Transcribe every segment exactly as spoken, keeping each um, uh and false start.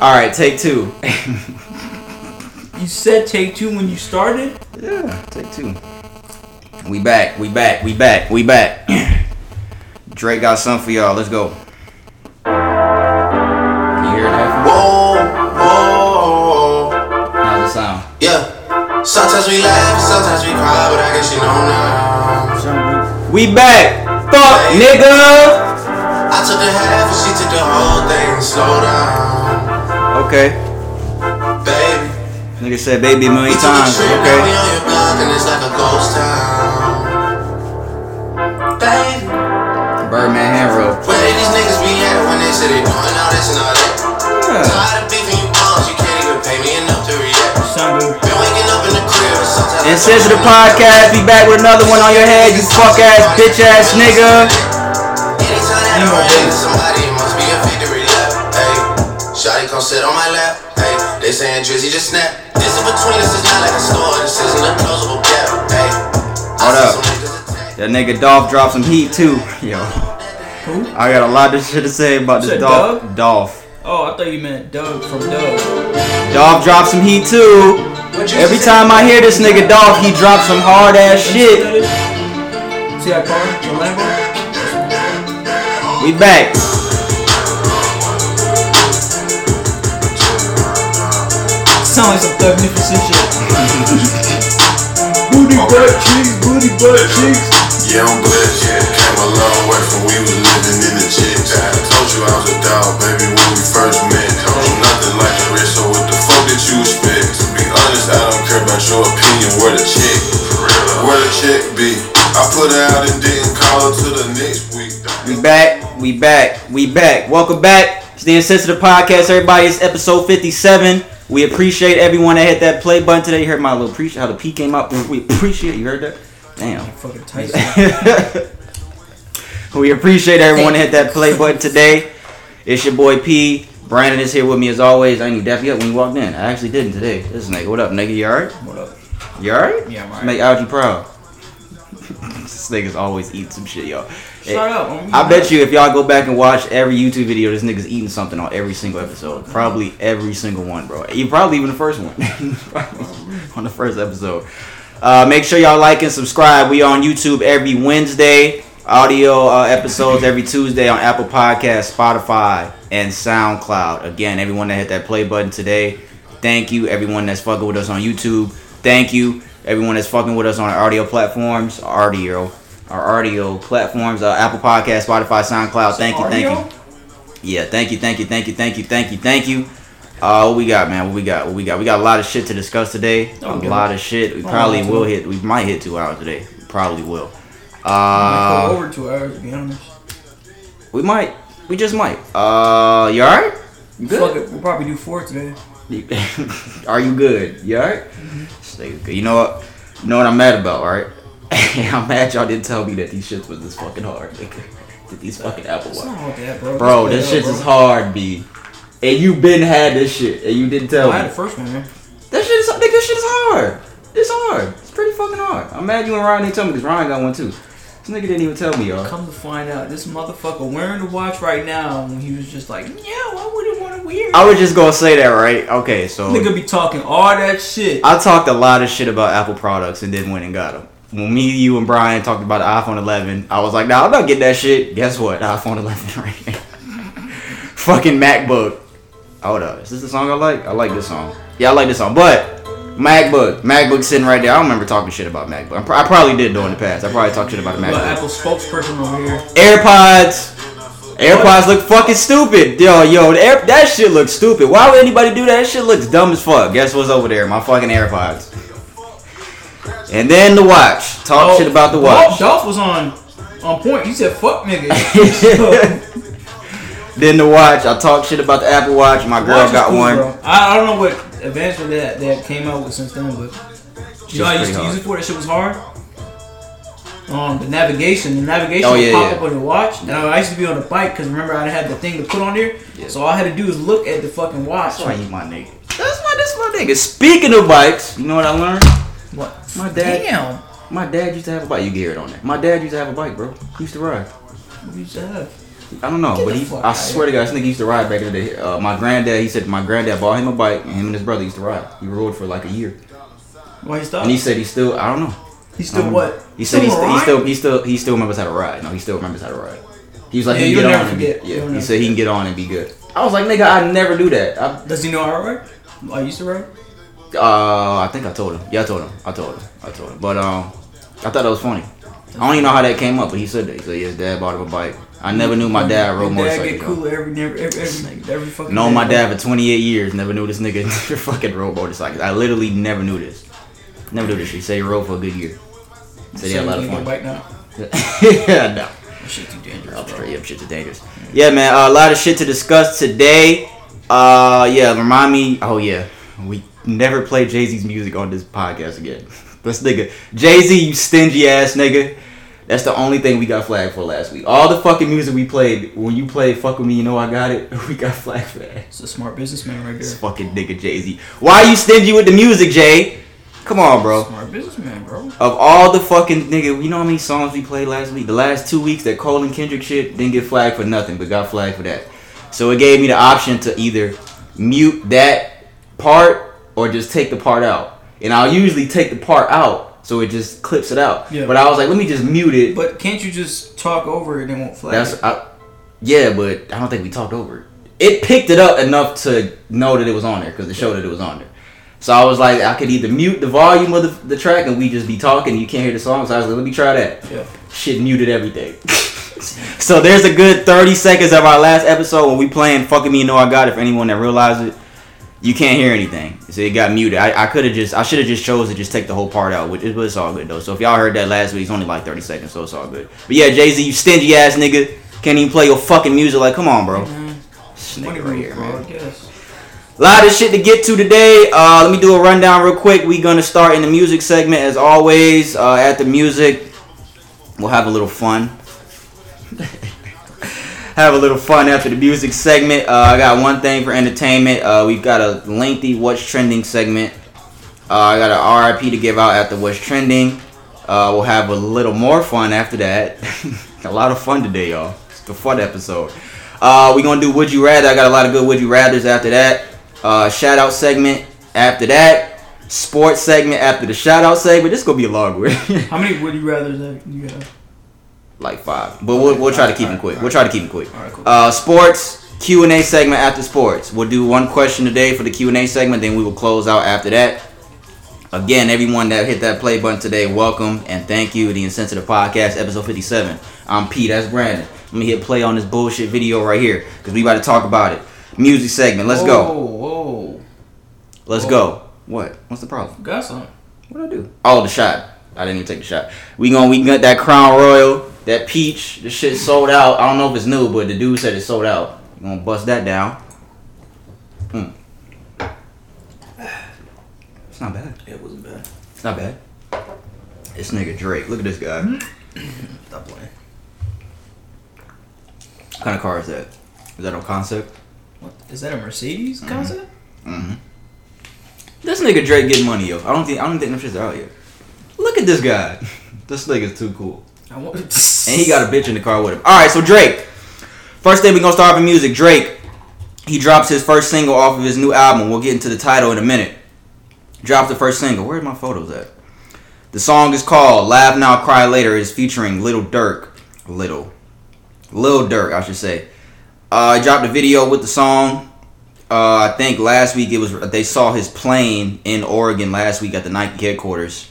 All right, take two. You said take two when you started? Yeah, take two. We back, we back, we back, we back. Drake got something for y'all. Let's go. You hear that? Whoa, whoa. How's it sound? Yeah. Sometimes we laugh, sometimes we cry, but I guess you know now. We back. Fuck, hey, nigga. I took the half and she took the whole thing. Slow down. Okay. Nigga said baby a million times, okay? Birdman hand roll. Where did these niggas be at when they said they doing all this and all that? Tired of beefing you bums, you can't even pay me enough to react. Been waking up in the crib or sometimes. And since the podcast, be back with another one on your head, you fuck ass, bitch ass nigga. Anytime that I'm related to somebody, it must be a victory lap. Hey, shawty come sit on my lap. Hey, they saying Drizzy just snap. This in between, this is not like a store, this isn't a closable gap, hey. Hold up. That nigga Dolph dropped some heat too. Yo. Who? I got a lot of shit to say about you this Dolph. Doug? Dolph. Oh, I thought you meant Doug from Doug. Dolph dropped some heat too. Every time I hear this nigga Dolph, he drops some hard ass shit. See that car? The Lambo? We back. Sound like some magnificent shit. Booty butt cheeks, booty butt cheeks. Yeah, I'm glad you came a long way from we was living in the chicks. I told you I was a dog, baby, when we first met. Told you nothing like the rest, so what the fuck did you expect? To be honest, I don't care about your opinion. Where the check? Where the check be? I put her out and didn't call her till the next week. We back, we back, we back. Welcome back. It's the Insensitive Podcast, everybody. It's episode fifty-seven. We appreciate everyone that hit that play button today. You heard my little preach, how the P came out. We appreciate, you heard that? Damn. Fucking Tyson. We appreciate everyone that hit that play button today. It's your boy P. Brandon is here with me as always. I ain't even dapped you up when you walked in. I actually didn't today. This nigga, what up, nigga? You alright? What up? You alright? Yeah, I'm alright. Make Algie proud. This nigga's always eating some shit, y'all. Shut up. Homie. I bet you if y'all go back and watch every YouTube video, this nigga's eating something on every single episode. Probably every single one, bro. You probably even the first one. On the first episode. Uh, make sure y'all like and subscribe. We are on YouTube every Wednesday. Audio uh, episodes every Tuesday on Apple Podcasts, Spotify, and SoundCloud. Again, everyone that hit that play button today, thank you. Everyone that's fucking with us on YouTube, thank you. Everyone that's fucking with us on our audio platforms, audio, our audio platforms, uh, Apple Podcasts, Spotify, SoundCloud. Thank you, thank you. Yeah, thank you, thank you, thank you, thank you, thank you, thank you. Uh, what we got, man? What we got? What we got? We got a lot of shit to discuss today. A lot of shit. We probably will hit. We might hit two hours today. We probably will. Uh, over two hours, to be honest. We might. We just might. Uh, you alright? Good. We'll probably do four today. Are you good? You alright? Mm-hmm. You know what? You know what I'm mad about, alright? I'm mad y'all didn't tell me that these shits was this fucking hard, nigga. That these fucking Apple Watch. Bro, bro this shit is hard, B. And you been had this shit, and you didn't tell me. I had the first one, man. That shit is, nigga, this shit is hard. It's hard. It's pretty fucking hard. I'm mad you and Ryan didn't tell me, because Ryan got one, too. This nigga didn't even tell me, y'all. Come to find out, this motherfucker wearing the watch right now, when he was just like, yeah, I wouldn't want to wear it. I was just going to say that, right? Okay, so. Nigga be talking all that shit. I talked a lot of shit about Apple products and then went and got them. When me, you, and Brian talked about the iPhone eleven, I was like, nah, I'm not getting that shit. Guess what? The iPhone eleven right here. Fucking MacBook. Hold up. Is this the song I like? I like this song. Yeah, I like this song. But MacBook. MacBook sitting right there. I don't remember talking shit about MacBook. I, pr- I probably did, though, in the past. I probably talked shit about a MacBook. Apple spokesperson over here. AirPods. AirPods look fucking stupid. Yo, yo, the Air- that shit looks stupid. Why would anybody do that? That shit looks dumb as fuck. Guess what's over there? My fucking AirPods. And then the watch. Talk oh, shit about the watch. Dolph was on on point. You said fuck nigga. Then the watch. I talk shit about the Apple Watch. My girl watch got cool, one. Bro. I, I don't know what advancement that, that came out with since then, but you know I used to hard. use it for that shit was hard. Um, the navigation, the navigation oh, yeah, would pop yeah. up on the watch. And I used to be on the bike because remember I had the thing to put on there. Yeah. So all I had to do is look at the fucking watch. That's why you my nigga. That's my that's my nigga. Speaking of bikes, you know what I learned? What? My dad. Damn. My dad used to have a bike. You get it on there. My dad used to have a bike, bro. He used to ride. What used to have? I don't know, Get but he, I swear to God, this nigga used to ride back in the day. Uh, my granddad, he said my granddad bought him a bike, and him and his brother used to ride. He rode for like a year. Why he stopped? And he said he still, I don't know. He still um, what? He said he, st- he still he still he still remembers how to ride. No, he still remembers how to ride. He was like, yeah, he can get on and be, yeah. He said he can get on and be good. I was like, nigga, I never do that. I, Does he know how to ride? I used to ride. Uh, I think I told him. Yeah, I told him. I told him. I told him. But um, I thought that was funny. I don't even know how that came up, but he said that. He said, yeah, his dad bought him a bike. I never knew my dad rode motorcycles. Dad get cooler every, every, every, every fucking Known my dad for twenty-eight years. Never knew this nigga fucking rode motorcycles. I literally never knew this. Never knew this. He said he rode for a good year. He said he had a lot of fun. Bike now? Yeah, no. Shit's too dangerous. Up straight up, shit's too dangerous. Yeah, man, uh, a lot of shit to discuss today. Uh, yeah, remind me. Oh yeah, we never play Jay-Z's music on this podcast again. This nigga, Jay-Z, you stingy ass nigga. That's the only thing we got flagged for last week. All the fucking music we played, when you played Fuck With Me, You Know I Got It, we got flagged for that. It's a smart businessman right there. This fucking nigga Jay-Z. Why you stingy with the music, Jay? Come on, bro. Smart businessman, bro. Of all the fucking nigga, you know how many songs we played last week? The last two weeks, that Cole and Kendrick shit didn't get flagged for nothing, but got flagged for that. So it gave me the option to either mute that part or just take the part out. And I'll usually take the part out. So it just clips it out. Yeah. But I was like, let me just mute it. But can't you just talk over it and it won't flag That's, it? I, yeah, but I don't think we talked over it. It picked it up enough to know that it was on there because it showed that it was on there. So I was like, I could either mute the volume of the, the track and we just be talking and you can't hear the song. So I was like, let me try that. Yeah. Shit muted everything. So there's a good thirty seconds of our last episode when we playing Fucking Me You Know I Got It. For anyone that realizes it. You can't hear anything, so it got muted. I, I could have just, I should have just chose to just take the whole part out, which is, but it's all good though. So if y'all heard that last week, it's only like thirty seconds, so it's all good. But yeah, Jay-Z, you stingy ass nigga, can't even play your fucking music. Like, come on, bro. Mm-hmm. Nigga right here, man. A lot of shit to get to today. Uh, let me do a rundown real quick. We gonna start in the music segment as always. Uh, at the music, we'll have a little fun. Have a little fun after the music segment. Uh, I got one thing for entertainment. Uh, we've got a lengthy What's Trending segment. Uh, I got an R I P to give out after What's Trending. Uh, we'll have a little more fun after that. A lot of fun today, y'all. It's the fun episode. Uh, we're going to do Would You Rather. I got a lot of good Would You Rathers after that. Uh, shout out segment after that. Sports segment after the shout out segment. This is going to be a long one. How many Would You Rathers do you have? Like five, but we'll, we'll try to keep them quick. We'll try to keep them quick. Uh, sports Q and A segment after sports. We'll do one question today for the Q and A segment, then we will close out after that. Again, everyone that hit that play button today, welcome and thank you. The Insensitive Podcast, episode fifty-seven. I'm Pete. That's Brandon. Let me hit play on this bullshit video right here because we about to talk about it. Music segment. Let's go. Whoa, whoa. Let's whoa. go. What? What's the problem? Got something. What I do? Oh, the shot. I didn't even take the shot. We gonna we got that Crown Royal. That peach, the shit sold out. I don't know if it's new, but the dude said it sold out. I'm gonna bust that down. Mm. It's not bad. It wasn't bad. It's not bad. This nigga Drake. Look at this guy. Stop playing. What kind of car is that? Is that a concept? What? Is that a Mercedes mm-hmm. concept? Mm-hmm. This nigga Drake getting money, yo. I don't think I don't think them shit's out yet. Look at this guy. This nigga's too cool. And he got a bitch in the car with him. Alright, so Drake. First thing we're going to start with music. Drake, he drops his first single off of his new album. We'll get into the title in a minute. Drops the first single. Where are my photos at? The song is called Laugh Now, Cry Later. It's featuring Lil Durk. Little. Lil Durk, I should say. Uh, I dropped a video with the song. Uh, I think last week it was. They saw his plane in Oregon last week at the Nike headquarters.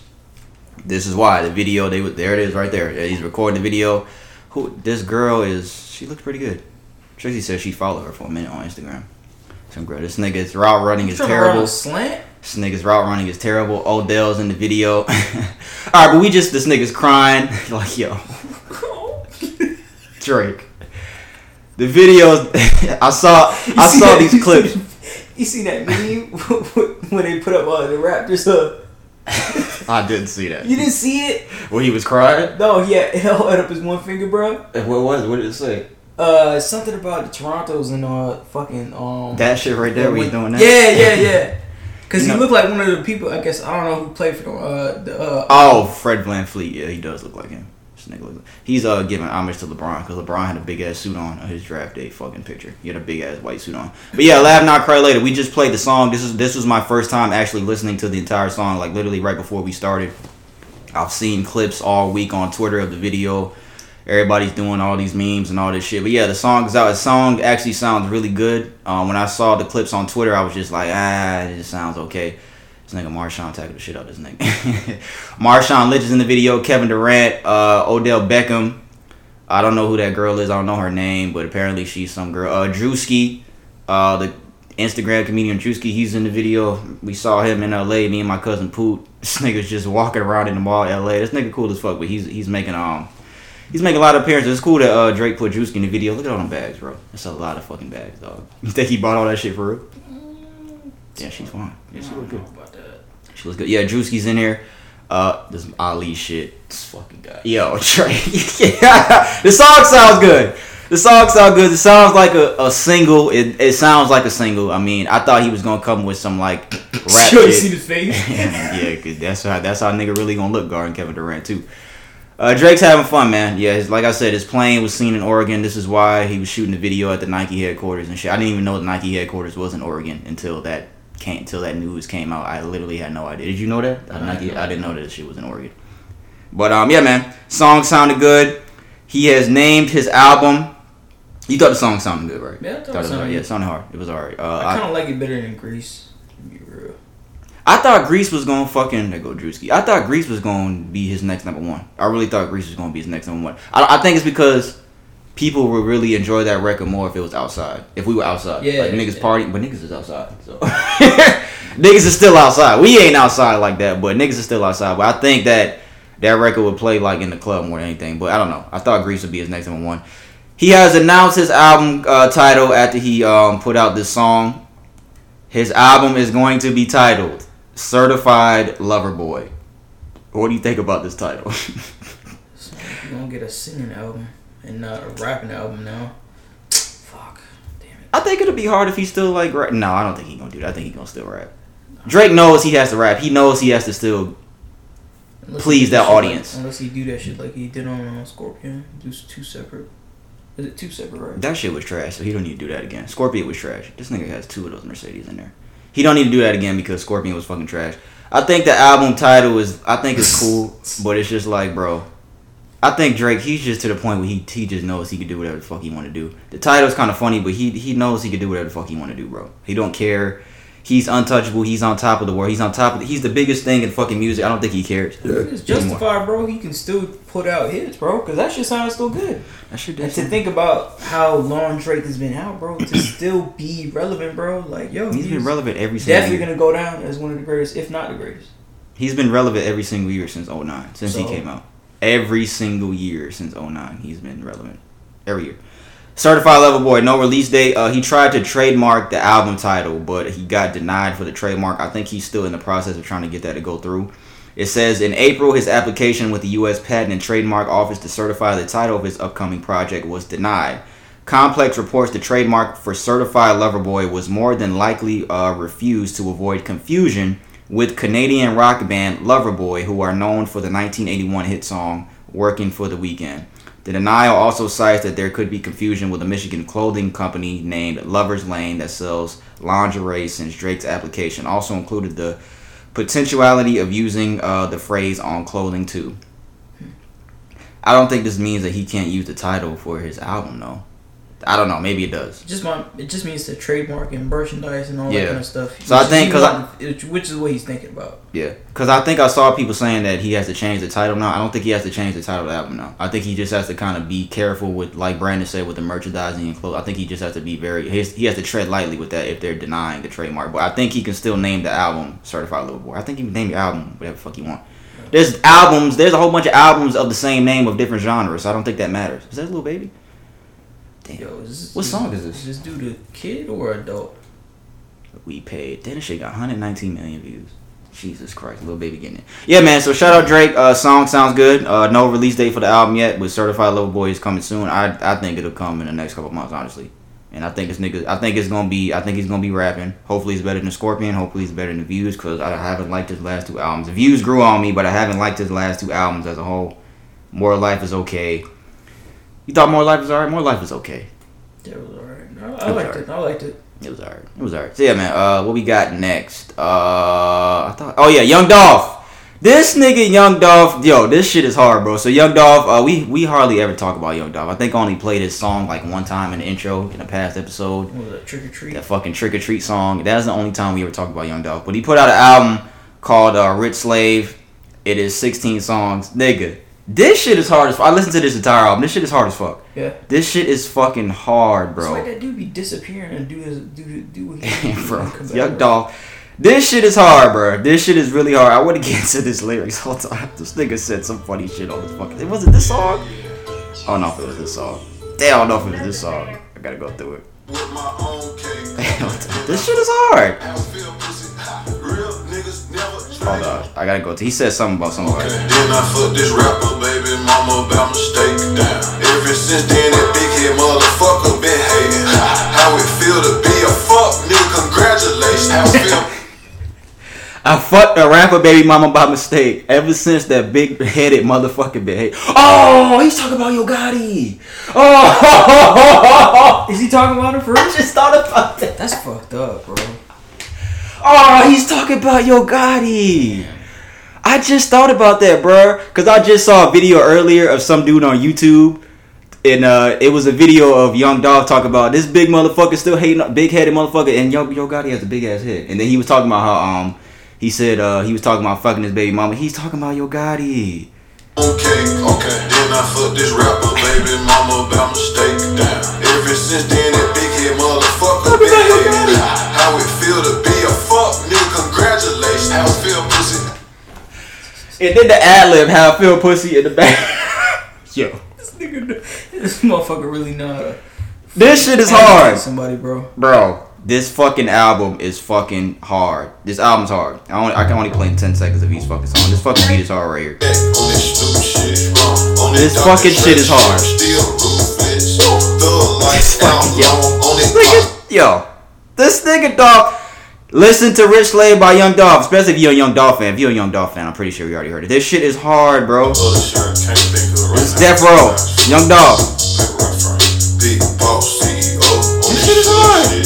This is why the video they would there it is right there. Yeah, he's recording the video. Who this girl is? She looks pretty good. Tracy said she followed her for a minute on Instagram. Some girl. This nigga's route running is terrible. Slant? This nigga's route running is terrible. Odell's in the video. All right, but we just this nigga's crying like yo. Drake. The videos I saw. You I saw that, these you clips. See, you seen that meme when they put up all uh, the Raptors up? I didn't see that. You didn't see it? When he was crying? No, he had held up his one finger, bro. What was it? What did it say? Uh, something about the Torontos and uh, fucking um. That shit right there, we doing that. Yeah, yeah, yeah. Cause no. He looked like one of the people. I guess I don't know who played for the. Uh, the uh, oh, Fred VanVleet. Yeah, he does look like him. This nigga looks like, he's uh giving homage to LeBron because LeBron had a big ass suit on on his draft day fucking picture. He had a big ass white suit on. But yeah, Laugh Not Cry Later. We just played the song. This is this was my first time actually listening to the entire song. Like literally right before we started. I've seen clips all week on Twitter of the video. Everybody's doing all these memes and all this shit. But yeah, the song is out. The song actually sounds really good. Um, when I saw the clips on Twitter, I was just like, ah, it just sounds okay. This nigga Marshawn tackled the shit out of this nigga. Marshawn Lynch is in the video. Kevin Durant, uh, Odell Beckham. I don't know who that girl is. I don't know her name, but apparently she's some girl. Uh, Drewski, uh, the Instagram comedian Drewski, he's in the video. We saw him in L A. Me and my cousin Poot. This nigga's just walking around in the mall in L A. This nigga cool as fuck, but he's he's making um. He's making a lot of appearances. It's cool that uh, Drake put Drewski in the video. Look at all them bags, bro. That's a lot of fucking bags, dog. You think he bought all that shit for real? Yeah, she's fine. Yeah, she looks good. She looks good. Yeah, Drewski's in here. Uh, this Ali shit. This fucking guy. Yo, Drake. Yeah. The song sounds good. The song sounds good. It sounds like a, a single. It it sounds like a single. I mean, I thought he was gonna come with some like rap shit. You see his face? Yeah, because that's how that's how nigga really gonna look guarding Kevin Durant too. Uh, Drake's having fun, man. Yeah, his, like I said, his plane was seen in Oregon. This is why he was shooting the video at the Nike headquarters and shit. I didn't even know the Nike headquarters was in Oregon until that came, until that news came out. I literally had no idea. Did you know that? I, Nike, I didn't know that shit was in Oregon. But um, yeah, man. Song sounded good. He has named his album. You thought the song sounded good, right? Yeah, I thought, thought it was sounded right. Yeah, it sounded hard. It was alright. Uh, I kind of like it better than Grease. Be real. I thought Grease was going to fucking... There go Drewski. I thought Grease was going to be his next number one. I really thought Grease was going to be his next number one. I, I think it's because people would really enjoy that record more if it was outside. If we were outside. Yeah. Like, niggas yeah. partying. But niggas is outside. So niggas is still outside. We ain't outside like that, but niggas is still outside. But I think that that record would play, like, in the club more than anything. But I don't know. I thought Grease would be his next number one. He has announced his album uh, title after he um, put out this song. His album is going to be titled Certified Lover Boy. What do you think about this title? So you're gonna get a singing album and not a rapping album now. Fuck, damn it. I think it'll be hard if he's still like rap. No, I don't think he's gonna do that. I think he's gonna still rap. Drake knows he has to rap. He knows he has to still unless please that audience. Like, unless he do that shit like he did on uh, Scorpion, do two separate. Is it two separate? Right? That shit was trash, so he don't need to do that again. Scorpion was trash. This nigga has two of those Mercedes in there. He don't need to do that again because Scorpion was fucking trash. I think the album title is, I think it's cool, but it's just like, bro, I think Drake, he's just to the point where he, he just knows he can do whatever the fuck he want to do. The title's kind of funny, but he he knows he can do whatever the fuck he want to do, bro. He don't care. He's untouchable. He's on top of the world. He's on top of the, he's the biggest thing in fucking music. I don't think he cares. It's justified, bro. He can still put out hits, bro, because that shit sounds still good. That shit does. And sound. To think about how long Drake has been out, bro, to still be relevant, bro. Like, yo, he's, he's been relevant every single year. Definitely going to go down as one of the greatest, if not the greatest. He's been relevant every single year since oh nine, since so, he came out. Every single year since oh nine, he's been relevant. Every year. Certified Lover Boy, no release date. Uh, he tried to trademark the album title, but he got denied for the trademark. I think he's still in the process of trying to get that to go through. It says, in April, his application with the U S Patent and Trademark Office to certify the title of his upcoming project was denied. Complex reports the trademark for Certified Lover Boy was more than likely uh, refused to avoid confusion with Canadian rock band Lover Boy, who are known for the nineteen eighty-one hit song, Working for the Weekend. The denial also cites that there could be confusion with a Michigan clothing company named Lover's Lane that sells lingerie, since Drake's application also included the potentiality of using uh, the phrase on clothing too. I don't think this means that he can't use the title for his album, though. I don't know. Maybe it does. Just my, it just means the trademark and merchandise and all yeah. that kind of stuff. So I think, cause I, which is what he's thinking about. Yeah, because I think I saw people saying that he has to change the title now. I don't think he has to change the title of the album now. I think he just has to kind of be careful with, like Brandon said, with the merchandising and clothes. I think he just has to be very. He has, he has to tread lightly with that if they're denying the trademark. But I think he can still name the album Certified Lover Boy. I think he can name the album whatever the fuck you want. There's albums. There's a whole bunch of albums of the same name of different genres. So I don't think that matters. Is that Lil Baby? Yo, is this, what song is this? Is this dude a kid or adult? We paid. Damn, this shit got one hundred nineteen million views. Jesus Christ, Lil Baby getting it. Yeah, man, so shout out Drake. Uh, song sounds good. Uh, no release date for the album yet, but Certified Lover Boy is coming soon. I I think it'll come in the next couple months, honestly. And I think this nigga, I think it's gonna be, I think he's gonna be rapping. Hopefully it's better than Scorpion. Hopefully it's better than Views, because I haven't liked his last two albums. The Views grew on me, but I haven't liked his last two albums as a whole. More Life is okay. You thought More Life was alright? More Life is okay. Yeah, it was alright. No, I liked it. I liked it. It was alright. It was alright. So yeah, man. Uh, what we got next? Uh, I thought. Oh yeah, Young Dolph. This nigga Young Dolph, yo, this shit is hard, bro. So Young Dolph, uh, we we hardly ever talk about Young Dolph. I think I only played his song like one time in the intro in a past episode. What was that, Trick or Treat? That fucking Trick or Treat song. That's the only time we ever talk about Young Dolph. But he put out an album called uh, Rich Slave. It is sixteen songs, nigga. This shit is hard as fuck. I listened to this entire album. This shit is hard as fuck. Yeah. This shit is fucking hard, bro. It's like that dude be disappearing and do his, do do what he do. Bro, Young Dolph. This shit is hard, bro. This shit is really hard. I want to get into this lyrics all the time. This nigga said some funny shit on this fucking. It wasn't this song. I don't know if it was this song. Damn, I don't know if it was this song. I gotta go through it. This shit is hard. Hold on, I gotta go. He said something about something. Okay. Then I fucked this rapper, baby mama, about mistake down. Ever since then, that big head motherfucker been hating. How it feel to be a fuck nigga? Congratulations. How it feel? I fucked a rapper, baby mama, by mistake. Ever since that big-headed motherfucker been. Oh, he's talking about Yo Gotti. Oh, is he talking about him for real? I just thought about that. That's fucked up, bro. Oh, he's talking about Yo Gotti. I just thought about that, bro. Cause I just saw a video earlier of some dude on YouTube, and uh, it was a video of Young Dolph talking about this big motherfucker still hating, big-headed motherfucker, and Yo Yo Gotti has a big ass head. And then he was talking about how um. He said uh, he was talking about fucking his baby mama. He's talking about Yo Gotti. Okay, okay. Then I fucked this rapper, baby mama, about mistake down. Ever since then, that big head motherfucker been hating. How it feel to be a fuck nigga? Congratulations. How it feel, pussy? And then the ad lib, how I feel, pussy, in the back. Yo. This nigga, this motherfucker really not. This shit is hard. Somebody, bro. Bro. This fucking album is fucking hard. This album's hard. I, only, I can only play ten seconds of each fucking song. This fucking beat is hard right here. This fucking shit is hard. This fucking yo. This nigga, yo. This nigga Dolph. Listen to Rich Slave by Young Dolph, especially if you're a Young Dolph fan. If you're a Young Dolph fan, I'm pretty sure you already heard it. This shit is hard, bro. It's Death Row. Young Dolph. Big boss C E O. This shit is hard.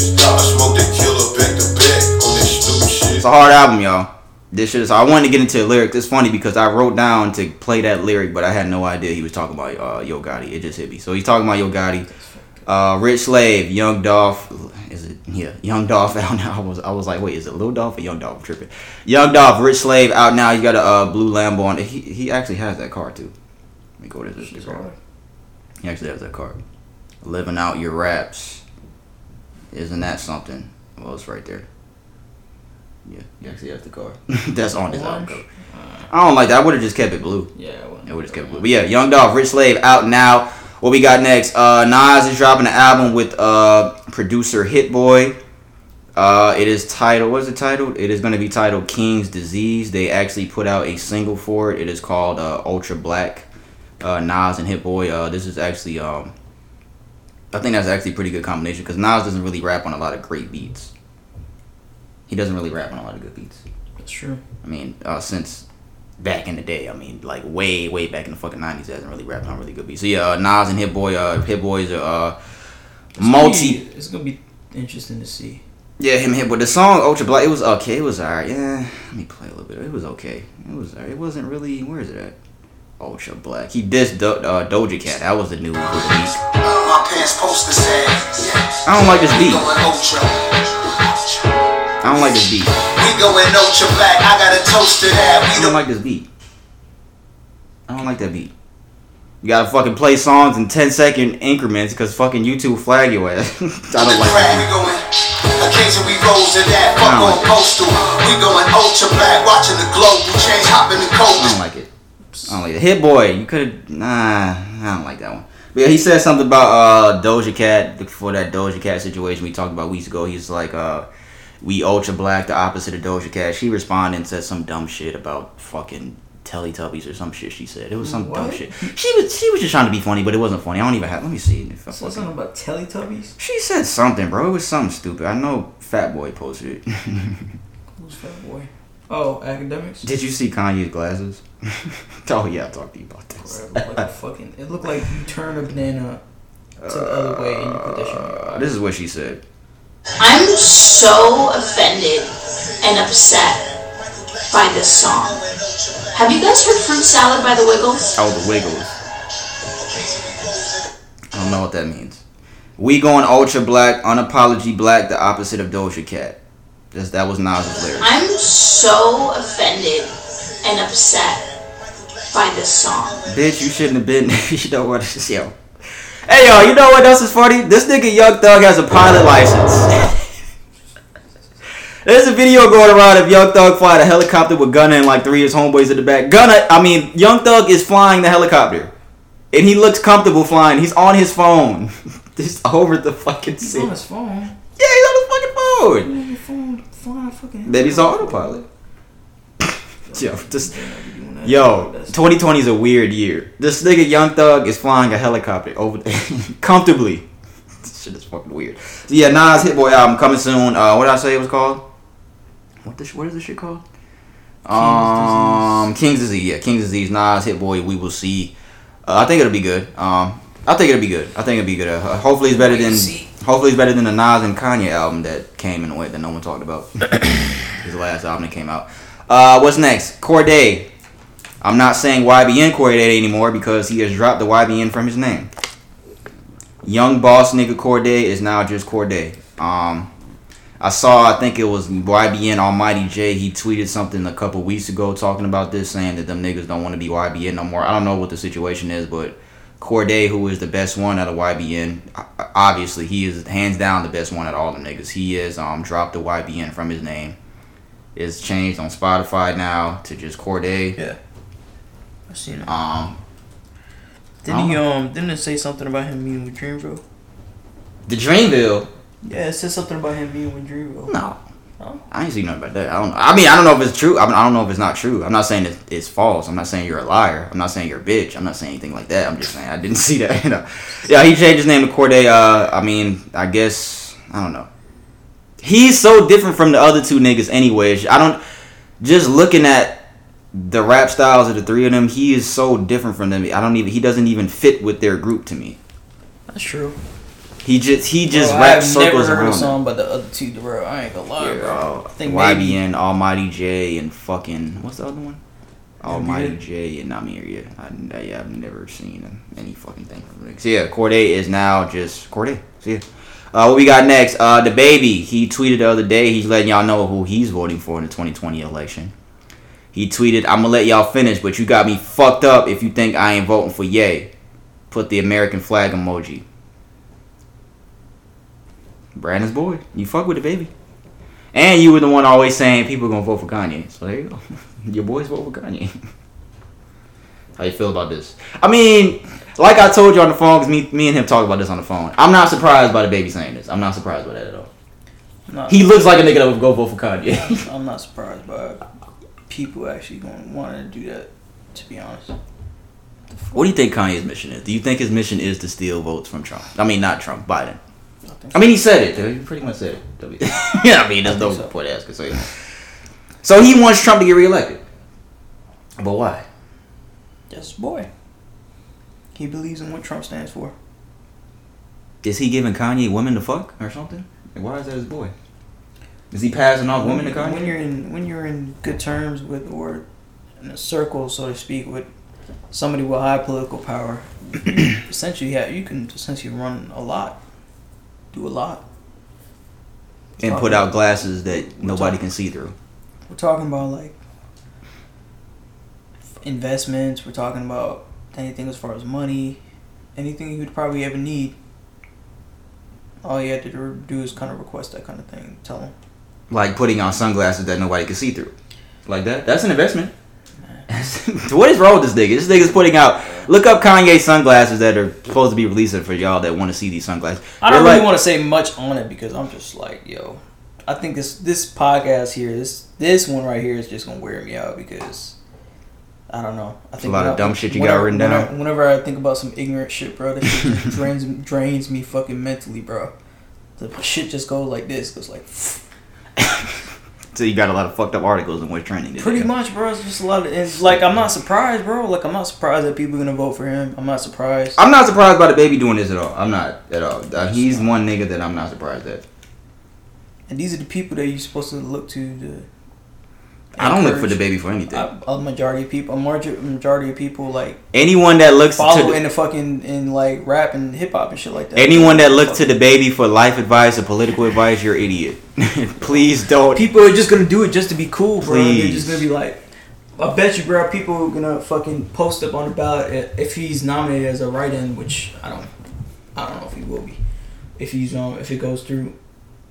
It's a hard album, y'all. This shit is. I wanted to get into the lyrics. It's funny because I wrote down to play that lyric, but I had no idea he was talking about uh, Yo Gotti. It just hit me. So he's talking about Yo Gotti, uh, Rich Slave, Young Dolph. Is it? Yeah, Young Dolph out now. I was, I was like, wait, is it Lil Dolph or Young Dolph? I'm tripping. Young Dolph, Rich Slave out now. He's got a uh, blue Lambo on. He he actually has that car too. Let me go to this, this car. He actually has that car. Living out your raps. Isn't that something? Well, it's right there. Yeah, you actually have the car. That's on this album cover. Uh, I don't like that. I would have just kept it blue. Yeah, I would have kept it blue. But yeah, Young Dolph, Rich Slave out now. What we got next? Uh, Nas is dropping an album with uh, producer Hit Boy. Uh, it is titled. What is it titled? It is going to be titled King's Disease. They actually put out a single for it. It is called uh, Ultra Black. Uh, Nas and Hit Boy. Uh, this is actually. Um, I think that's actually a pretty good combination because Nas doesn't really rap on a lot of great beats. He doesn't really rap on a lot of good beats. That's true. I mean, uh, since back in the day, I mean, like way, way back in the fucking nineties, he hasn't really rapped on really good beats. So yeah, uh, Nas and Hit Boy, uh, Hit Boy's a uh, multi. Gonna be, it's gonna be interesting to see. Yeah, him and Hit Boy. The song Ultra Black, it was okay. It was alright. Yeah, let me play a little bit. It was okay. It was alright. It wasn't really. Where is it at? Ultra Black. He dissed Do- uh, Doja Cat. That was the new one. I don't like this beat. I don't like this beat. We going Ultra Black. I got a toast to that. I don't like this beat. I don't like that beat. You gotta fucking play songs in ten second increments because fucking YouTube flag your ass. I don't like that beat. Occasionally we rolls in that. Fuck on postal. We going Ultra Black. Watching the global change. Hopping the coast. I don't like it. I don't like that. Hit Boy, you could've... Nah, I don't like that one. But yeah, he said something about uh, Doja Cat. Before that Doja Cat situation we talked about weeks ago, he's like, uh, we Ultra Black, the opposite of Doja Cat. She responded and said some dumb shit about fucking Teletubbies or some shit she said. It was some what? dumb shit. She was she was just trying to be funny, but it wasn't funny. I don't even have... Let me see. If I said fucking, something about Teletubbies? She said something, bro. It was something stupid. I know Fat Boy posted it. Who's Fat Boy? Oh, academics? Did you see Kanye's glasses? Oh, yeah, I'll talk to you about this. Like a fucking, it looked like you turned a banana to the other way and you put that shit on your eye. This is what she said. I'm so offended and upset by this song. Have you guys heard Fruit Salad by the Wiggles? Oh, the Wiggles. I don't know what that means. We going ultra black, unapology black, the opposite of Doja Cat. That's, that was Nas' lyrics. I'm so offended and upset by this song. Bitch, you shouldn't have been. You know what? Yo. Hey, yo, you know what else is funny? This nigga Young Thug has a pilot license. There's a video going around of Young Thug flying a helicopter with Gunna and like three of his homeboys in the back. Gunna, I mean, Young Thug is flying the helicopter. And he looks comfortable flying. He's on his phone. Just over the fucking seat. He's on his phone. Yeah, he's on his fucking phone. He's on his phone flying fucking. Maybe he's on autopilot. Yo, just, yo, twenty twenty is a weird year. This nigga Young Thug is flying a helicopter over comfortably. This shit is fucking weird. So yeah, Nas Hit Boy album coming soon. Uh, what did I say it was called? What this? What is this shit called? King's um, Disease. King's Disease. Yeah, King's Disease. Nas, Hit Boy. We will see. Uh, I think it'll be good. Um, I think it'll be good. I think it'll be good. Uh, hopefully it's better than. Hopefully it's better than the Nas and Kanye album that came in a way that no one talked about. His last album that came out. Uh, what's next? Cordae. I'm not saying Y B N Cordae anymore because he has dropped the Y B N from his name. Young boss nigga Cordae is now just Cordae. Um. I saw, I think it was Y B N Almighty J, he tweeted something a couple weeks ago talking about this, saying that them niggas don't want to be Y B N no more. I don't know what the situation is, but Cordae, who is the best one out of Y B N, obviously he is hands down the best one out of all them niggas. He has um, dropped the Y B N from his name. It's changed on Spotify now to just Cordae. Yeah. I've seen it. Um, didn't he, um, didn't it say something about him meeting with Dreamville? The Dreamville? Yeah, it says something about him being with Drew. No. Huh? I ain't seen nothing about that. I don't know. I mean, I don't know if it's true. I, mean, I don't know if it's not true. I'm not saying it's, it's false. I'm not saying you're a liar. I'm not saying you're a bitch. I'm not saying anything like that. I'm just saying I didn't see that. You know? Yeah, he changed his name to Cordae. Uh, I mean, I guess, I don't know. He's so different from the other two niggas anyways. I don't, just looking at the rap styles of the three of them, he is so different from them. I don't even, he doesn't even fit with their group to me. That's true. He just he just bro, raps circles around. I've never heard a song by the other two, bro. I ain't gonna lie, yeah, bro. I think Y B N, maybe. Almighty J, and fucking what's the other one? Almighty J and Namiria. I, I I've never seen any fucking thing from it. So yeah, Cordae is now just Cordae. So yeah, uh, what we got next? Uh, DaBaby. He tweeted the other day. He's letting y'all know who he's voting for in the twenty twenty election. He tweeted, "I'm gonna let y'all finish, but you got me fucked up if you think I ain't voting for Ye." Put the American flag emoji. Brandon's boy. You fuck with the baby. And you were the one always saying people are going to vote for Kanye. So there you go. Your boys vote for Kanye. How you feel about this? I mean, like I told you on the phone, because me, me and him talk about this on the phone. I'm not surprised by the baby saying this. I'm not surprised by that at all. Not he looks like a nigga that would go vote for Kanye. I'm not surprised by people actually going to want to do that, to be honest. What do you think Kanye's mission is? Do you think his mission is to steal votes from Trump? I mean, not Trump, Biden. I mean, he said it, dude. He pretty much said it. Yeah, I mean, that's no point asking. So, yeah. So he wants Trump to get reelected. But why? Yes, boy. He believes in what Trump stands for. Is he giving Kanye women to fuck or something? Why is that his boy? Is he passing off women to Kanye? When you're in, when you're in good terms with, or in a circle, so to speak, with somebody with high political power, you essentially, yeah, you can essentially run a lot. Do a lot. We're and put out glasses that nobody talking, can see through. We're talking about like investments. We're talking about anything as far as money. Anything you would probably ever need. All you have to do is kind of request that kind of thing. Tell them. Like putting on sunglasses that nobody can see through. Like that. That's an investment. What is wrong with this nigga? This nigga's putting out. Look up Kanye sunglasses that are supposed to be releasing for y'all that want to see these sunglasses. I don't They're really like, want to say much on it because I'm just like, yo, I think this this podcast here, this this one right here is just gonna wear me out because I don't know. I think a lot of I, dumb shit you whenever, got written down. Whenever, whenever I think about some ignorant shit, bro, that shit just drains drains me fucking mentally, bro. The shit just goes like this, goes like. So you got a lot of fucked up articles in what's trending. Pretty day. much, bro. It's just a lot of... It's like, I'm not surprised, bro. Like, I'm not surprised that people are going to vote for him. I'm not surprised. I'm not surprised by DaBaby doing this at all. I'm not at all. Uh, he's one nigga that I'm not surprised at. And these are the people that you're supposed to look to to... I don't look for DaBaby for anything. I, a majority of people, a majority of people, like anyone that looks follow to in the fucking in like rap and hip hop and shit like that. Anyone that looks to DaBaby for life advice or political advice, you're an idiot. Please don't. People are just gonna do it just to be cool, bro. Please. They're just gonna be like, I bet you, bro. People are gonna fucking post up on the ballot if he's nominated as a write-in, which I don't, I don't know if he will be, if he's um, if it goes through.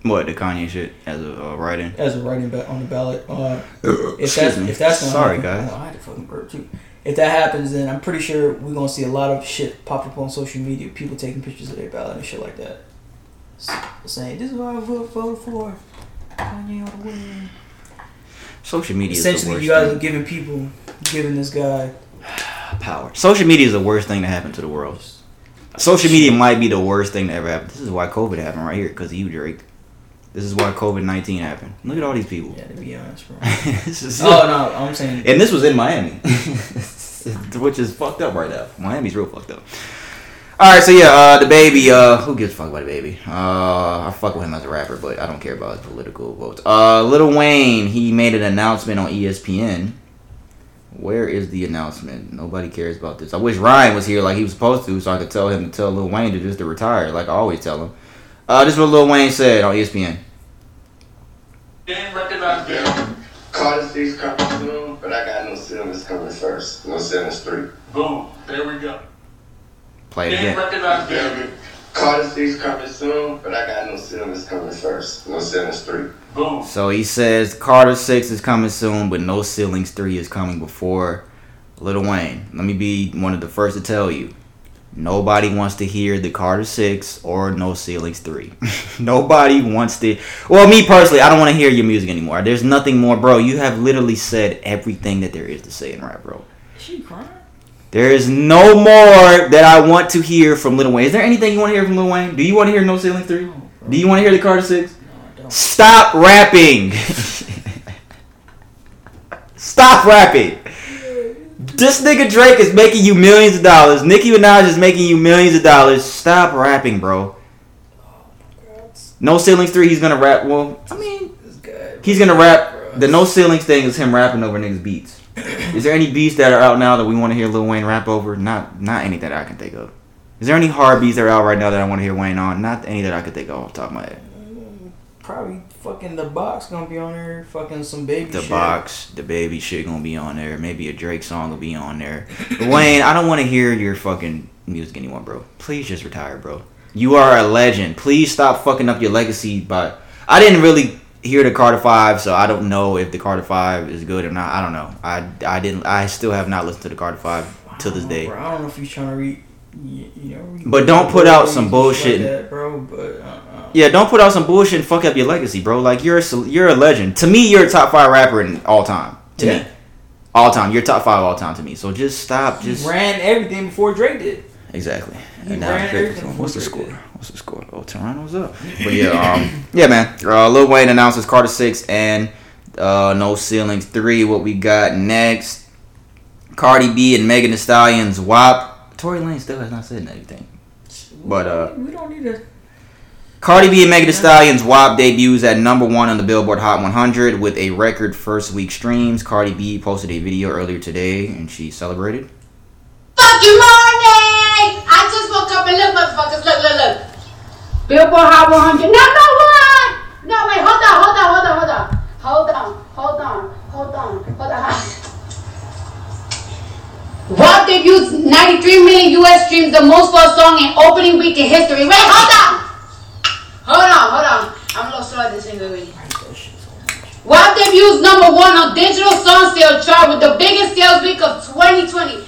What, the Kanye shit as a uh, write-in? As a write-in ba- on the ballot. Uh, if that's me. if that's gonna sorry happen, guys, I had to fucking burp too. If that happens, then I'm pretty sure we're gonna see a lot of shit pop up on social media. People taking pictures of their ballot and shit like that, saying this is what I vote for. Kanye all the way. Social media. Essentially, is the worst you guys thing. are giving people, giving this guy power. Social media is the worst thing to happen to the world. Social media might be the worst thing to ever happen. This is why COVID happened right here, because of you, Drake. This is why COVID nineteen happened. Look at all these people. Yeah, to be honest, bro. Just, oh, no, I'm saying... And this was in Miami, which is fucked up right now. Miami's real fucked up. All right, so yeah, uh, DaBaby. Uh, who gives a fuck about DaBaby? Uh, I fuck with him as a rapper, but I don't care about his political votes. Uh, Lil Wayne, he made an announcement on E S P N. Where is the announcement? Nobody cares about this. I wish Ryan was here like he was supposed to, so I could tell him to tell Lil Wayne to just to retire, like I always tell him. Uh, this is what Lil Wayne said on E S P N. Didn't recognize them. Carter Six coming soon, but I got No Ceilings coming first. No Ceilings three. Boom. There we go. Play it Didn't again. Didn't recognize them. Carter Six coming soon, but I got No Ceilings coming first. No Ceilings three. Boom. So he says Carter Six is coming soon, but No Ceilings three is coming before Lil Wayne. Let me be one of the first to tell you. Nobody wants to hear The Carter Six or No Ceilings three. Nobody wants to... Well, me personally, I don't want to hear your music anymore. There's nothing more, bro. You have literally said everything that there is to say in rap, bro. Is she crying? There is no more that I want to hear from Lil Wayne. Is there anything you want to hear from Lil Wayne? Do you want to hear No Ceilings three? No, do you want to hear The Carter Six? No, I don't. Stop rapping. Stop rapping. This nigga Drake is making you millions of dollars. Nicki Minaj is making you millions of dollars. Stop rapping, bro. Oh my God. No Ceilings three, he's gonna rap. Well, I mean, guy, he's gonna rap. Bro. The No Ceilings thing is him rapping over niggas' beats. Is there any beats that are out now that we want to hear Lil Wayne rap over? Not, not any that I can think of. Is there any hard beats that are out right now that I want to hear Wayne on? Not any that I could think of off the top of my head. Probably fucking The Box gonna be on there. Fucking some baby the shit. The Box, DaBaby shit gonna be on there. Maybe a Drake song will be on there. Wayne, I don't want to hear your fucking music anymore, bro. Please just retire, bro. You are a legend. Please stop fucking up your legacy. But I didn't really hear The Carter Five, so I don't know if The Carter Five is good or not. I don't know. I I didn't. I still have not listened to The Carter Five to this day. Bro, I don't know if you're trying to read. You know, but don't put out some bullshit, like that, bro. But uh, uh, yeah, don't put out some bullshit and fuck up your legacy, bro. Like you're a, you're a legend. To me, you're a top five rapper in all time. To yeah. me, all time, you're top five all time to me. So just stop. Just you ran everything before Drake did. Exactly. And now what's the score? Did. What's the score? Oh, Toronto's up. But yeah, um, yeah, man. Uh, Lil Wayne announces Carter Six and uh, No Ceilings Three. What we got next? Cardi B and Megan Thee Stallion's W A P. Tory Lane still has not said anything. But, uh... We don't need to... Cardi B and Megan Thee Stallion's W A P debuts at number one on the Billboard Hot one hundred with a record first week streams. Cardi B posted a video earlier today, and she celebrated. Fucking morning! I just woke up and look, motherfuckers, look, look, look. Billboard Hot one hundred, number one! No, wait, hold on, hold on, hold on, hold on. Hold on, hold on, hold on, hold on. W A P debuts ninety-three million U S streams, the most for a song in opening week in history. Wait, hold on! Hold on, hold on. I'm a little slow at this thing already. W A P debuts number one on digital song sale chart with the biggest sales week of twenty twenty.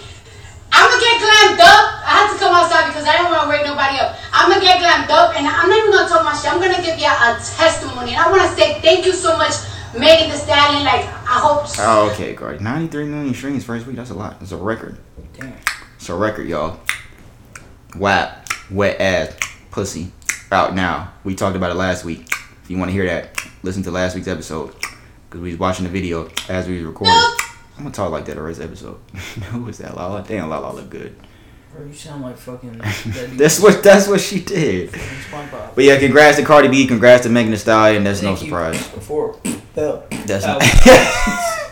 I'm gonna get glammed up. I have to come outside because I don't wanna wake nobody up. I'm gonna get glammed up and I'm not even gonna talk my shit. I'm gonna give y'all a testimony. And I wanna say thank you so much. Megan Thee Stallion, like, I hope so. Oh, okay, Cardi. ninety-three million streams first week. That's a lot. It's a record. Damn. It's a record, y'all. W A P. Wet ass. Pussy. Out now. We talked about it last week. If you want to hear that, listen to last week's episode. because we was watching the video as we was recording. Nope. I'm gonna talk like that the rest of the episode. Who is that, Lala? Damn, Lala look good. Bro, you sound like fucking. that's what that's what she did. But yeah, congrats to Cardi B, congrats to Megan Thee Stallion. That's Thank no surprise. Before that, that's that not-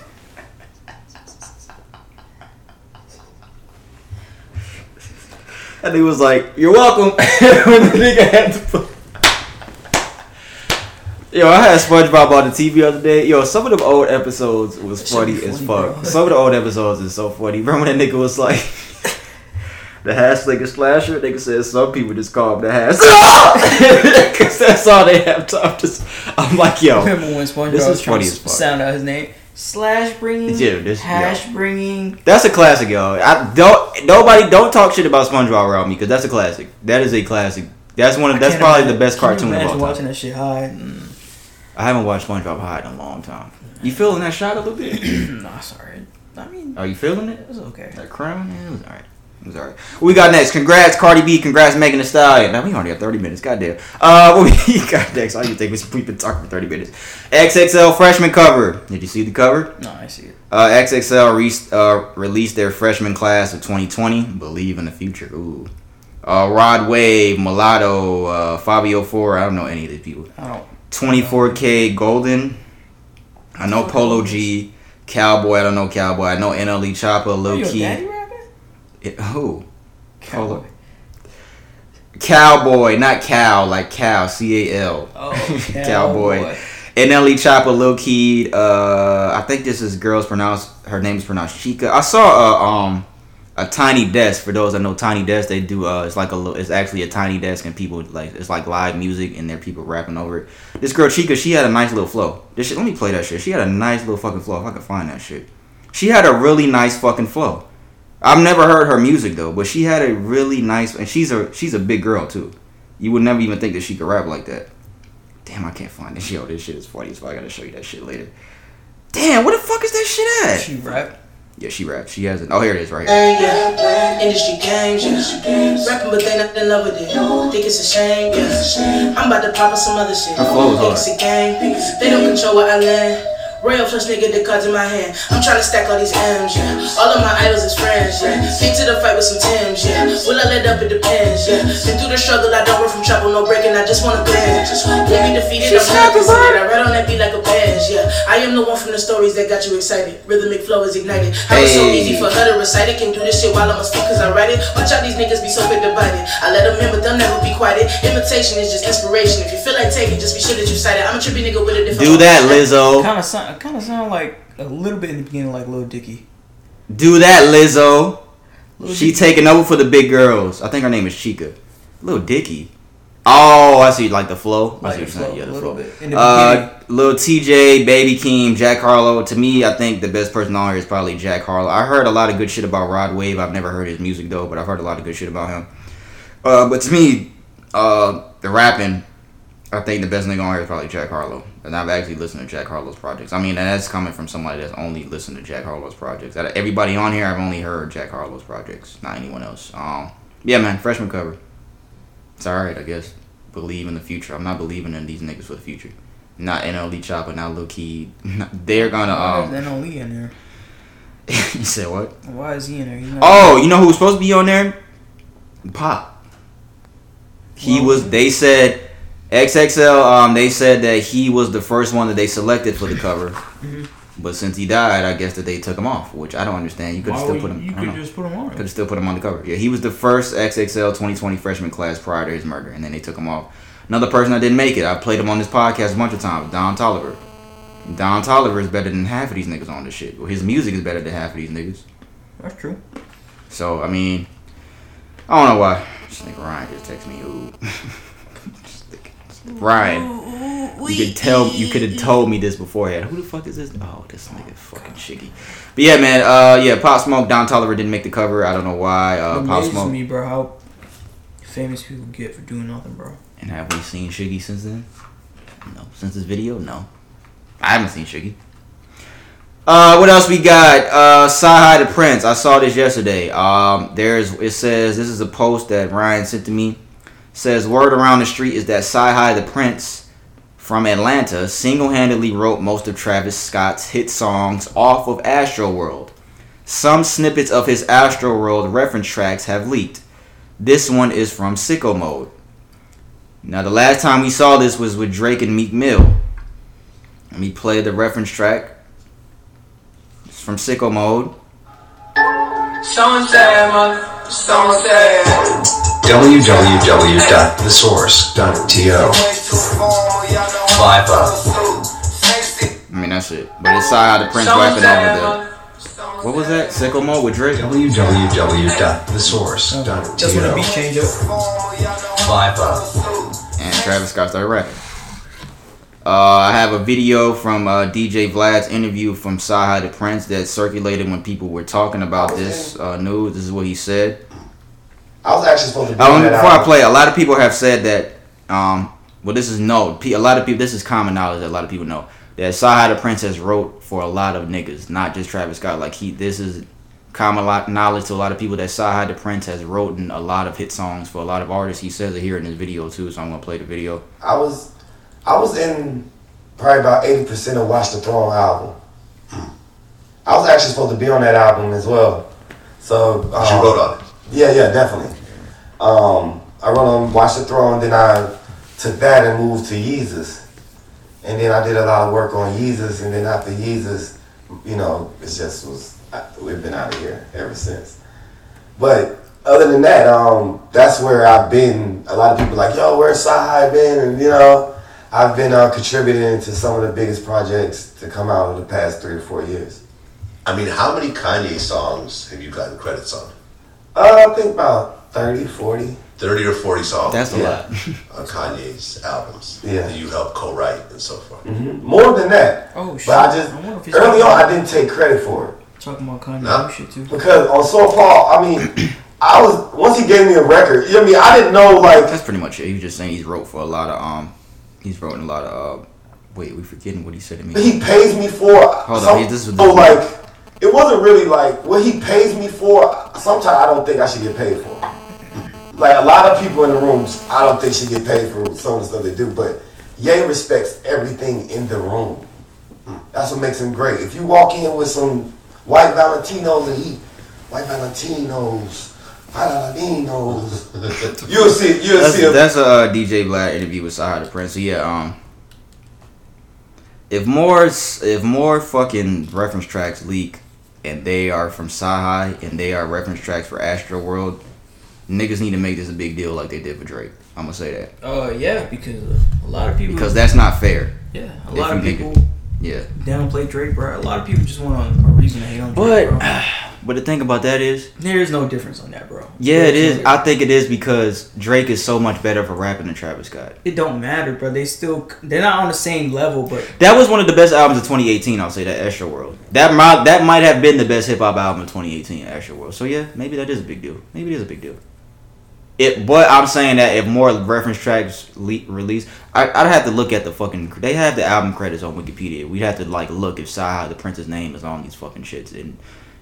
And he was like, "You're welcome." When the nigga had to put. Yo, I had SpongeBob on the T V the other day. Yo, some of the old episodes was that funny, funny as fuck. Bro. Some of the old episodes is so funny. Remember when that nigga was like, the hashtag is slasher? Nigga said some people just call him the hashtag. Because that's all they have time to say. I'm like, yo. Remember when SpongeBob this is funny as fuck. Sound out his name. Slash bringing, yeah, this, hash yo. bringing. That's a classic, y'all. I don't. Nobody don't talk shit about SpongeBob around me because that's a classic. That is a classic. That's one. Of, that's probably imagine, the best cartoon of all time. Watching that shit high. Mm. I haven't watched SpongeBob high in a long time. You feeling that shot a little bit? Nah, sorry. I mean, are you feeling it? It was okay. That crown, yeah, it was alright. It was alright. What we got next? Congrats, Cardi B. Congrats, Megan Thee Stallion. Now we already got thirty minutes. Goddamn. Uh, what we got next? All you think was we've been talking for thirty minutes. X X L freshman cover. Did you see the cover? No, I see it. Uh, X X L re- uh, released their freshman class of twenty twenty. Believe in the future. Ooh. Uh, Rod Wave, Mulatto, uh, Fabio Four. I don't know any of these people. I don't. twenty-four K Golden. I know Polo G. Cowboy. I don't know Cowboy. I know N L E Chopper, Lil Key. Daddy rapping? It, who? Cowboy. Polo. Cowboy, not cow, like cow, C A L. Oh, Cowboy. Cowboy. N L E Chopper, Lil Key. Uh, I think this is girls pronounced. Her name is pronounced Chica. I saw a uh, um. a tiny desk. For those that know Tiny Desk, they do uh it's like a little, it's actually a tiny desk and people like, it's like live music and there are people rapping over it. This girl Chica, she had a nice little flow. This shit, let me play that shit. She had a nice little fucking flow. If I could find that shit, she had a really nice fucking flow. I've never heard her music though, but she had a really nice, and she's a she's a big girl too. You would never even think that she could rap like that. Damn, I can't find this. Yo, this shit is funny, so I gotta show you that shit later. Damn, where the fuck is that shit at? She rap. Yeah, she raps. She has it. Oh, here it is, right here. Yeah. Industry games, yeah. Rapping, but they not in love with it. Think it's a shame, yeah. I'm about to pop up some other shit. Her flow is hard. Think it's a game. They don't control what I land. Real first nigga, the cards in my hand. I'm trying to stack all these M's, yeah. All of my idols is friends, yeah. Stick to the fight with some Tims, yeah. Will I let up? It depends, yeah. Been through the struggle, I don't run from trouble, no breaking, I just wanna plan. Let me defeated, I'm not considered. I read on that beat like a badge, yeah. I am the one from the stories that got you excited. Rhythmic flow is ignited. How it's so easy for her to recite it. Can do this shit while I'm on speak, cause I write it. Watch out, these niggas be so big divided. I let them in, but they'll never be quiet. Imitation is just inspiration. If you feel like taking, just be sure that you cite it. I'm a trippy nigga with a different. Do that, Lizzo. Kind of something. I kind of sound like a little bit in the beginning like Lil Dicky. Do that, Lizzo. Lil she Dicky. Taking over for the big girls. I think her name is Chica. Lil Dicky. Oh, I see. Like the flow. Like I see what flow, saying. Yeah, the flow. Bit. In the uh, Lil T J, Baby Keem, Jack Harlow. To me, I think the best person on here is probably Jack Harlow. I heard a lot of good shit about Rod Wave. I've never heard his music though, but I've heard a lot of good shit about him. Uh, but to me, uh, the rapping, I think the best nigga on here is probably Jack Harlow. And I've actually listened to Jack Harlow's projects. I mean, and that's coming from somebody that's only listened to Jack Harlow's projects. Out of everybody on here, I've only heard Jack Harlow's projects, not anyone else. Um, yeah, man, freshman cover. It's all right, I guess. Believe in the future. I'm not believing in these niggas for the future. Not N L E Chopper, not Lil Key. They're gonna. Um, Why is N L E in there? You said what? Why is he in there? He's not oh, there. You know who's supposed to be on there? Pop. He well, was. They said. X X L, um, they said that he was the first one that they selected for the cover, mm-hmm. But since he died, I guess that they took him off, which I don't understand. You could still put him. You could just put him on. Could have still put him on the cover. Yeah, he was the first X X L twenty twenty freshman class prior to his murder, and then they took him off. Another person that didn't make it, I played him on this podcast a bunch of times, Don Toliver. Don Toliver is better than half of these niggas on this shit. Well, his music is better than half of these niggas. That's true. So I mean, I don't know why. This nigga Ryan just texted me. Ooh. Ryan, you could tell you could have told me this beforehand. Who the fuck is this? Oh, this nigga fucking Shiggy. But yeah, man. Uh, yeah, Pop Smoke, Don Toliver didn't make the cover. I don't know why. Uh, Pop Smoke. Me, bro, how famous people get for doing nothing, bro. And have we seen Shiggy since then? No. Since this video, no. I haven't seen Shiggy. Uh, what else we got? Uh, CyHi the Prince. I saw this yesterday. Um, there's. It says this is a post that Ryan sent to me. Says word around the street is that CyHi the Prince from Atlanta single-handedly wrote most of Travis Scott's hit songs off of Astro World. Some snippets of his Astro World reference tracks have leaked. This one is from Sicko Mode. Now, the last time we saw this was with Drake and Meek Mill. Let me play the reference track. It's from Sicko Mode. w w w dot the source dot t o Live up. I mean, that's it. But it's CyHi the Prince rapping over there. What was that? Sicko Mode with Drake? w w w dot the source dot t o Just when the beat change up. Live up. And Travis Scott started rapping. Uh, I have a video from uh, D J Vlad's interview from CyHi the Prince that circulated when people were talking about this uh, news. This is what he said. I was actually supposed to do um, that. Before I play, a lot of people have said that, um, well, this is no, a lot of people, this is common knowledge that a lot of people know. That CyHi the Prince has wrote for a lot of niggas, not just Travis Scott. Like he, this is common knowledge to a lot of people that CyHi the Prince has wrote in a lot of hit songs for a lot of artists. He says it here in his video too, so I'm gonna play the video. I was, I was in probably about eighty percent of Watch the Throne album. I was actually supposed to be on that album as well. So um, you wrote on it. Yeah, yeah, definitely. Um, I wrote on Watch the Throne, then I took that and moved to Yeezus. And then I did a lot of work on Yeezus, and then after Yeezus, you know, it just was, I, we've been out of here ever since. But other than that, um, that's where I've been. A lot of people are like, yo, where's CyHi been? And, you know, I've been uh, contributing to some of the biggest projects to come out in the past three or four years. I mean, how many Kanye songs have you gotten credits on? Uh, I think about thirty, forty. thirty or forty songs. That's a yeah. lot. On Kanye's albums. Yeah. That you helped co-write and so forth. Mm-hmm. More than that. Oh, shit. But I just, I early on, about, I didn't take credit for it. Talking about Kanye nah. shit, too. Because on So Far, I mean, I was, once he gave me a record, you know what I mean? I didn't know, like. That's pretty much it. He was just saying he's wrote for a lot of, um, he's wrote in a lot of, uh, wait, we forgetting what he said to me. He pays me for. Hold some, on, this is. So, like, it wasn't really like, what he pays me for, sometimes I don't think I should get paid for. Like, a lot of people in the rooms, I don't think she get paid for some of the stuff they do, but Ye respects everything in the room. That's what makes him great. If you walk in with some white Valentinos and he, white Valentinos, Valentinos, you'll see, you'll that's, see. Him. That's a D J Vlad interview with CyHi the Prince. So yeah, um, if more, if more fucking reference tracks leak and they are from CyHi and they are reference tracks for Astro World, niggas need to make this a big deal like they did for Drake. I'm gonna say that. Oh uh, yeah, because a lot of people. Because that's not fair. Yeah, a lot of people. Nigga, yeah. Downplay Drake, bro. A lot of people just want a reason to hate on Drake, but, bro. But the thing about that is there is no difference on that, bro. Yeah, There's it is. No I think it is because Drake is so much better for rapping than Travis Scott. It don't matter, bro. They still they're not on the same level, but that was one of the best albums of twenty eighteen. I'll say that Astro World. That might that might have been the best hip hop album of twenty eighteen, Astro World. So yeah, maybe that is a big deal. Maybe it is a big deal. It, but I'm saying that if more reference tracks le- release, I, I'd have to look at the fucking. They have the album credits on Wikipedia. We'd have to like look if CyHi the Prince's name is on these fucking shits, and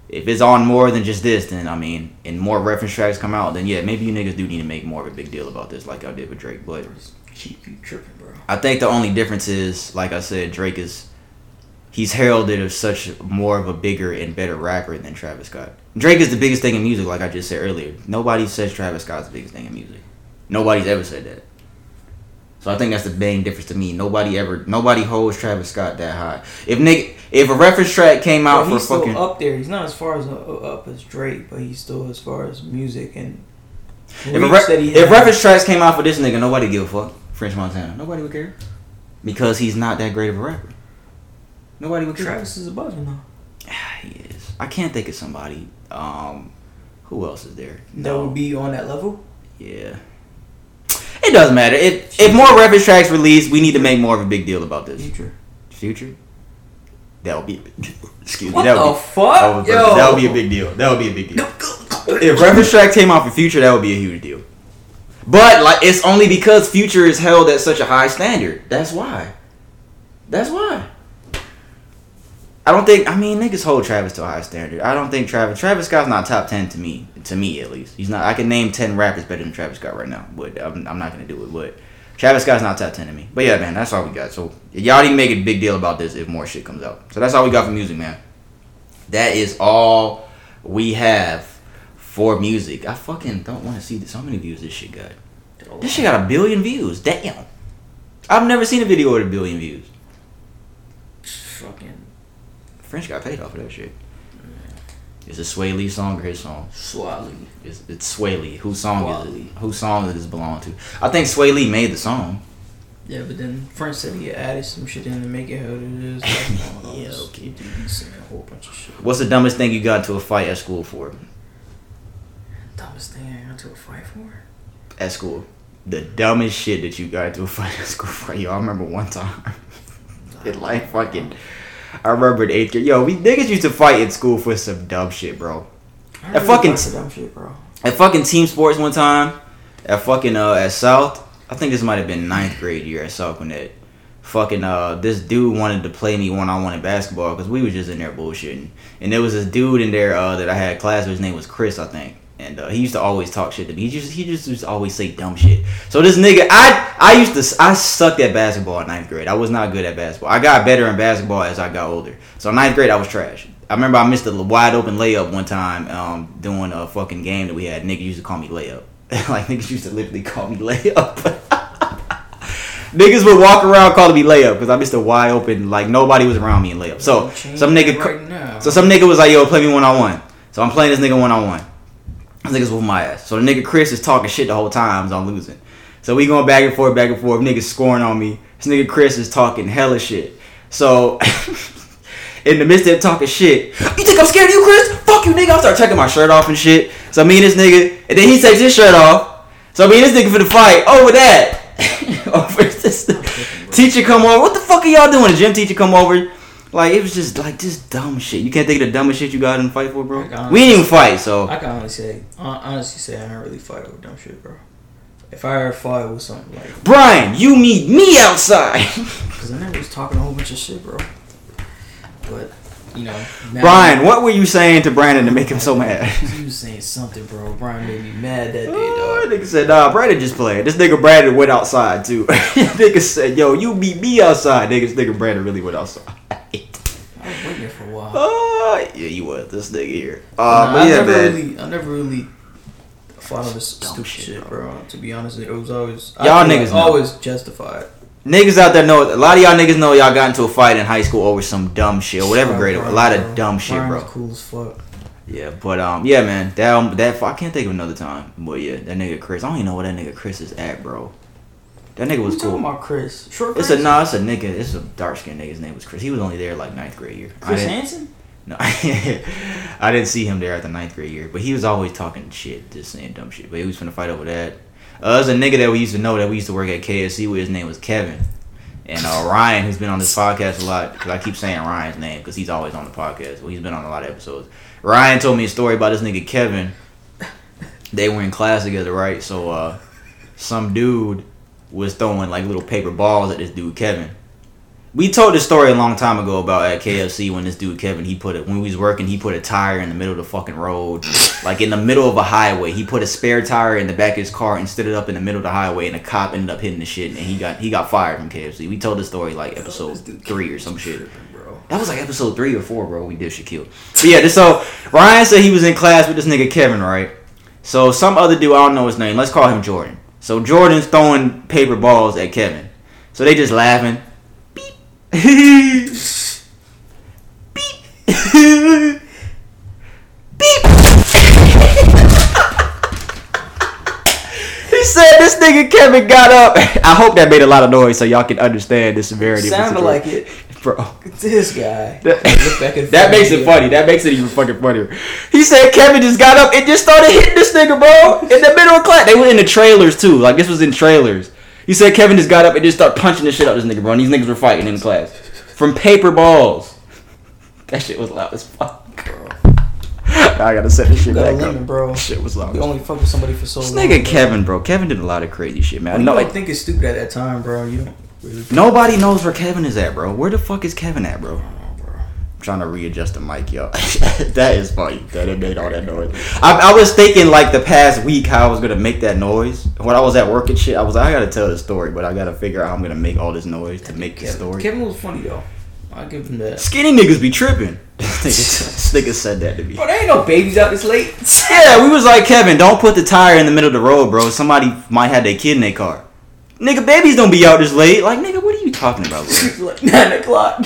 if it's on more than just this, then I mean, and more reference tracks come out, then yeah, maybe you niggas do need to make more of a big deal about this, like y'all did with Drake. But keep you tripping, bro. I think the only difference is, like I said, Drake is he's heralded as such more of a bigger and better rapper than Travis Scott. Drake is the biggest thing in music, like I just said earlier. Nobody says Travis Scott's the biggest thing in music. Nobody's ever said that. So I think that's the main difference to me. Nobody ever, nobody holds Travis Scott that high. If Nick, if a reference track came out well, for fucking, he's still up there. He's not as far as uh, up as Drake, but he's still as far as music and. If, a re- that he if reference tracks came out for this nigga, nobody give a fuck. French Montana, nobody would care, because he's not that great of a rapper. Nobody would care. Travis is a buzzer now. He is. I can't think of somebody. Um, who else is there? No. That would be on that level? Yeah. It doesn't matter. If Future. If more reference tracks release, we need to make more of a big deal about this. Future. Future? That would be excuse me. What the fuck? That would be a big deal. That would be a big deal. If reference tracks came out for Future, that would be a huge deal. But like it's only because Future is held at such a high standard. That's why. That's why. I don't think I mean niggas hold Travis to a high standard. I don't think Travis Travis Scott's not top ten to me, to me at least. He's not. I can name ten rappers better than Travis Scott right now, but I'm, I'm not gonna do it. But Travis Scott's not top ten to me. But yeah, man, that's all we got. So y'all didn't make a big deal about this if more shit comes out. So that's all we got for music, man. That is all we have for music. I fucking don't want to see this. How many views this shit got? This shit got a billion views. Damn. I've never seen a video with a billion views. Fucking. French got paid off of that shit. Is it Sway Lee song or his song? Sway Lee. It's, it's Sway Lee. Whose song Sway Lee. is it? Whose song does this belong to? I think Sway Lee made the song. Yeah, but then French said he added some shit in to make it how it is. Like, yeah, okay. He's saying a whole bunch of shit. What's the dumbest thing you got to a fight at school for? Dumbest thing I got to a fight for? At school. The dumbest shit that you got to a fight at school for. Yo, I remember one time. It like fucking... I remember in eighth grade. Yo, we niggas used to fight in school for some dumb shit, bro. I at fucking t- dumb shit, bro. At fucking team sports one time. At fucking uh at South. I think this might have been ninth grade year at South when that fucking uh this dude wanted to play me one on one in basketball because we was just in there bullshitting. And there was this dude in there uh that I had class with. His name was Chris, I think. And uh, he used to always talk shit to me. He just he just used to always say dumb shit. So this nigga, I I used to I sucked at basketball in ninth grade. I was not good at basketball. I got better in basketball as I got older. So in ninth grade, I was trash. I remember I missed a wide open layup one time um, doing a fucking game that we had. Niggas used to call me layup. Like niggas used to literally call me layup. Niggas would walk around calling me layup because I missed a wide open. Like nobody was around me in layup. So some nigga, right so some nigga was like, "Yo, play me one on one." So I'm playing this nigga one on one. This nigga's with my ass. So the nigga Chris is talking shit the whole time, so I'm losing. So we going back and forth, back and forth. Niggas scoring on me. This nigga Chris is talking hella shit. So in the midst of talking shit, you think I'm scared of you, Chris? Fuck you, nigga. I start taking my shirt off and shit. So me and this nigga, and then he takes his shirt off. So me and this nigga for the fight over that. Over this teacher come over. What the fuck are y'all doing? The gym teacher come over. Like, it was just, like, just dumb shit. You can't think of the dumbest shit you got in the fight for, bro? Honestly, we didn't even fight, so. I can honestly say, honestly say I don't really fight over dumb shit, bro. If I ever fought, it was something like... Brian, you meet me outside! Because I never was talking a whole bunch of shit, bro. But, you know... Brian, what were you saying to Brandon to make him so mad? He was saying something, bro. Brian made me mad that day, dog. Oh, that nigga said, nah, Brandon just played. This nigga Brandon went outside, too. Nigga said, yo, you meet me outside. Nigga, this nigga Brandon really went outside. Waiting for a while. Uh, yeah, you was this nigga here. Uh, no, but I yeah, never man. really, I never really fought over stupid shit, shit bro. bro. To be honest, it was always y'all I, niggas always know. justified. Niggas out there know a lot of y'all niggas know y'all got into a fight in high school over some dumb shit, whatever grade. A lot bro. of dumb shit, Brian bro. Cool as fuck. Yeah, but um, yeah, man, that that I can't think of another time. But yeah, that nigga Chris, I don't even know where that nigga Chris is at, bro. That nigga was cool. Talking about Chris? Short Chris? It's a nah, it's a nigga. It's a dark skinned nigga. His name was Chris. He was only there like ninth grade year. Chris Hansen? No, I didn't see him there at the ninth grade year. But he was always talking shit, just saying dumb shit. But he was finna fight over that. Uh, there's a nigga that we used to know that we used to work at K F C with. His name was Kevin. And uh, Ryan, who's been on this podcast a lot, because I keep saying Ryan's name because he's always on the podcast. Well, he's been on a lot of episodes. Ryan told me a story about this nigga Kevin. They were in class together, right? So uh, some dude was throwing like little paper balls at this dude Kevin. We told this story a long time ago about at K F C when this dude Kevin, he put it when we was working, he put a tire in the middle of the fucking road, like in the middle of a highway. He put a spare tire in the back of his car and stood it up in the middle of the highway, and a cop ended up hitting the shit, and he got he got fired from K F C. We told this story like episode three or some shit. That was like episode three or four, bro. We did Shaquille. But yeah, so Ryan said he was in class with this nigga Kevin, right? So some other dude, I don't know his name. Let's call him Jordan. So Jordan's throwing paper balls at Kevin. So they just laughing. Beep. Beep. Beep. He said this nigga Kevin got up. I hope that made a lot of noise so y'all can understand the severity of the situation. Sounded like it. Bro. This guy. That, that makes it funny. That makes it even fucking funnier. He said Kevin just got up and just started hitting this nigga, bro. In the middle of class. They went into trailers, too. Like, this was in trailers. He said Kevin just got up and just started punching the shit out of this nigga, bro. And these niggas were fighting in class. From paper balls. That shit was loud as fuck, bro. I gotta set this shit back limit, up. Bro. Shit was loud. You only fuck with somebody for so long. This nigga Kevin, bro. Kevin did a lot of crazy shit, man. Well, you no, don't I think it's stupid at that time, bro. You don't. Nobody knows where Kevin is at, bro. Where the fuck is Kevin at, bro? trying to readjust the mic, y'all. That is funny that it made all that noise. I, I was thinking like the past week how I was gonna make that noise when I was at work and shit. I was like, I gotta tell this story, but I gotta figure out how I'm gonna make all this noise to make this story. Kevin was funny though. I give him that. Skinny niggas be tripping. This nigga said that to me. Bro, there ain't no babies out this late. Yeah, we was like, Kevin, don't put the tire in the middle of the road, bro. Somebody might have their kid in their car. Nigga, babies don't be out this late. Like, nigga, what are you talking about? Like nine o'clock.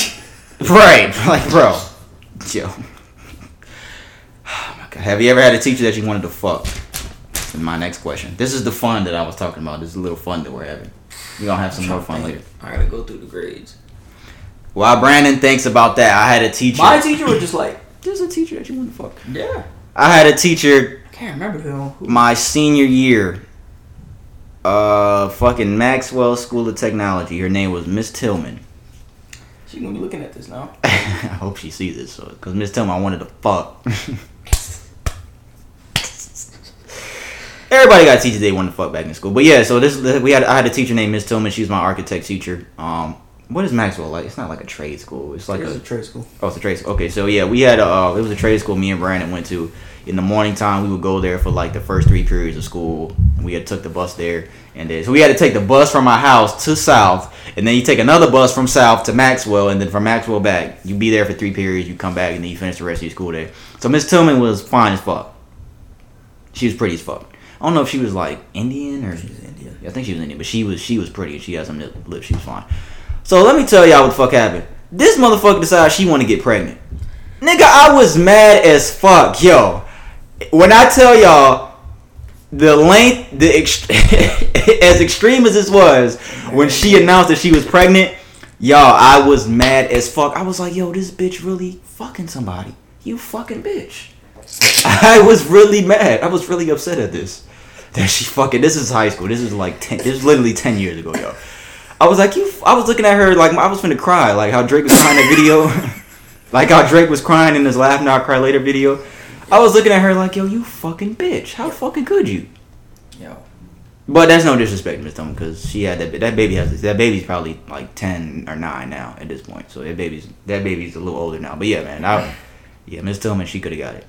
Right. Like, bro. Yo. Oh my God. Have you ever had a teacher that you wanted to fuck? That's my next question. This is the fun that I was talking about. This is a little fun that we're having. We're going to have some more fun later. I got to go through the grades. While Brandon thinks about that, I had a teacher. My teacher was just like, there's a teacher that you want to fuck. Yeah. I had a teacher. I can't remember who. My senior year. Uh, fucking Maxwell School of Technology. Her name was Miss Tillman. She's gonna be looking at this now. I hope she sees this, so, cause Miss Tillman, I wanted to fuck. Everybody got teachers they wanted to fuck back in school, but yeah. So this we had. I had a teacher named Miss Tillman. She was my architect teacher. Um, what is Maxwell like? It's not like a trade school. It's like it's a, a trade school. Oh, it's a trade school. Okay, so yeah, we had. Uh, it was a trade school. Me and Brandon went to. In the morning time, we would go there for like the first three periods of school. We had took the bus there, and then so we had to take the bus from our house to South, and then you take another bus from South to Maxwell, and then from Maxwell back. You be there for three periods, you come back, and then you finish the rest of your school day. So Miss Tillman was fine as fuck. She was pretty as fuck. I don't know if she was like Indian or she was Indian. I think she was Indian, but she was she was pretty. She had some lips. She was fine. So let me tell y'all what the fuck happened. This motherfucker decided she want to get pregnant. Nigga, I was mad as fuck, yo. When I tell y'all the length, the ext- as extreme as this was, when she announced that she was pregnant, y'all, I was mad as fuck. I was like, yo, this bitch really fucking somebody. You fucking bitch. I was really mad. I was really upset at this. That she fucking, this is high school. This is like ten, this is literally ten years ago, yo. I was like, you, f-. I was looking at her like, I was finna cry. Like how Drake was crying in that video. Like how Drake was crying in his Laugh Now Cry Later video. I was looking at her like, yo, you fucking bitch. How fucking could you? Yo. But that's no disrespect to Miss Tillman, because she had that. That baby has that baby's probably like ten or nine now at this point. So that baby's that baby's a little older now. But yeah, man, I, yeah, Miss Tillman, she could have got it.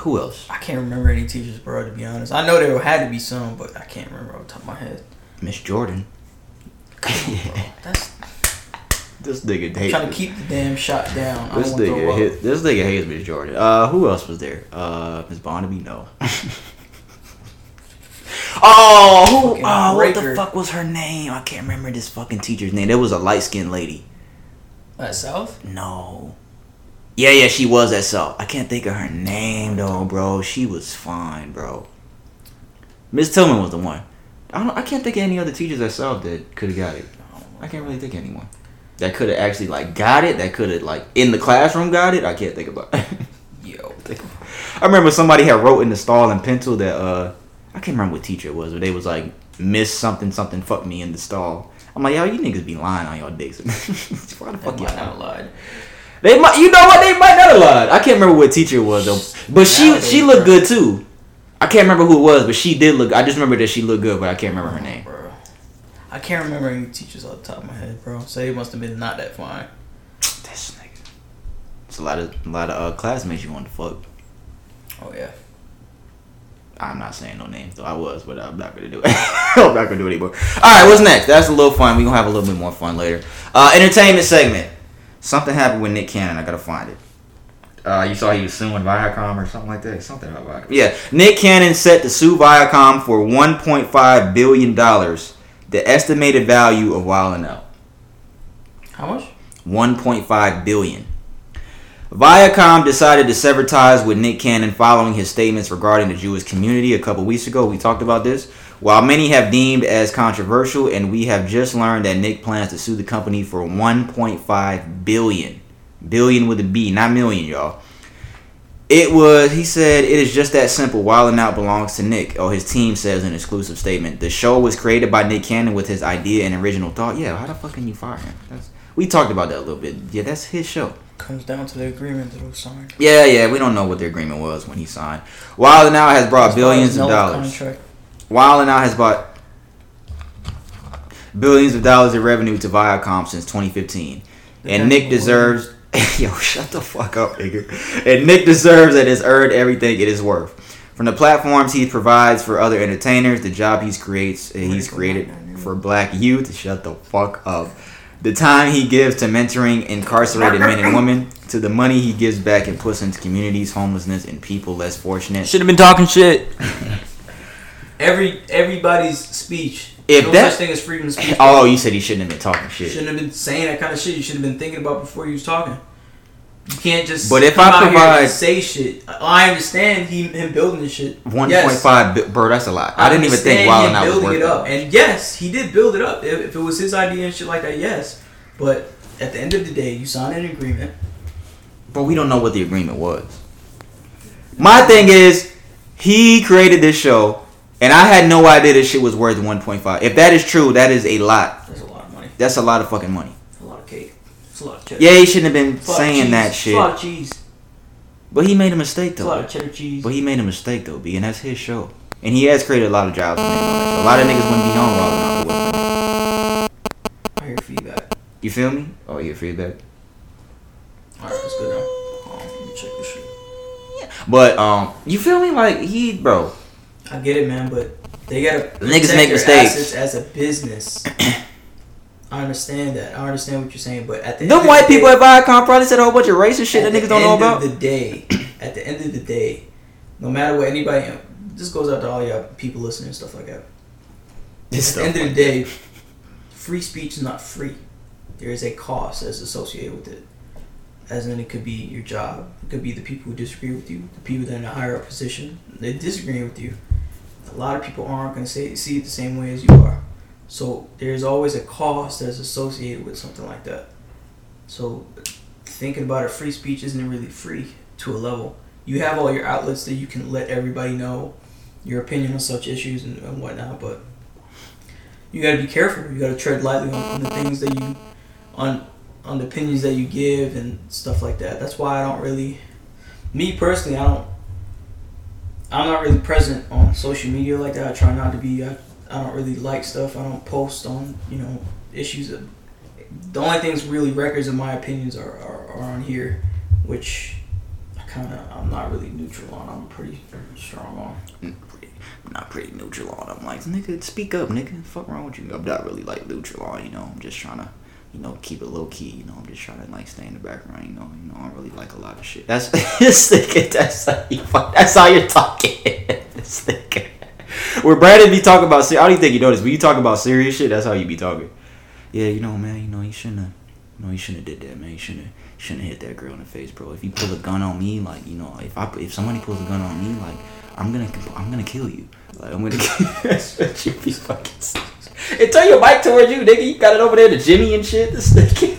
Who else? I can't remember any teachers, bro. To be honest, I know there had to be some, but I can't remember off the top of my head. Miss Jordan. Come on, bro. That's. This nigga hates. Trying to keep the damn shot down. This nigga, hit, this nigga hates Miss Jordan. Uh, who else was there? Uh, Miss Bonnaby? No. oh, who? Oh, what the fuck was her name? I can't remember this fucking teacher's name. There was a light skinned lady. At South? No. Yeah, yeah, she was at South. I can't think of her name though, bro. She was fine, bro. Miss Tillman was the one. I don't. I can't think of any other teachers at South that could have got it. I can't really think of anyone. That could have actually, like, got it. That could have, like, in the classroom got it. I can't think about it. Yo. I remember somebody had wrote in the stall and pencil that, uh, I can't remember what teacher it was, but they was like, miss something, something, fuck me in the stall. I'm like, yo, you niggas be lying on y'all dicks. Why the fuck y'all not lied? They might, you know what? They might not have lied. I can't remember what teacher it was, though. But she, she looked good, too. I can't remember who it was, but she did look, I just remember that she looked good, but I can't remember her name. I can't remember any teachers off the top of my head, bro. So they must have been not that fine. This nigga. It's a lot of a lot of uh, classmates you want to fuck. Oh yeah. I'm not saying no names though. I was, but I'm not gonna do it. I'm not gonna do it anymore. All right, what's next? That's a little fun. We gonna have a little bit more fun later. Uh, entertainment segment. Something happened with Nick Cannon. I gotta find it. Uh, you saw he was suing Viacom or something like that. Something about Viacom. Yeah, Nick Cannon set to sue Viacom for one point five billion dollars. The estimated value of Wild 'N Out. How much? one point five billion dollars. Viacom decided to sever ties with Nick Cannon following his statements regarding the Jewish community a couple weeks ago. We talked about this. While many have deemed as controversial, and we have just learned that Nick plans to sue the company for one point five billion dollars. Billion with a B, not million, y'all. It was, he said, it is just that simple. Wild 'N Out belongs to Nick, or his team says in an exclusive statement. The show was created by Nick Cannon with his idea and original thought. Yeah, how the fuck can you fire him? That's, we talked about that a little bit. Yeah, that's his show. Comes down to the agreement that was signed. Yeah, yeah, we don't know what the agreement was when he signed. Wild 'N Out has brought That's billions no of dollars. Contract. Wild 'N Out has brought billions of dollars in revenue to Viacom since twenty fifteen. The and Nick deserves... Word. Yo, shut the fuck up, nigga. And Nick deserves and has earned everything it is worth. From the platforms he provides for other entertainers, the job he's creates he's created for black youth, shut the fuck up. The time he gives to mentoring incarcerated men and women, to the money he gives back and puts into communities, homelessness, and people less fortunate. Should have been talking shit. Every everybody's speech. If no that, such thing as freedom of speech. Oh, you said he shouldn't have been talking shit. Shouldn't have been saying that kind of shit. You should have been thinking about before you was talking. You can't just but if come I out provide, here and say shit. I understand he, him building this shit. one point five, yes. Bro, that's a lot. I, I didn't even think while I was building it up. And yes, he did build it up. If, if it was his idea and shit like that, yes. But at the end of the day, you signed an agreement. But we don't know what the agreement was. My thing is, he created this show, and I had no idea this shit was worth one point five. If that is true, that is a lot. That's a lot of money. That's a lot of fucking money. A lot of cake. It's a lot of cheddar. Yeah, he shouldn't have been it's saying that shit. It's a lot of cheese. But he made a mistake, though. It's a lot of cheddar cheese. But he made a mistake, though, B, and that's his show. And he has created a lot of jobs. And a lot of niggas wouldn't be home while I hear feedback. You feel me? Oh, you hear feedback? All right, that's good now. Um, let me check this shit. Yeah. But, um, you feel me? Like, he, bro... I get it, man, but they gotta niggas make mistakes assets as a business. I understand that. I understand what you're saying, but at the them end white of the people day, at Viacom probably said a whole bunch of racist shit that niggas don't know about. At the end of the day, at the end of the day, no matter what anybody, this goes out to all y'all people listening and stuff like that. This at the end of the day, free speech is not free. There is a cost that's associated with it. As in, it could be your job, it could be the people who disagree with you, the people that are in a higher up position, they're disagreeing with you. A lot of people aren't going to say see it the same way as you are. So there's always a cost that's associated with something like that. So thinking about it, free speech isn't really free to a level. You have all your outlets that you can let everybody know your opinion on such issues and, and whatnot, but you got to be careful. You got to tread lightly on, on the things that you, on on the opinions that you give and stuff like that. That's why I don't really, me personally, I don't, I'm not really present on social media like that. I try not to be. I, I don't really like stuff. I don't post on, you know, issues. Of, the only things really records and my opinions are, are, are on here, which I kind of, I'm not really neutral on. I'm pretty strong on. I'm not pretty neutral on. I'm like, nigga, speak up, nigga. Fuck wrong with you? I'm not really like neutral on, you know. I'm just trying to, you know, keep it low key, you know, I'm just trying to like stay in the background, you know, you know, I don't really like a lot of shit. That's this nigga, that's how you fuck, that's how you're talking. This nigga. Where Brandon be talking about I don't even think you know this, but you talk about serious shit, that's how you be talking. Yeah, you know, man, you know, you shouldn't have you know, you shouldn't have did that, man. You shouldn't have shouldn't have hit that girl in the face, bro. If you pull a gun on me, like, you know, if I if somebody pulls a gun on me, like, I'm gonna I'm gonna kill you. Like I'm gonna kill you. That's what you be fucking saying. And turn your mic towards you, nigga. You got it over there to Jimmy and shit. This nigga.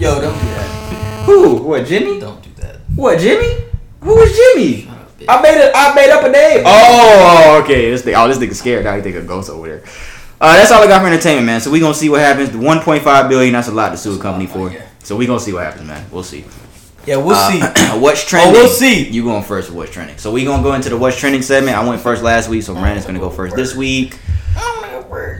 Yo, don't do that. Who? What, Jimmy? Don't do that. What, Jimmy? Who is Jimmy? Shut up, bitch. I made it. I made up a name. Oh, okay. This nigga. Oh, this nigga's scared. Now he think a ghost over there. Uh, that's all I got for entertainment, man. So we gonna see what happens. The one point five billion dollars. That's a lot to sue that's a company for. Here. So we gonna see what happens, man. We'll see. Yeah, we'll uh, see. What's trending? Oh, we'll see. You going first? What's trending? So we gonna go into the what's trending segment. I went first last week, so Brandon's gonna go first this week.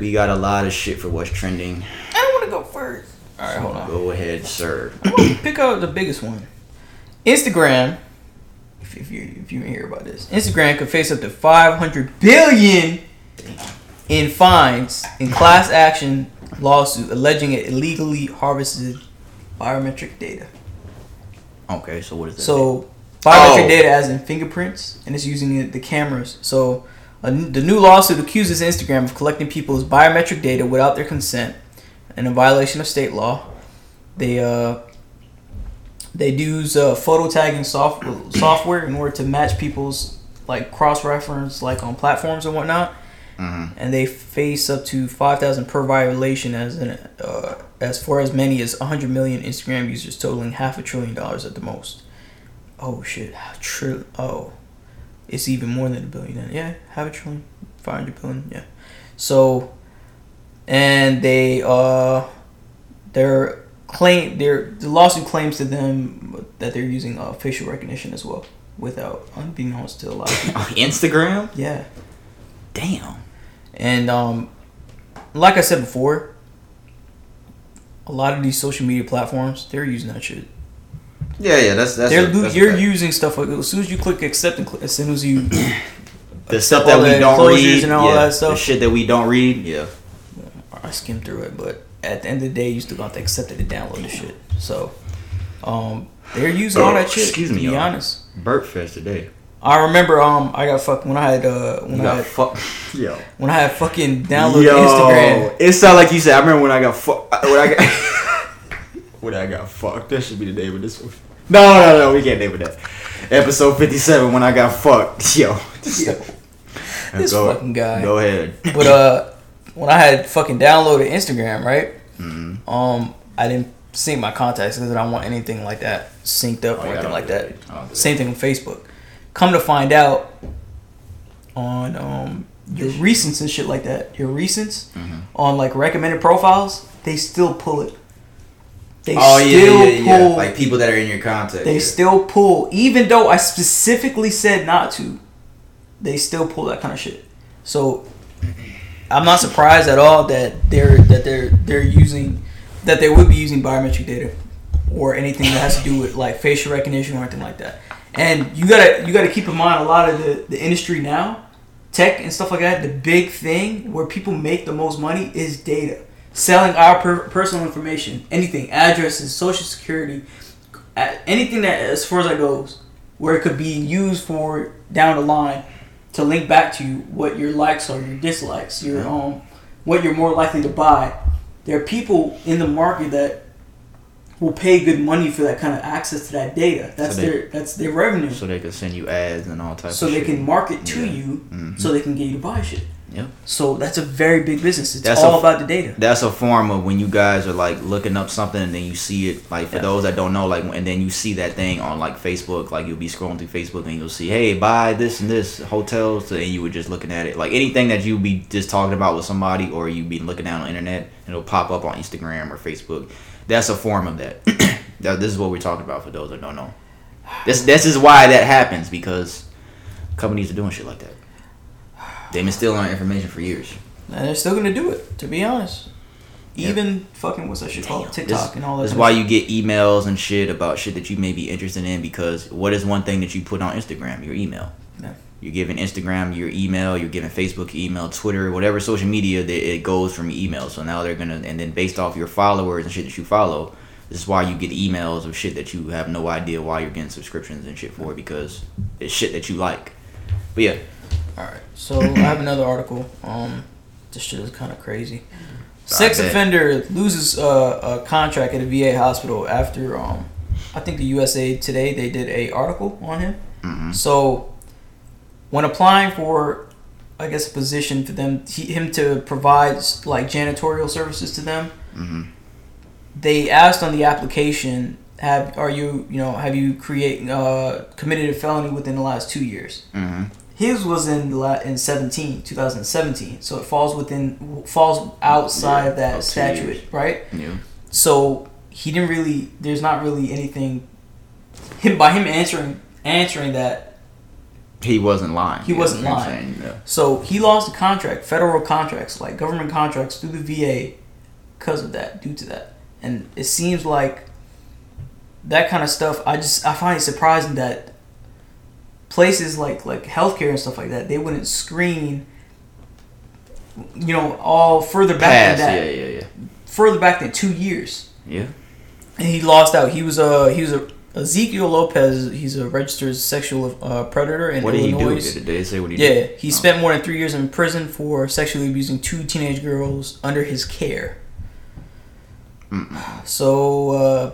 We got a lot of shit for what's trending. I don't want to go first. All right, so hold on. Go ahead, sir. I want to pick up the biggest one. Instagram, if, if you if you hear about this, Instagram could face up to five hundred billion dollars in fines in class action lawsuit alleging it illegally harvested biometric data. Okay, so what is that? So biometric oh. data as in fingerprints, and it's using the cameras. So. Uh, the new lawsuit accuses Instagram of collecting people's biometric data without their consent, and in violation of state law. They uh, they use uh, photo tagging soft- software in order to match people's like cross reference, like on platforms and whatnot. Mm-hmm. And they face up to five thousand per violation, as in uh, as for as many as a hundred million Instagram users, totaling half a trillion dollars at the most. Oh shit! True. Oh. It's even more than a billion. Then. Yeah, half a trillion, five hundred billion. Yeah, so, and they uh, their claim, their the lawsuit claims to them that they're using uh, facial recognition as well, without unbeknownst to a lot of people. Instagram. Yeah. Damn. And um, like I said before, a lot of these social media platforms, they're using that shit. Yeah, yeah, that's that's. A, that's you're using stuff like as soon as you click accept and click, as soon as you the stuff that we don't read and all yeah, that stuff, the shit that we don't read. Yeah, I skimmed through it, but at the end of the day, you still got to accept it and download the shit. So, um, they're using oh, all that shit. Excuse me, to be y'all. honest. Burp fest today. I remember um I got fucked when I had uh when you I had fuck yo when I had fucking downloaded yo, Instagram. It sounded like you said. I remember when I got fucked. When I got when I got fucked. That should be the name of this one. No, no, no, we can't name it that. Episode fifty-seven. When I got fucked, yo. yo. This go, fucking guy. Go ahead. But uh, when I had fucking downloaded Instagram, right? Mm-hmm. Um, I didn't sync my contacts because I don't want anything like that synced up oh, or yeah, anything like that. that. Same thing with Facebook. Come to find out, on um your recents and shit like that, your recents mm-hmm. on like recommended profiles, they still pull it. They oh, still yeah, yeah, yeah. pull like people that are in your contact. They yeah. still pull, even though I specifically said not to. They still pull that kind of shit. So I'm not surprised at all that they're that they're they're using that they would be using biometric data or anything that has to do with like facial recognition or anything like that. And you gotta you gotta keep in mind a lot of the, the industry now, tech and stuff like that. The big thing where people make the most money is data, selling our per- personal information, anything, addresses, social security, anything that as far as that goes, where it could be used for down the line to link back to you what your likes are, your dislikes, your um, what you're more likely to buy. There are people in the market that will pay good money for that kind of access to that data. That's so they, their that's their revenue. So they can send you ads and all types so of shit. So they can market to yeah. you mm-hmm. so they can get you to buy shit. Yeah. So that's a very big business. It's that's all a, about the data. That's a form of when you guys are like looking up something and then you see it. Like for yeah. those that don't know, like and then you see that thing on like Facebook. Like you'll be scrolling through Facebook and you'll see, hey, buy this and this hotels, and you were just looking at it. Like anything that you be just talking about with somebody or you be looking down on the internet, it'll pop up on Instagram or Facebook. That's a form of that. That this is what we're talking about for those that don't know. This this is why that happens, because companies are doing shit like that. They've been stealing our information for years. And they're still going to do it, to be honest. Even yep. fucking, what's that shit called? TikTok this, and all that. That's why you get emails and shit about shit that you may be interested in, because what is one thing that you put on Instagram? Your email. Yeah. You're giving Instagram your email, you're giving Facebook email, Twitter, whatever social media, that it goes from email. So now they're going to, and then based off your followers and shit that you follow, this is why you get emails of shit that you have no idea why you're getting subscriptions and shit for, because it's shit that you like. But yeah. All right, so I have another article. Um, this shit is kind of crazy. Sex offender loses uh, a contract at a V A hospital after, um, I think the U S A Today, they did a article on him. Mm-hmm. So when applying for, I guess, a position for them, he, him to provide like janitorial services to them, mm-hmm. they asked on the application, have are you, you know, have you create uh, committed a felony within the last two years? Mm-hmm. His was in in seventeen, twenty seventeen, so it falls within falls outside yeah, of that statute, right? Yeah. So he didn't really. There's not really anything. Him by him answering answering that. He wasn't lying. He wasn't lying. Saying, yeah. So he lost a contract, federal contracts, like government contracts through the V A, because of that, due to that, and it seems like that kind of stuff. I just I find it surprising that. Places like like healthcare and stuff like that, they wouldn't screen, you know, all further back Pass, than that. Yeah, yeah, yeah. Further back than two years. Yeah. And he lost out. He was a he was a Ezekiel Lopez. He's a registered sexual uh, predator in what Illinois. What did he do? Did they say what he yeah, did? Yeah, he oh. spent more than three years in prison for sexually abusing two teenage girls under his care. Mm-mm. So. Uh,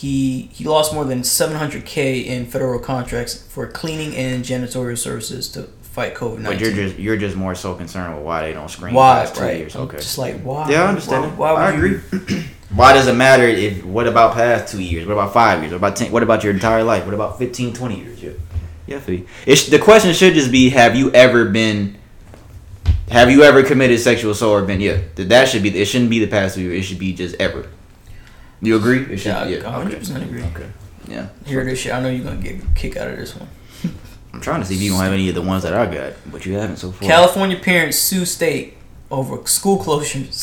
He he lost more than seven hundred thousand in federal contracts for cleaning and janitorial services to fight COVID nineteen. But you're just you're just more so concerned with why they don't screen why, the last right. two years. Okay. Just like why? Yeah, I understand. Why, why, why would I you? agree. Why does it matter if what about past two years? What about five years? What about ten? What about your entire life? What about fifteen, twenty years? Yeah, yeah. Fee. It's the question should just be: Have you ever been? Have you ever committed sexual assault or been? Yeah, that should be. It shouldn't be the past two years. It should be just ever. You agree? It should, yeah, yeah, I one hundred percent okay. agree. Okay. Yeah. Here this shit. I know you're going to get a kick out of this one. I'm trying to see if you don't have any of the ones that I got, but you haven't so far. California parents sue state over school closures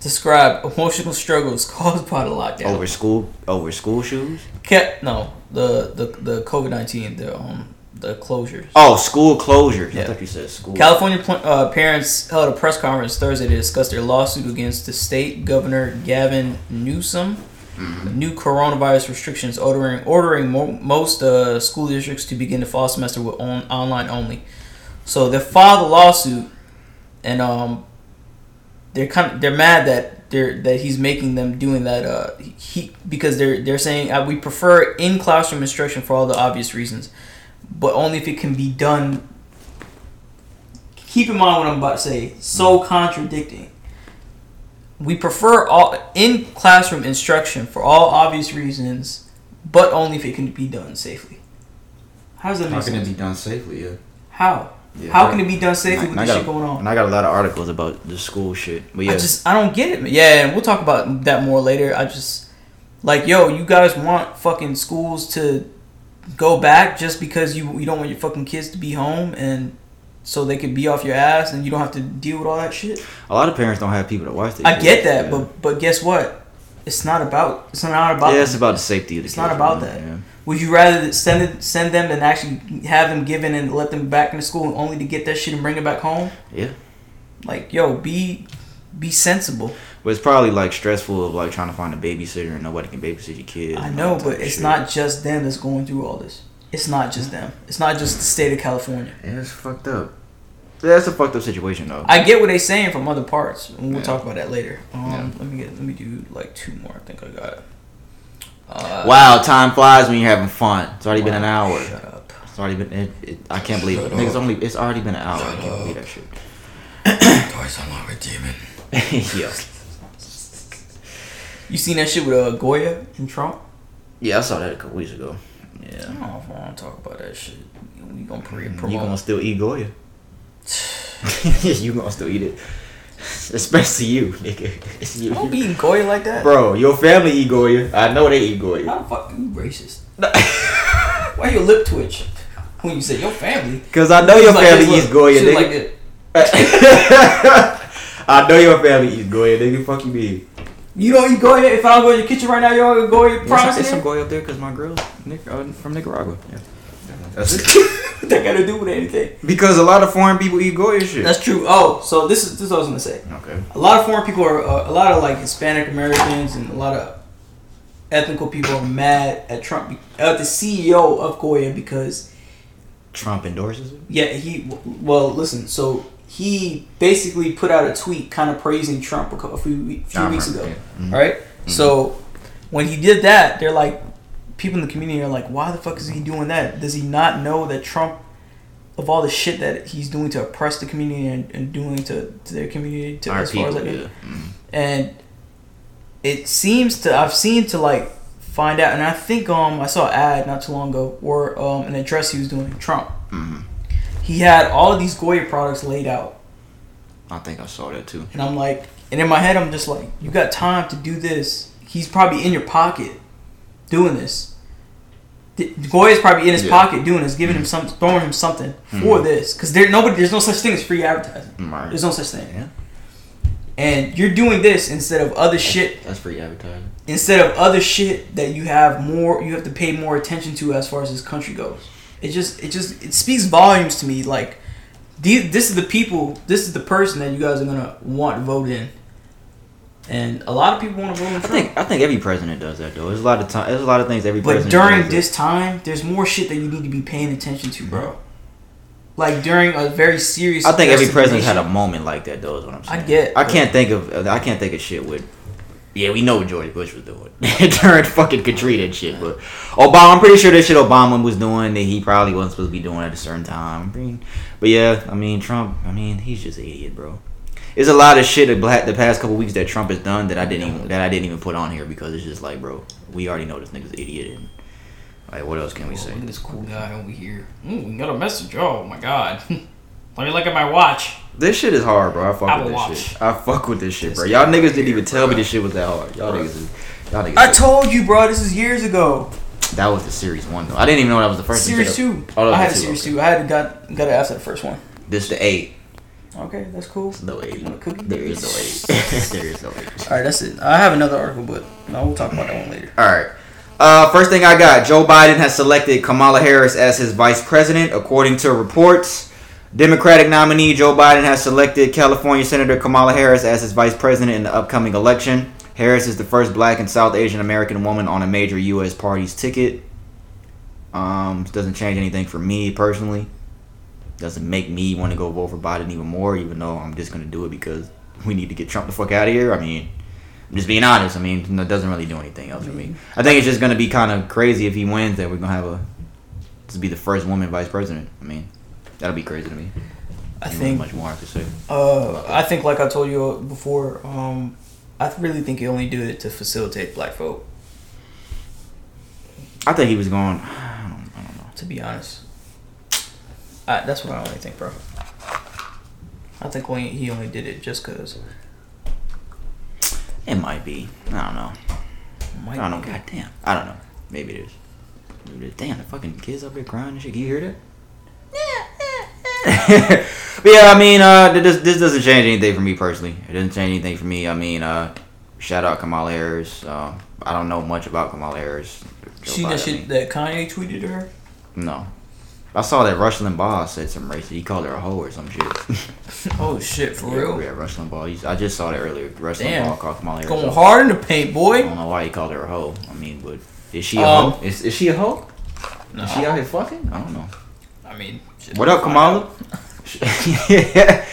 to Describe emotional struggles caused by the lockdown. Over school, over school shoes. Kept no the the the COVID nineteen the um the closures. Oh, school closures. Yeah. I thought you said school. California uh, parents held a press conference Thursday to discuss their lawsuit against the state governor Gavin Newsom. Mm-hmm. New coronavirus restrictions ordering ordering mo- most uh, school districts to begin the fall semester with on- online only. So they filed a lawsuit, and um, they're kind of, they're mad that they're that he's making them doing that. Uh, he because they're they're saying uh, we prefer in classroom instruction for all the obvious reasons, but only if it can be done. Keep in mind what I'm about to say. So contradicting. We prefer all in-classroom instruction for all obvious reasons, but only if it can be done safely. How does that make sense? How can it be done safely, yeah. How? Yeah, How I, can it be done safely I, with this shit going on? And I got a lot of articles about the school shit. But yeah. I just, I don't get it. Yeah, and we'll talk about that more later. I just, like, yo, you guys want fucking schools to go back just because you, you don't want your fucking kids to be home and... so they could be off your ass and you don't have to deal with all that shit. A lot of parents don't have people to watch their kids. I get that, yeah. but but guess what? It's not about it's not about Yeah, it's about the safety of the kids. It's not about that. Yeah. Would you rather send it, send them than actually have them given and let them back into school only to get that shit and bring it back home? Yeah. Like, yo, be be sensible. But it's probably like stressful of like trying to find a babysitter and nobody can babysit your kids. I know, but it's shit. Not just them that's going through all this. It's not just them. It's not just the state of California. Yeah, it's fucked up. That's a fucked up situation, though. I get what they're saying from other parts, and we'll yeah. talk about that later. Um, yeah. Let me get, let me do like two more. I think I got it. Uh, wow, time flies when you're having fun. It's already wow, been an hour. Shut up. It's already been. It, it, I can't believe shut it. Niggas only. It's already been an hour. Shut I can't up. believe that shit. Twice I'm over demon. Yo. You seen that shit with uh, Goya and Trump? Yeah, I saw that a couple weeks ago. Yeah. I don't know if I want to talk about that shit. We gonna pre- promote. You gonna still eat Goya? You gonna still eat it? Especially you, nigga. It's you. I don't be eating Goya like that, bro. Your family eat Goya. I know they eat Goya. How the fuck you racist? Why your lip twitch when you say your family? Because I know your like family eats Goya, nigga. Like I know your family eats Goya, nigga. Fuck you, me. You don't eat Goya? If I go in your kitchen right now, you don't go Goya? Promise. There's some Goya up there because my girl's from Nicaragua. Yeah. That's it. What that got to do with anything? Because a lot of foreign people eat Goya shit. That's true. Oh, so this is this is what I was gonna say. Okay. A lot of foreign people are uh, a lot of like Hispanic Americans and a lot of ethnical people are mad at Trump, at the C E O of Goya because Trump endorses it. Yeah, he. Well, listen. So he basically put out a tweet kind of praising Trump a few, few uh-huh. weeks ago. Yeah. Mm-hmm. All right. Mm-hmm. So when he did that, they're like. People in the community are like, why the fuck is he doing that? Does he not know that Trump, of all the shit that he's doing to oppress the community and, and doing to, to their community, to, as people, far as like, yeah. mm-hmm. and it seems to I've seen to like find out, and I think um I saw an ad not too long ago or um an address he was doing to Trump. Mm-hmm. He had all of these Goya products laid out. I think I saw that too. And I'm like, and in my head I'm just like, you got time to do this? He's probably in your pocket. Doing this, Goya's probably in his yeah. pocket doing this, giving mm-hmm. him some, throwing him something mm-hmm. for this, because there nobody, there's no such thing as free advertising. Right. There's no such thing. Yeah. And you're doing this instead of other shit. That's free advertising. Instead of other shit that you have more, you have to pay more attention to as far as this country goes. It just, it just, it speaks volumes to me. Like, these, this is the people, this is the person that you guys are gonna want to vote in. And a lot of people want to vote in Trump. I think I think every president does that though. There's a lot of time. There's a lot of things every but president. But during does this that. time, there's more shit that you need to be paying attention to, bro. Like during a very serious. I think every president's had a moment like that though. Is what I'm saying. I get. I can't think of. I can't think of shit with. Yeah, we know what George Bush was doing during fucking Katrina and shit. But Obama, I'm pretty sure that shit Obama was doing that he probably wasn't supposed to be doing at a certain time. But yeah, I mean Trump. I mean he's just an idiot, bro. There's a lot of shit the past couple weeks that Trump has done that I didn't even that I didn't even put on here because it's just like, bro, we already know this nigga's an idiot. And, like, what else can we oh, say? Look at this cool guy over here. Ooh, we got a message. Oh my god. Let me look at my watch. This shit is hard, bro. I fuck I with this watch. shit. I fuck with this shit, this bro. Y'all niggas didn't even tell bro. me this shit was that hard. Y'all bro. niggas, is, y'all niggas. I told you, bro. This is years ago. That was the series one though. I didn't even know that was the first. Series two. I had a series two. I had got got it after the first one. This the eight. Okay, that's cool. There's no age. There is no age. There is no age. All right, that's it. I have another article, but no, we'll talk about that one later. All right. Uh, first thing I got, Joe Biden has selected Kamala Harris as his vice president, according to reports. Democratic nominee Joe Biden has selected California Senator Kamala Harris as his vice president in the upcoming election. Harris is the first black and South Asian American woman on a major U S party's ticket. Um, doesn't change anything for me personally. Doesn't make me want to go vote for Biden even more, even though I'm just going to do it because we need to get Trump the fuck out of here. I mean, I'm just being honest. I mean, it doesn't really do anything else for me. I think it's just going to be kind of crazy if he wins that we're going to have a... This will be the first woman vice president. I mean, that'll be crazy to me. I, I think... much more I have to say. Uh, I think, like I told you before, um, I really think he only did it to facilitate black folk. I think he was going... I don't, I don't know. To be honest. I, that's what I only think, bro. I think only, he only did it just because. It might be. I don't know. Might I don't know. God damn. I don't know. Maybe it is. Maybe it is. Damn, the fucking kids up here crying and shit. Can you hear that? Yeah. But yeah, I mean, uh, this, this doesn't change anything for me personally. It doesn't change anything for me. I mean, uh, shout out Kamala Harris. Uh, I don't know much about Kamala Harris. See that shit that Kanye tweeted to her? No. I saw that Rush Limbaugh said some racist. He called her a hoe or some shit. Oh shit, for yeah, real? Yeah, Rush Limbaugh. I just saw that earlier. Rush Damn. Limbaugh called Kamala Harris. Going hard in the paint, boy. I don't know why he called her a hoe. I mean, but is she a um, hoe? Is, is she a hoe? No. Is she out here fucking? I don't know. I mean, what up, Kamala? Yeah.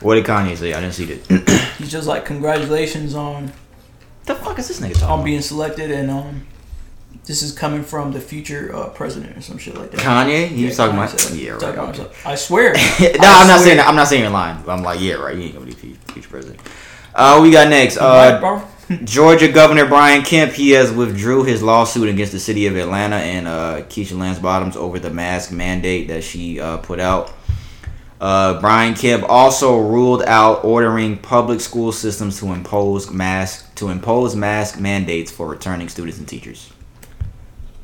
What did Kanye say? I didn't see that. He's just like, congratulations on. The fuck is this nigga talking? On being selected and um. This is coming from the future uh, president or some shit like that. Kanye? He yeah, was talking about... Yeah, right. Okay. I swear. no, I I'm not swear. saying that. I'm not saying you're lying. I'm like, yeah, right. You ain't going to be future president. Uh, we got next. Uh, Georgia Governor Brian Kemp, he has withdrew his lawsuit against the city of Atlanta and uh, Keisha Lance Bottoms over the mask mandate that she uh, put out. Uh, Brian Kemp also ruled out ordering public school systems to impose mask, to impose mask mandates for returning students and teachers.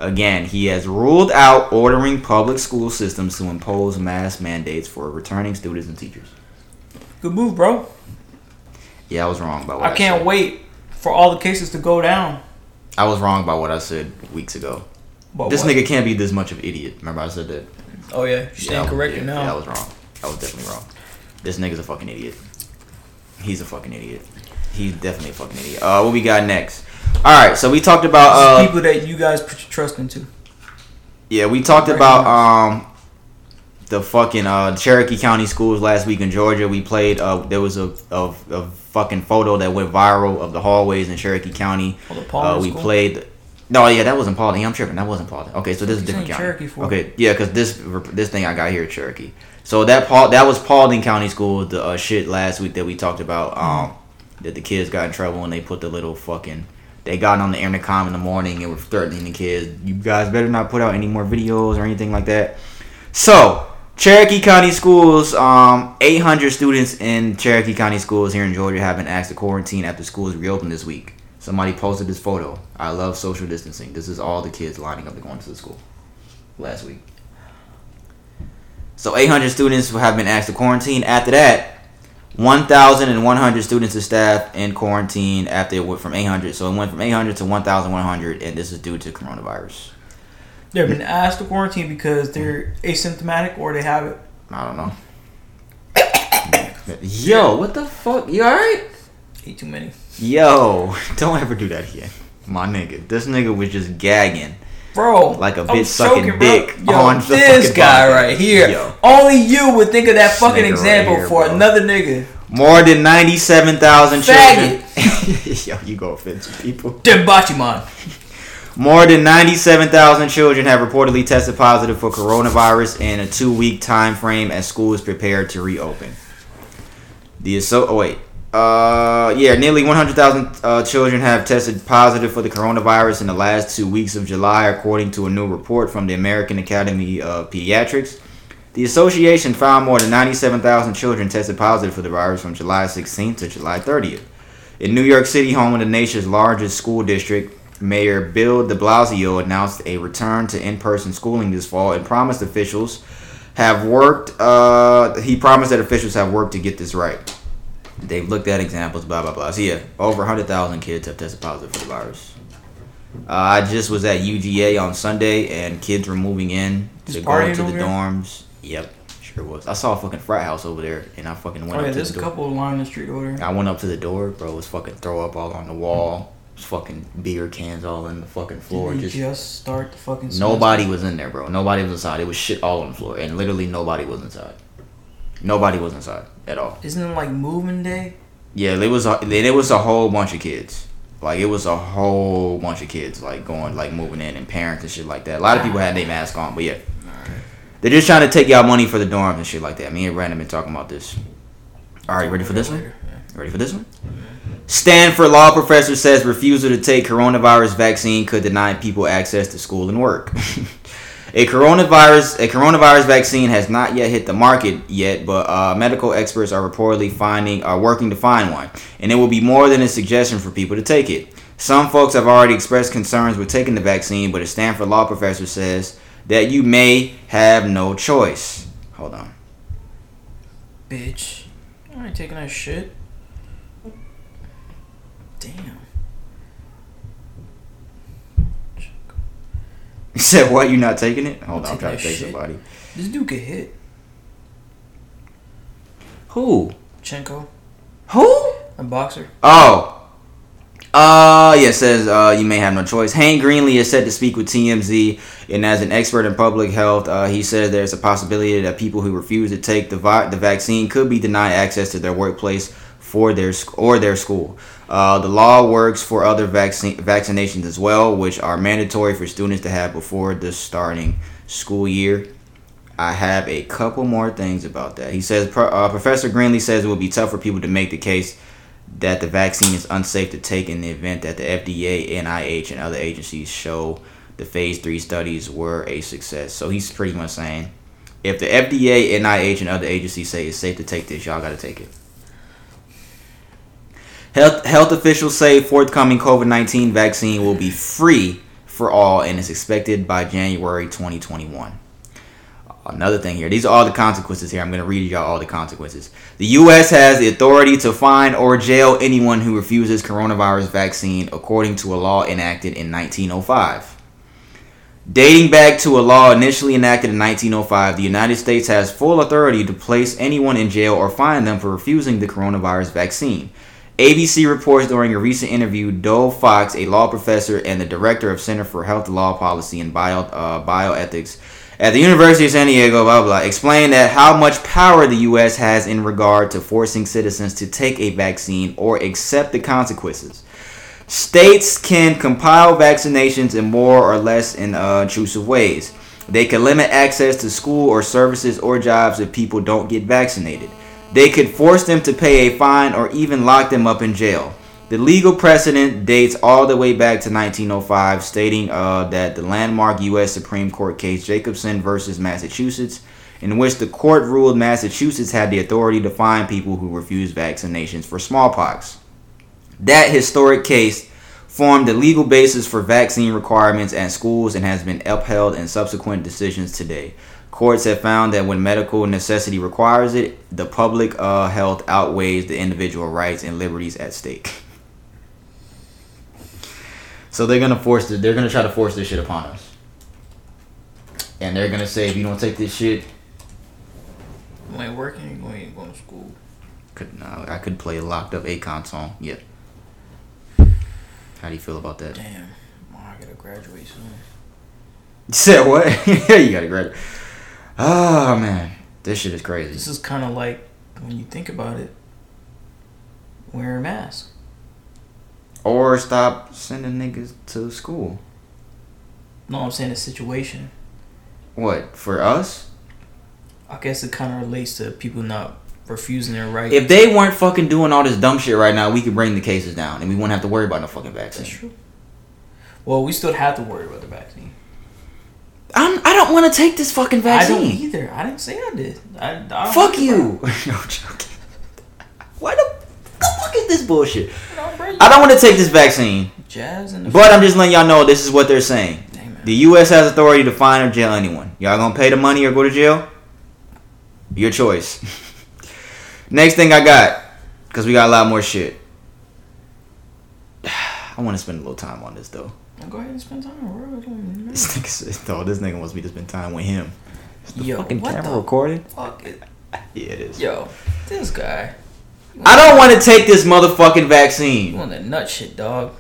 Again, he has ruled out ordering public school systems to impose mask mandates for returning students and teachers. Good move, bro. Yeah, I was wrong about what I, I can't said. Wait for all the cases to go down. I was wrong about what I said weeks ago. But this what? Nigga can't be this much of an idiot. Remember I said that? Oh, yeah. You stand yeah, corrected yeah, now. Yeah, I was wrong. I was definitely wrong. This nigga's a fucking idiot. He's a fucking idiot. He's definitely a fucking idiot. Uh, what we got next? All right, so we talked about uh, people that you guys put your trust into. Yeah, we talked right about um, the fucking uh, Cherokee County schools last week in Georgia. We played. Uh, there was a, a a fucking photo that went viral of the hallways in Cherokee County. Oh, the Paulden uh, we school? played. No, yeah, that wasn't Paulden. I'm tripping. That wasn't Paulden. Okay, so this is different county. Cherokee for? Okay, yeah, because this this thing I got here at Cherokee. So that Paul that was Paulden County School. The uh, shit last week that we talked about um, mm-hmm. that the kids got in trouble and they put the little fucking. They got on the intercom in the morning and were threatening the kids. You guys better not put out any more videos or anything like that. So, Cherokee County Schools, um, eight hundred students in Cherokee County Schools here in Georgia have been asked to quarantine after schools reopened this week. Somebody posted this photo. I love social distancing. This is all the kids lining up and going to the school last week. So, eight hundred students have been asked to quarantine. After that, eleven hundred students and staff in quarantine after it went from eight hundred. So it went from eight hundred to eleven hundred, and this is due to coronavirus. They've been asked to quarantine because they're asymptomatic or they have it. I don't know. Yo, what the fuck? You all right? Ate too many. Yo, don't ever do that again. My nigga. This nigga was just gagging. Bro, like a bitch sucking joking, dick yo, on this guy body. Right here. Yo. Only you would think of that fucking nigga example right here, for bro. Another nigga. More than ninety-seven thousand children. Yo, you go offend some people. Dembachiman. More than ninety-seven thousand children have reportedly tested positive for coronavirus in a two-week time frame as school is prepared to reopen. The so oh wait. Uh yeah, nearly one hundred thousand uh, children have tested positive for the coronavirus in the last two weeks of July, according to a new report from the American Academy of Pediatrics. The association found more than ninety-seven thousand children tested positive for the virus from July sixteenth to July thirtieth. In New York City, home of the nation's largest school district, Mayor Bill de Blasio announced a return to in-person schooling this fall and promised officials have worked. Uh, he promised that officials have worked to get this right. They've looked at examples, blah, blah, blah. So, yeah, over one hundred thousand kids have tested positive for the virus. Uh, I just was at U G A on Sunday, and kids were moving in to go into the dorms. Yep, sure was. I saw a fucking frat house over there, and I fucking went oh, up yeah, to the door. There's a couple along the street over there. I went up to the door, bro. It was fucking throw up all on the wall. It was fucking beer cans all in the fucking floor. Did just, just start the fucking semester? Nobody was in there, bro. Nobody was inside. It was shit all on the floor, and literally nobody was inside. Nobody was inside at all. Isn't it like moving day? Yeah, it was. A, it was a whole bunch of kids. Like, it was a whole bunch of kids, like, going, like, moving in and parents and shit like that. A lot of people had their mask on, but yeah. Right. They're just trying to take y'all money for the dorms and shit like that. Me and Brandon been talking about this. All right, ready for this one? Ready for this one? Stanford law professor says refusal to take coronavirus vaccine could deny people access to school and work. A coronavirus a coronavirus vaccine has not yet hit the market yet, but uh, medical experts are reportedly finding are working to find one, and it will be more than a suggestion for people to take it. Some folks have already expressed concerns with taking the vaccine, but a Stanford law professor says that you may have no choice. Hold on. Bitch. I ain't taking that shit. Damn. He said, what? You not taking it? Hold on, I'm trying to take somebody. This dude get hit. Who? Chenko. Who? A boxer. Oh. Uh, yeah, it says uh, you may have no choice. Hank Greenlee is set to speak with T M Z, and as an expert in public health, uh, he says there's a possibility that people who refuse to take the vi- the vaccine could be denied access to their workplace for their sc- or their school. Uh, the law works for other vaccine vaccinations as well, which are mandatory for students to have before the starting school year. I have a couple more things about that. He says, uh, Professor Greenlee says it would be tough for people to make the case that the vaccine is unsafe to take in the event that the F D A, N I H, and other agencies show the phase three studies were a success. So he's pretty much saying, if the F D A, N I H, and other agencies say it's safe to take this, y'all got to take it. Health, health officials say forthcoming COVID nineteen vaccine will be free for all and is expected by January twenty twenty-one. Another thing here. These are all the consequences here. I'm going to read y'all all the consequences. The U S has the authority to fine or jail anyone who refuses coronavirus vaccine according to a law enacted in nineteen oh five. Dating back to a law initially enacted in nineteen oh five, the United States has full authority to place anyone in jail or fine them for refusing the coronavirus vaccine. A B C reports during a recent interview, Dole Fox, a law professor and the director of Center for Health Law Policy and Bio, uh, Bioethics at the University of San Diego, blah, blah, explained that how much power the U S has in regard to forcing citizens to take a vaccine or accept the consequences. States can compile vaccinations in more or less in, uh, intrusive ways. They can limit access to school or services or jobs if people don't get vaccinated. They could force them to pay a fine or even lock them up in jail. The legal precedent dates all the way back to nineteen oh five, stating uh, that the landmark U S Supreme Court case Jacobson versus Massachusetts, in which the court ruled Massachusetts had the authority to fine people who refused vaccinations for smallpox. That historic case formed the legal basis for vaccine requirements at schools and has been upheld in subsequent decisions today. Courts have found that when medical necessity requires it, the public uh, health outweighs the individual rights and liberties at stake. So they're gonna force. The, they're gonna try to force this shit upon us, and they're gonna say, if you don't take this shit, you ain't working. You ain't going to school. Could no, I could play a locked up Akon song. Yep. How do you feel about that? Damn, oh, I gotta graduate soon. You said what? You gotta graduate. Oh, man. This shit is crazy. This is kind of like, when you think about it, wear a mask. Or stop sending niggas to school. No, I'm saying the situation. What? For us? I guess it kind of relates to people not refusing their rights. If they weren't fucking doing all this dumb shit right now, we could bring the cases down and we wouldn't have to worry about no fucking vaccine. That's true. Well, we still have to worry about the vaccine. I'm, I don't want to take this fucking vaccine. I don't either. I didn't say I did. I, I Fuck you. No, joking. Why the, the fuck is this bullshit? I don't want to take this vaccine. Jazz in the but family. I'm just letting y'all know this is what they're saying. Damn, the U S has authority to fine or jail anyone. Y'all going to pay the money or go to jail? Your choice. Next thing I got, because we got a lot more shit. I want to spend a little time on this, though. Go ahead and spend time. Bro. This nigga, no, this nigga wants me to spend time with him. Is the Yo, fucking what camera the recording? Fuck it. Yeah, it is. Yo, this guy. I don't want to take this motherfucking vaccine. You want that nut shit, dog.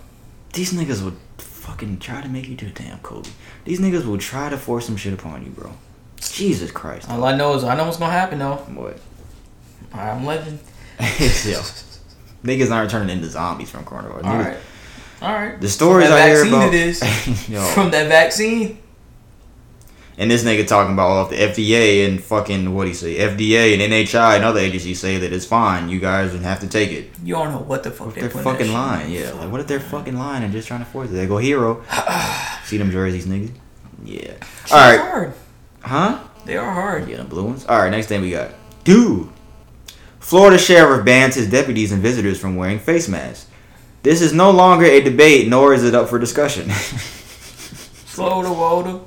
These niggas would fucking try to make you do a damn Kobe. These niggas will try to force some shit upon you, bro. Jesus Christ. All dog. I know is I know what's going to happen, though. What? I'm living. Yo, niggas aren't turning into zombies from coronavirus. All right. All right. The stories I hear about... From that vaccine it is. Yo. From that vaccine. And this nigga talking about all the F D A and fucking, what do you say, F D A and N H I and other agencies say that it's fine. You guys don't have to take it. You don't know what the fuck what they're, they're fucking lying. Yeah, like what if they're fucking lying and just trying to force it? They go hero. See them jerseys, nigga? Yeah. All right. They're hard. Huh? They are hard. Yeah, the blue ones. All right, next thing we got. Dude. Florida sheriff bans his deputies and visitors from wearing face masks. This is no longer a debate, nor is it up for discussion. Florida water.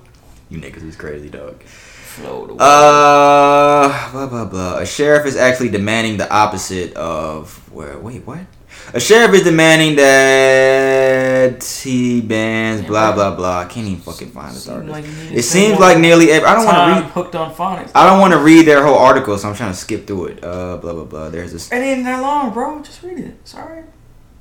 You niggas is crazy, dog. Flow the water. Uh, blah, blah, blah. A sheriff is actually demanding the opposite of... Where? Wait, what? A sheriff is demanding that he bans blah, blah, blah. I can't even fucking find this article. Like it seems like nearly every... I don't want to read... Hooked on phonics. I don't want to read their whole article, so I'm trying to skip through it. Uh, blah, blah, blah. There's this... It ain't that long, bro. Just read it. Sorry.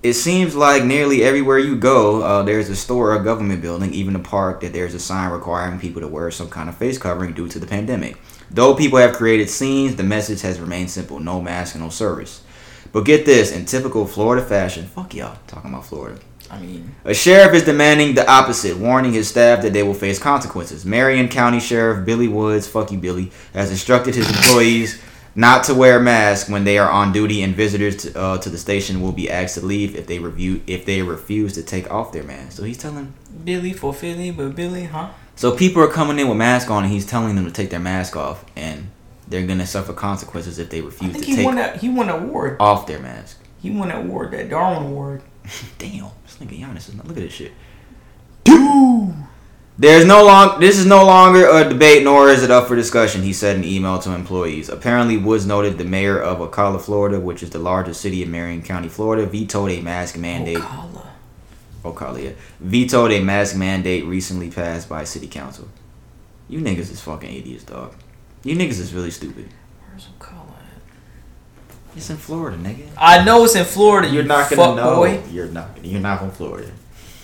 It seems like nearly everywhere you go, uh, there's a store, a government building, even a park, that there's a sign requiring people to wear some kind of face covering due to the pandemic. Though people have created scenes, the message has remained simple. No mask and no service. But get this, in typical Florida fashion, fuck y'all, talking about Florida. I mean, a sheriff is demanding the opposite, warning his staff that they will face consequences. Marion County Sheriff Billy Woods, fuck you Billy, has instructed his employees... not to wear masks when they are on duty, and visitors to, uh, to the station will be asked to leave if they review if they refuse to take off their masks. So he's telling Billy for Philly, but Billy, huh? So people are coming in with masks on, and he's telling them to take their mask off, and they're gonna suffer consequences if they refuse I think to he take. Won a, he won an award off their mask. He won an award, that Darwin Award. Damn, this nigga Giannis is not. Look at this shit, dude. There's no long. This is no longer a debate, nor is it up for discussion, he said in an email to employees. Apparently, Woods noted the mayor of Ocala, Florida, which is the largest city in Marion County, Florida, vetoed a mask mandate. Ocala. Ocala, yeah. Vetoed a mask mandate recently passed by city council. You niggas is fucking idiots, dog. You niggas is really stupid. Where's Ocala at? It's in Florida, nigga. I know it's in Florida. You're, you're not gonna know. Boy. You're not. You're not from Florida.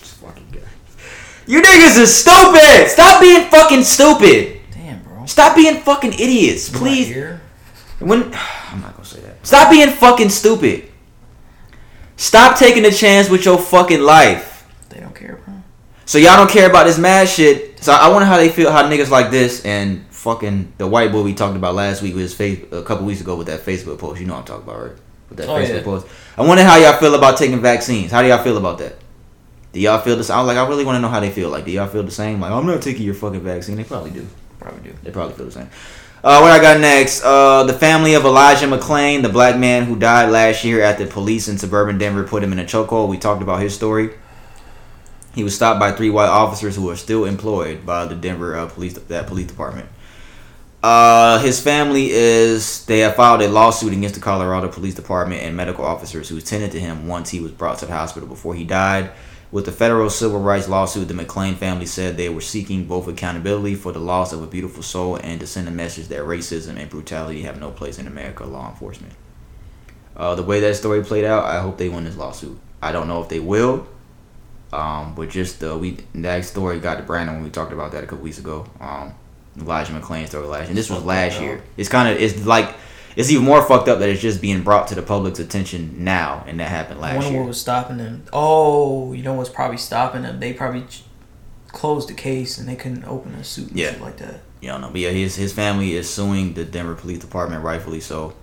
Just fucking guy. You niggas is stupid! Stop being fucking stupid! Damn, bro. Stop being fucking idiots, please. When I'm not gonna say that. Stop being fucking stupid. Stop taking a chance with your fucking life. They don't care, bro. So y'all don't care about this mad shit. So I wonder how they feel, how niggas like this and fucking the white boy we talked about last week with his face a couple weeks ago with that Facebook post. You know what I'm talking about, right? With that oh, Facebook yeah. post. I wonder how y'all feel about taking vaccines. How do y'all feel about that? Do y'all feel this? I like. I really want to know how they feel. Like, do y'all feel the same? Like, I'm not taking your fucking vaccine. They probably do. Probably do. They probably feel the same. Uh, what I got next? Uh, the family of Elijah McClain, the black man who died last year after police in suburban Denver put him in a chokehold. We talked about his story. He was stopped by three white officers who are still employed by the Denver uh, police that police department. Uh, his family is they have filed a lawsuit against the Colorado Police Department and medical officers who attended to him once he was brought to the hospital before he died. With the federal civil rights lawsuit, the McClain family said they were seeking both accountability for the loss of a beautiful soul and to send a message that racism and brutality have no place in America law enforcement. Uh, the way that story played out, I hope they win this lawsuit. I don't know if they will, um, but just the we that story got to Brandon when we talked about that a couple weeks ago. Um, Elijah McClain's story last year. And this was last year. It's kind of it's like. It's even more fucked up that it's just being brought to the public's attention now, and that happened last year. I wonder year. What was stopping them. Oh, you know what's probably stopping them? They probably ch- closed the case, and they couldn't open a suit and yeah. shit like that. You don't know. But yeah, his, his family is suing the Denver Police Department, rightfully so,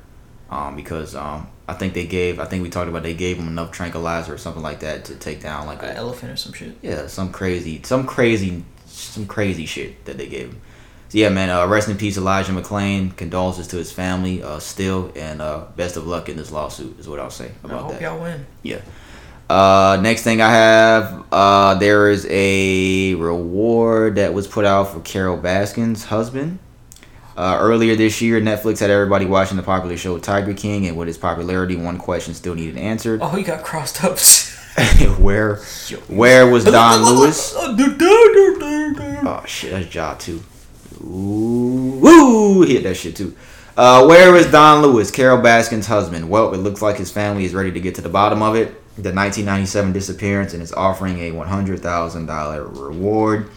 um, because um, I think they gave, I think we talked about they gave him enough tranquilizer or something like that to take down like an a, elephant or some shit. Yeah, some crazy, some crazy, some crazy shit that they gave him. Yeah, man, uh, rest in peace, Elijah McClain. Condolences to his family uh, still, and uh, best of luck in this lawsuit is what I'll say about that. I hope that. Y'all win. Yeah. Uh, next thing I have, uh, there is a reward that was put out for Carole Baskin's husband. Uh, earlier this year, Netflix had everybody watching the popular show Tiger King, and with its popularity, one question still needed answered. Oh, he got crossed up. where, where was Don Lewis? Oh shit, that's Ja too. Ooh, ooh, hit that shit too. Uh, where is Don Lewis, Carol Baskin's husband? Well, it looks like his family is ready to get to the bottom of it. The nineteen ninety-seven disappearance, and is offering a one hundred thousand dollars reward.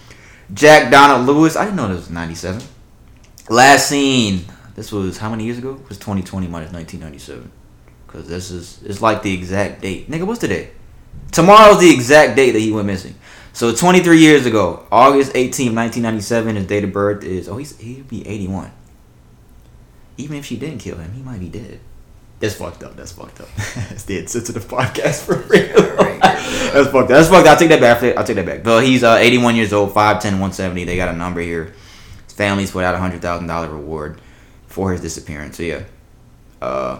Jack Donald Lewis. I didn't know this was ninety-seven. Last seen, this was how many years ago? It was twenty twenty minus nineteen ninety-seven. Because this is, it's like the exact date. Nigga, what's today? Tomorrow's the exact date that he went missing. So twenty-three years ago, August eighteenth, nineteen ninety-seven, his date of birth is, oh, he's, he'd be eighty-one. Even if she didn't kill him, he might be dead. That's fucked up. That's fucked up. It's the insensitive podcast for real. That's fucked up. That's fucked up. I'll take that back. I'll take that back. But he's uh, eighty-one years old, five ten, one seventy. They got a number here. His family's put out a one hundred thousand dollars reward for his disappearance. So, yeah. Uh,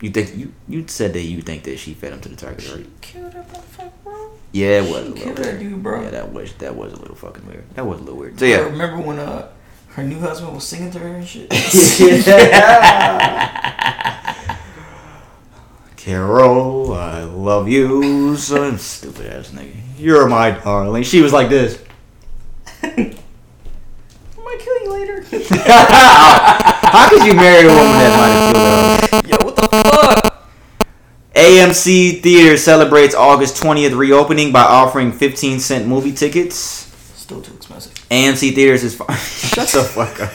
you think you, you said that you think that she fed him to the target, right? She killed her motherfucker, bro. Yeah, it was she a little weird. She killed that dude, bro. Yeah, that was, that was a little fucking weird. That was a little weird. So, yeah. I remember when uh, her new husband was singing to her and shit? Yeah. Carol, I love you, son. Stupid ass nigga. You're my darling. She was like this. I might kill you later. How could you marry a woman that might have killed her? Yo, what the fuck? A M C Theater celebrates August twentieth reopening by offering fifteen cent movie tickets. Still too expensive. A M C Theaters is fine. Shut the fuck up.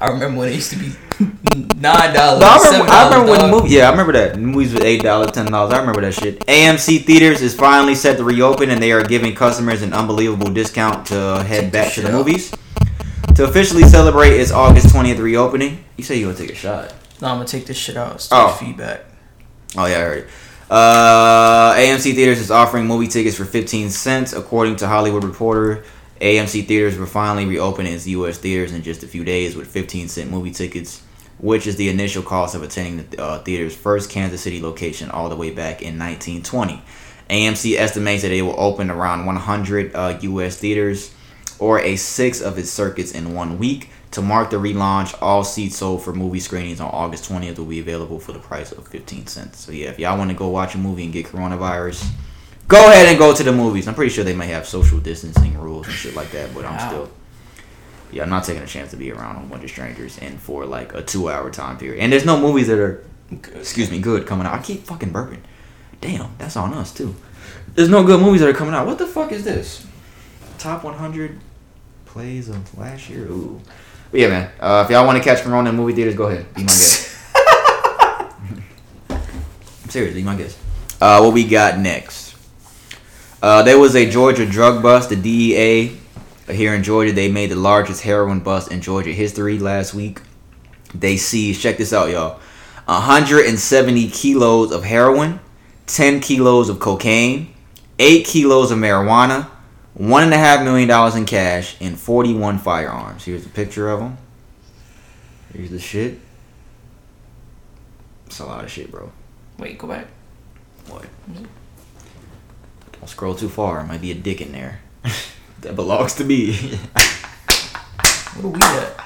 I remember when it used to be nine dollars, no, I remember, seven dollars. I remember when movies, yeah, I remember that. Movies was eight dollars, ten dollars. I remember that shit. A M C Theaters is finally set to reopen, and they are giving customers an unbelievable discount to head back to the movies. To officially celebrate its August twentieth reopening. You say you're going to take a shot. No, I'm going to take this shit out. It's oh. feedback. Oh, yeah, I heard it. Uh, A M C Theaters is offering movie tickets for fifteen cents, according to Hollywood Reporter. A M C Theaters will finally reopen its U S theaters in just a few days with fifteen cent movie tickets, which is the initial cost of attending the uh, theater's first Kansas City location all the way back in nineteen twenty. A M C estimates that it will open around one hundred uh, U S theaters or a sixth of its circuits in one week. To mark the relaunch, all seats sold for movie screenings on August twentieth will be available for the price of fifteen cents. So yeah, if y'all want to go watch a movie and get coronavirus, go ahead and go to the movies. I'm pretty sure they may have social distancing rules and shit like that, but I'm wow. still... Yeah, I'm not taking a chance to be around a bunch of strangers and for like a two-hour time period. And there's no movies that are, excuse me, good coming out. I keep fucking burping. Damn, that's on us, too. There's no good movies that are coming out. What the fuck is this? Top one hundred plays of last year? Ooh. But yeah, man. Uh, if y'all want to catch Corona in movie theaters, go ahead. Be my guest. Seriously, be my guest. Uh, what we got next? Uh, there was a Georgia drug bust. The D E A here in Georgia, they made the largest heroin bust in Georgia history last week. They seized, check this out, y'all, one hundred seventy kilos of heroin, ten kilos of cocaine, eight kilos of marijuana, one and a half million dollars in cash, and forty-one firearms. Here's a picture of them. Here's the shit. It's a lot of shit, bro. Wait, go back. What? Mm-hmm. I'll scroll too far. Might be a dick in there. That belongs to me. What a weed at?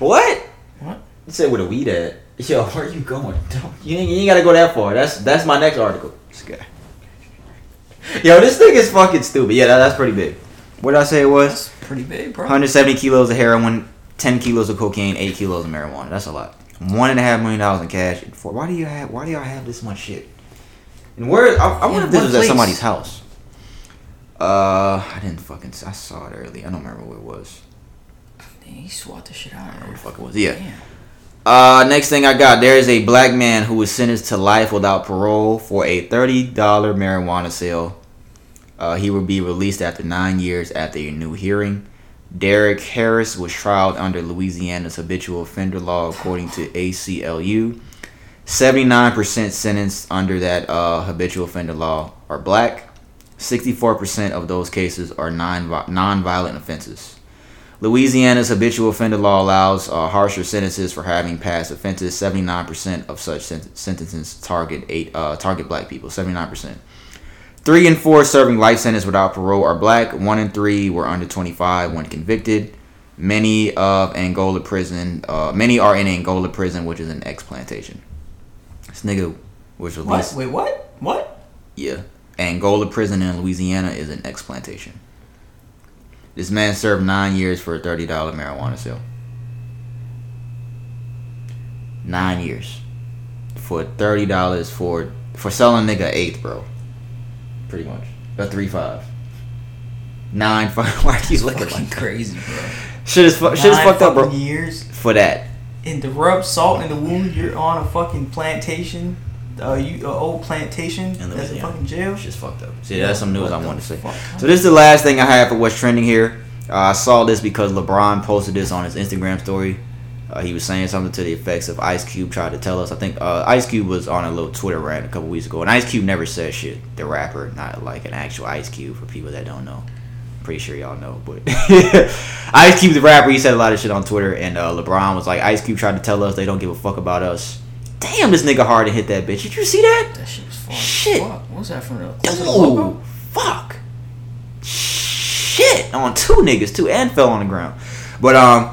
What? What? You said what a weed at? Yo, where are you going? Don't, you, ain't, you ain't gotta go that far. That's that's my next article. This guy. Yo, this thing is fucking stupid. Yeah, that, that's pretty big. What did I say it was? That's pretty big, bro. one hundred seventy kilos of heroin, ten kilos of cocaine, eight kilos of marijuana. That's a lot. One and a half million dollars in cash. Why do you have? Why do y'all have this much shit? And where I, I wonder if this was at somebody's house. Uh, I didn't fucking. I saw it early. I don't remember where it was. Dang, he swat the shit out. I don't know where the fuck it was. Yeah. Damn. Uh, next thing I got, there is a black man who was sentenced to life without parole for a thirty dollars marijuana sale. Uh, he will be released after nine years after a new hearing. Derek Harris was trialed under Louisiana's habitual offender law, according to A C L U. seventy-nine percent sentenced under that uh, habitual offender law are black. sixty-four percent of those cases are non non-violent offenses. Louisiana's habitual offender law allows uh, harsher sentences for having past offenses. seventy-nine percent of such sent- sentences target eight uh, target black people. seventy-nine percent. Three in four serving life sentence without parole are black. One in three were under twenty-five when convicted. Many of Angola prison, uh, many are in Angola prison, which is an ex plantation. This nigga was released. What? Wait, what? What? Yeah, Angola prison in Louisiana is an ex plantation. This man served nine years for a thirty dollar marijuana sale. Nine years for thirty dollars for for selling nigga eighth, bro. Pretty much a three five. Nine five. Why are you looking like crazy, bro? Shit is, fu- shit is fucked up, bro. Years for that. And to rub salt in the wound, you're on a fucking plantation, uh, you uh, old plantation. That's a fucking jail. Shit's fucked up. See, that's some news I wanted to say. So this is the last thing I have for what's trending here. Uh, I saw this because LeBron posted this on his Instagram story. Uh, he was saying something to the effects of Ice Cube tried to tell us. I think uh, Ice Cube was on a little Twitter rant a couple weeks ago, and Ice Cube never said shit. The rapper, not like an actual Ice Cube for people that don't know. Pretty sure y'all know, but Ice Cube the rapper, he said a lot of shit on Twitter, and uh, LeBron was like, Ice Cube tried to tell us they don't give a fuck about us. Damn, this nigga hard to hit that bitch. Did you see that? That shit was fun. Shit. Fuck. What was that from? The- oh, fuck. Shit. On two niggas, too, and fell on the ground. But um,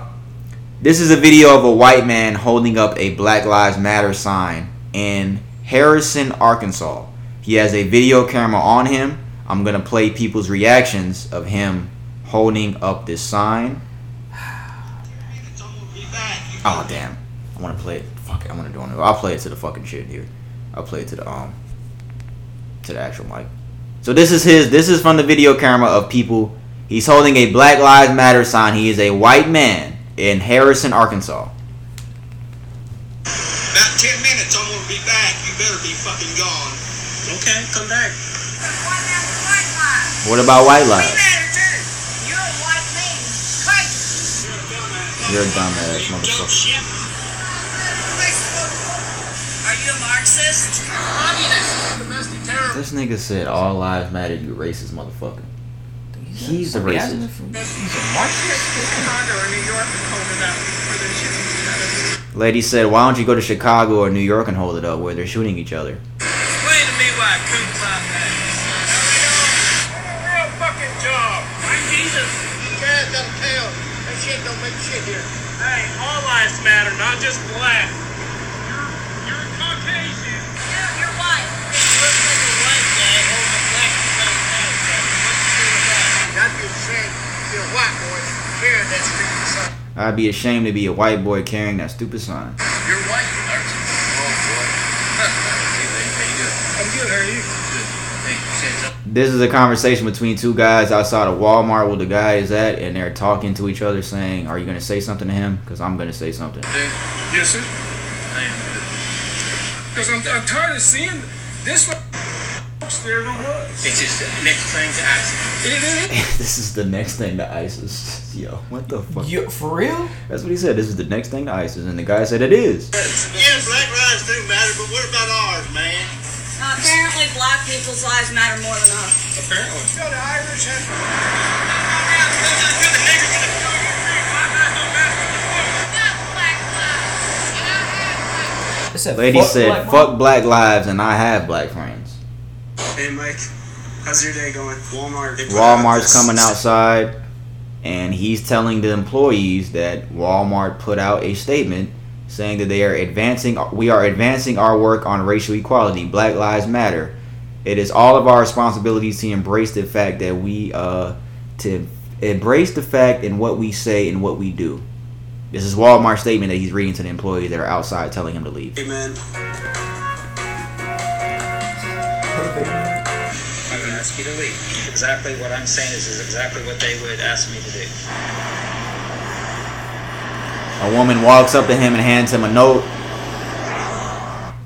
this is a video of a white man holding up a Black Lives Matter sign in Harrison, Arkansas. He has a video camera on him. I'm going to play people's reactions of him holding up this sign. Oh, damn. I want to play it. Fuck it. I want to do it. I'll play it to the fucking shit here. I'll play it to the, um, to the actual mic. So this is his, this is from the video camera of people. He's holding a Black Lives Matter sign. He is a white man in Harrison, Arkansas. About ten minutes, I'm going to be back. You better be fucking gone. Okay, come back. What about white lives? You're a white man. You're a dumbass motherfucker. Are you a Marxist? This nigga said all lives matter, you racist motherfucker. He's a racist. Lady said, why don't you go to Chicago or New York and hold it up where they're shooting each other? Explain to me why Ku Klux Klan. Matter, not just black. You're, you're Caucasian. Yeah, you're white. You're fucking white guy over the black lives matter guy. What's the deal with that? I'd be ashamed to be a white boy carrying that stupid sign. I'd be ashamed to be a white boy carrying that stupid sign. You're white, aren't you? Oh, boy. How you doing? I'm good, how are you? Good. Thank you. This is a conversation between two guys outside of Walmart where the guy is at, and they're talking to each other saying, are you going to say something to him? Because I'm going to say something. Yes, sir. I am. Because I'm, I'm tired of seeing this one. There it was. It's just the next thing to ISIS. This is the next thing to ISIS. Yo, what the fuck? Yo, for real? That's what he said. This is the next thing to ISIS. And the guy said it is. Yeah, black lives do matter, but what about ours, man? Uh, apparently, black people's lives matter more than us. Apparently. Go to Irish and... Lady said, fuck black lives, and I have black friends. Hey, Mike. How's your day going? Walmart. Walmart's coming outside, and he's telling the employees that Walmart put out a statement saying that they are advancing, we are advancing our work on racial equality. Black Lives Matter. It is all of our responsibilities to embrace the fact that we, uh, to embrace the fact in what we say and what we do. This is Walmart's statement that he's reading to the employees that are outside telling him to leave. Amen. I'm going to ask you to leave. Exactly what I'm saying is, is exactly what they would ask me to do. A woman walks up to him and hands him a note.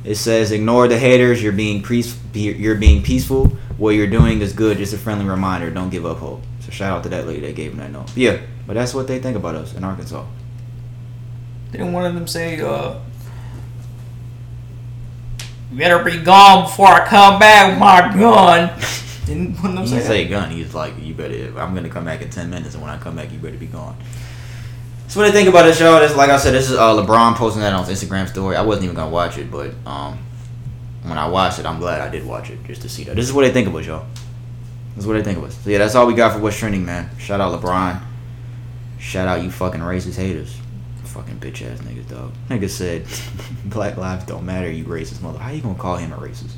It says, ignore the haters. You're being peace- You're being peaceful. What you're doing is good. Just a friendly reminder. Don't give up hope. So shout out to that lady that gave him that note. Yeah, but that's what they think about us in Arkansas. Didn't one of them say, uh, you better be gone before I come back with my gun? Didn't one of them say that? He didn't say gun. He's like, you better, I'm going to come back in ten minutes, and when I come back, you better be gone. So what I think about this, y'all, is like I said, this is uh, LeBron posting that on his Instagram story. I wasn't even gonna watch it, but um, when I watched it, I'm glad I did watch it just to see that. This is what I think of us, y'all. This is what I think of us. So yeah, that's all we got for what's trending, man. Shout out LeBron. Shout out you fucking racist haters. Fucking bitch ass niggas, dog. Nigga said, black lives don't matter, you racist mother. How you gonna call him a racist?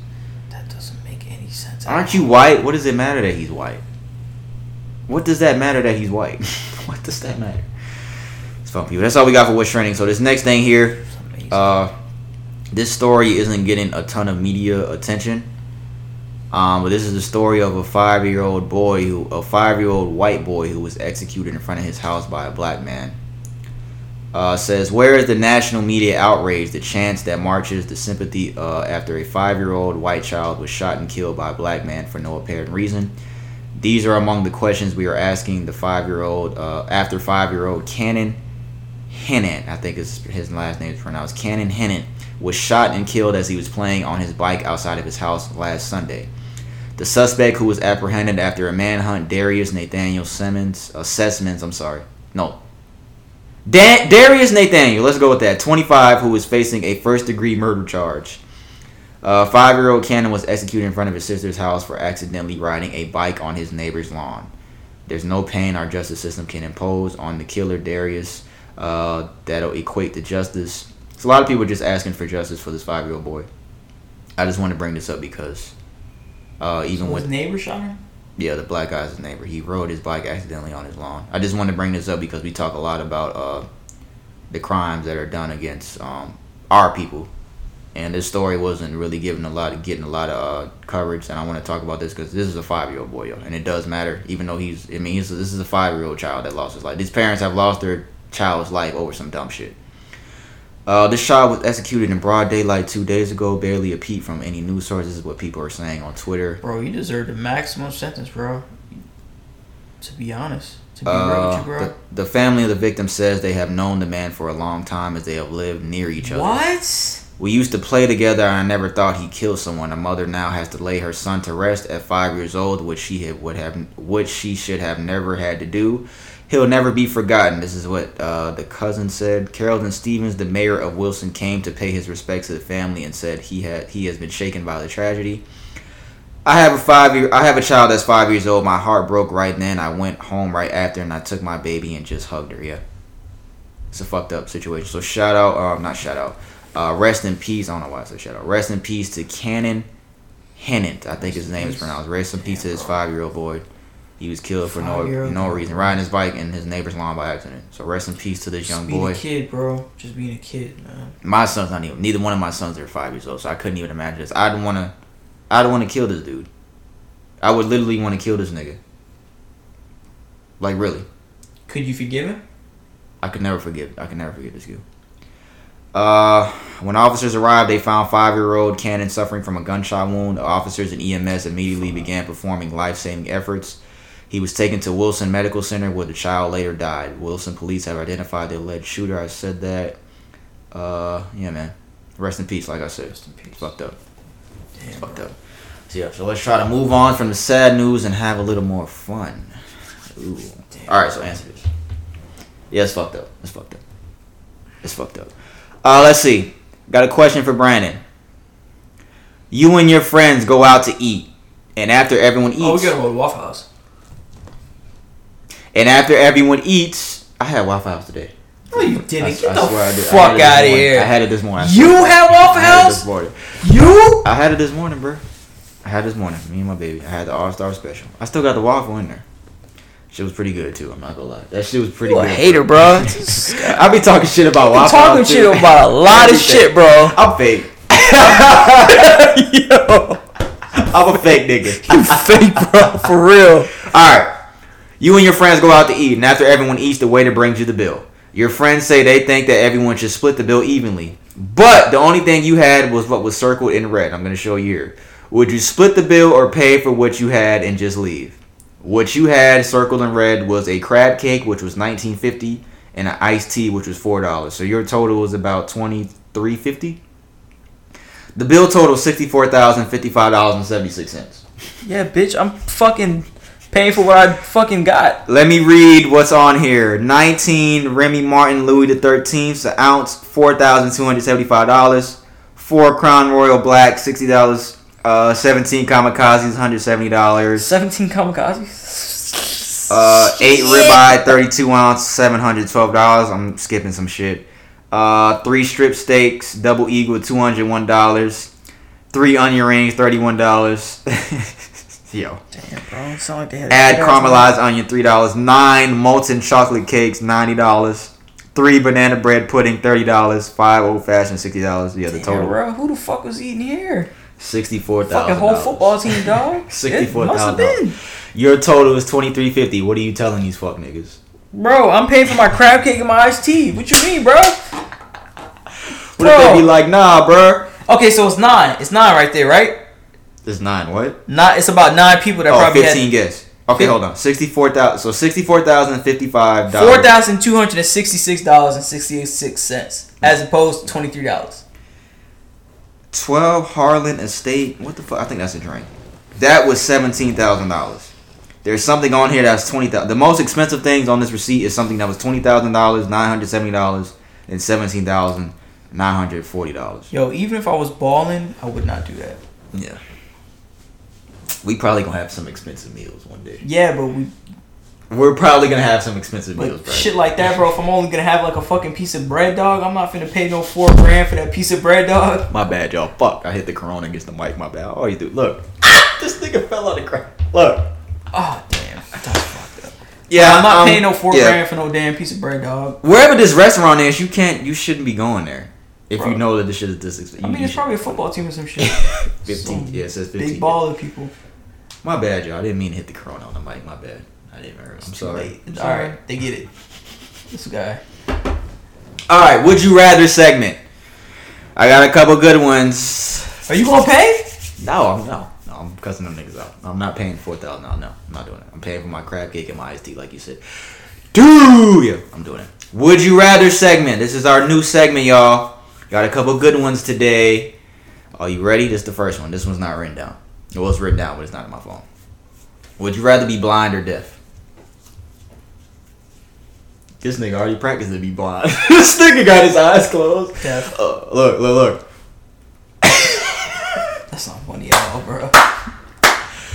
That doesn't make any sense. Aren't you white? What does it matter that he's white? What does that matter that he's white? What does that matter? It's fun, people. That's all we got for what's trending. So this next thing here, uh, this story isn't getting a ton of media attention. Um, but this is the story of a five-year-old boy who, a five-year-old white boy who was executed in front of his house by a black man. Uh, says, where is the national media outrage? The chants that marches, the sympathy uh, after a five-year-old white child was shot and killed by a black man for no apparent reason. These are among the questions we are asking the five-year-old, uh, after five-year-old Cannon Hennan, I think his, his last name is pronounced Cannon Hennan, was shot and killed as he was playing on his bike outside of his house last Sunday. The suspect, who was apprehended after a manhunt, Darius Nathaniel Simmons, uh, Sessmans, I'm sorry, no, da- Darius Nathaniel, let's go with that, twenty-five, who was facing a first-degree murder charge. Uh, five-year-old Cannon was executed in front of his sister's house for accidentally riding a bike on his neighbor's lawn. There's no pain our justice system can impose on the killer, Darius, uh, that'll equate to justice. So a lot of people are just asking for justice for this five-year-old boy. I just want to bring this up because... Uh, even so with his neighbor shot him? Yeah, the black guy's his neighbor. He rode his bike accidentally on his lawn. I just want to bring this up because we talk a lot about uh, the crimes that are done against um, our people, and this story wasn't really giving a lot of getting a lot of uh, coverage. And I want to talk about this because this is a five-year-old boy, yo, and it does matter. Even though he's, I mean, he's, this is a five-year-old child that lost his life. These parents have lost their child's life over some dumb shit. Uh, this child was executed in broad daylight two days ago. Barely a peep from any news sources. This is what people are saying on Twitter. Bro, you deserve the maximum sentence, bro. To be honest. To be uh, real with you, bro. The, the family of the victim says they have known the man for a long time as they have lived near each other. What? We used to play together and I never thought he killed someone. A mother now has to lay her son to rest at five years old, which she had, would have, which she should have never had to do. He'll never be forgotten. This is what uh, the cousin said. Carrollton Stevens, the mayor of Wilson, came to pay his respects to the family and said he had he has been shaken by the tragedy. I have a five year I have a child that's five years old. My heart broke right then. I went home right after and I took my baby and just hugged her. Yeah, it's a fucked up situation. So shout out, um, not shout out. Uh, rest in peace. I don't know why I said shout out. Rest in peace to Cannon Hennan. I think his name is pronounced. Rest in peace to his five year old boy. He was killed for no no reason, riding his bike in his neighbor's lawn by accident. So rest in peace to this young boy. Just being a kid, bro. Just being a kid, man. My son's not even. Neither one of my sons are five years old, so I couldn't even imagine this. I don't want to. I don't want to kill this dude. I would literally want to kill this nigga. Like really. Could you forgive him? I could never forgive. I could never forgive this dude. Uh, when officers arrived, they found five-year-old Cannon suffering from a gunshot wound. Officers and E M S immediately began performing life-saving efforts. He was taken to Wilson Medical Center where the child later died. Wilson police have identified the alleged shooter. I said that. Uh, yeah, man. Rest in peace, like I said. Rest in peace. It's fucked up. Damn, it's fucked bro. up. So, yeah, so let's try to move on from the sad news and have a little more fun. Ooh. Damn, all right, so answer this. Yeah, it's fucked up. It's fucked up. It's fucked up. Uh, let's see. Got a question for Brandon. You and your friends go out to eat, and after everyone eats... Oh, we gotta go to Waffle House. And after everyone eats, I had Waffle House today. No, you didn't. I, Get I the swear I did. fuck I out of here. I had it this morning. You had Waffle House? You? I had it this morning, bro. I had it this morning. Me and my baby. I had the All-Star Special. I still got the waffle in there. Shit was pretty good, too. I'm not going to lie. That shit was pretty you good. You a hater, bro. I be talking shit about Waffle House. I'm talking shit about a lot of shit, bro. I'm fake. Yo. I'm a fake nigga. You fake, bro. For real. All right. You and your friends go out to eat, and after everyone eats, the waiter brings you the bill. Your friends say they think that everyone should split the bill evenly, but the only thing you had was what was circled in red. I'm going to show you here. Would you split the bill or pay for what you had and just leave? What you had circled in red was a crab cake, which was nineteen fifty, and an iced tea, which was four dollars. So your total was about twenty-three fifty. The bill totaled sixty-four thousand fifty-five dollars and seventy-six cents. Yeah, bitch, I'm fucking... paying for what I fucking got. Let me read what's on here. nineteen Remy Martin Louis the thirteenth, an ounce, four thousand two hundred seventy-five dollars. four Crown Royal Black, sixty dollars. Uh, seventeen Kamikazes, one hundred seventy dollars. seventeen Kamikazes? Uh, eight ribeye, thirty-two ounce, seven hundred twelve dollars. I'm skipping some shit. Uh, three strip steaks, double eagle, two hundred one dollars. Three onion rings, thirty-one dollars. Yo. Damn, bro. Sound like they had add caramelized money. Onion, three dollars. Nine molten chocolate cakes, ninety dollars. Three banana bread pudding, thirty dollars. Five old fashioned, sixty dollars. Yeah, the total. Bro, who the fuck was eating here? Sixty-four thousand. Fucking whole football team, dog. Sixty-four thousand. Your total is twenty-three fifty. What are you telling these fuck niggas? Bro, I'm paying for my crab cake and my iced tea. What you mean, bro? What bro. If they be like, nah, bro? Okay, so it's nine. It's nine right there, right? It's nine. What? Not. It's about nine people that oh, probably fifteen had... guests. Okay, fifteen. Hold on. Sixty-four thousand. So sixty-four thousand fifty-five dollars. Four thousand two hundred and sixty-six dollars and sixty-six cents, as opposed to twenty-three dollars. Twelve Harlan Estate. What the fuck? I think that's a drink. That was seventeen thousand dollars. There's something on here that's twenty thousand. The most expensive things on this receipt is something that was twenty thousand dollars, nine hundred seventy dollars, and seventeen thousand nine hundred forty dollars. Yo, even if I was balling, I would not do that. Yeah. We probably gonna have some expensive meals one day. Yeah, but we. We're probably gonna have some expensive meals, bro. Shit like that, bro. If I'm only gonna have like a fucking piece of bread, dog, I'm not finna pay no four grand for that piece of bread, dog. My bad, y'all. Fuck, I hit the Corona against the mic. My bad. Oh, you do. Look, this nigga fell out of crap. Look. Oh damn, I thought I fucked up. Yeah, I'm not um, paying no four yeah. grand for no damn piece of bread, dog. Wherever this restaurant is, you can't, you shouldn't be going there if bro. You know that this shit is this expensive. I mean, it's probably a football team or some shit. fifteen, some yeah, it says fifteen. Big ball of people. My bad, y'all. I didn't mean to hit the Corona on the mic. My bad. I didn't remember. I'm sorry. I'm sorry. All right, they get it. This guy. All right, would you rather segment? I got a couple good ones. Are you gonna pay? No, I'm no. I'm cussing them niggas out. I'm not paying four thousand dollars. No, no, I'm not doing it. I'm paying for my crab cake and my iced tea, like you said. Dude! Yeah, I'm doing it. Would you rather segment? This is our new segment, y'all. Got a couple good ones today. Are you ready? This is the first one. This one's not written down. Well, it's written down, but it's not in my phone. Would you rather be blind or deaf? This nigga already practiced to be blind. This nigga got his eyes closed. Deaf. Uh, look, look, look. That's not funny at all, bro.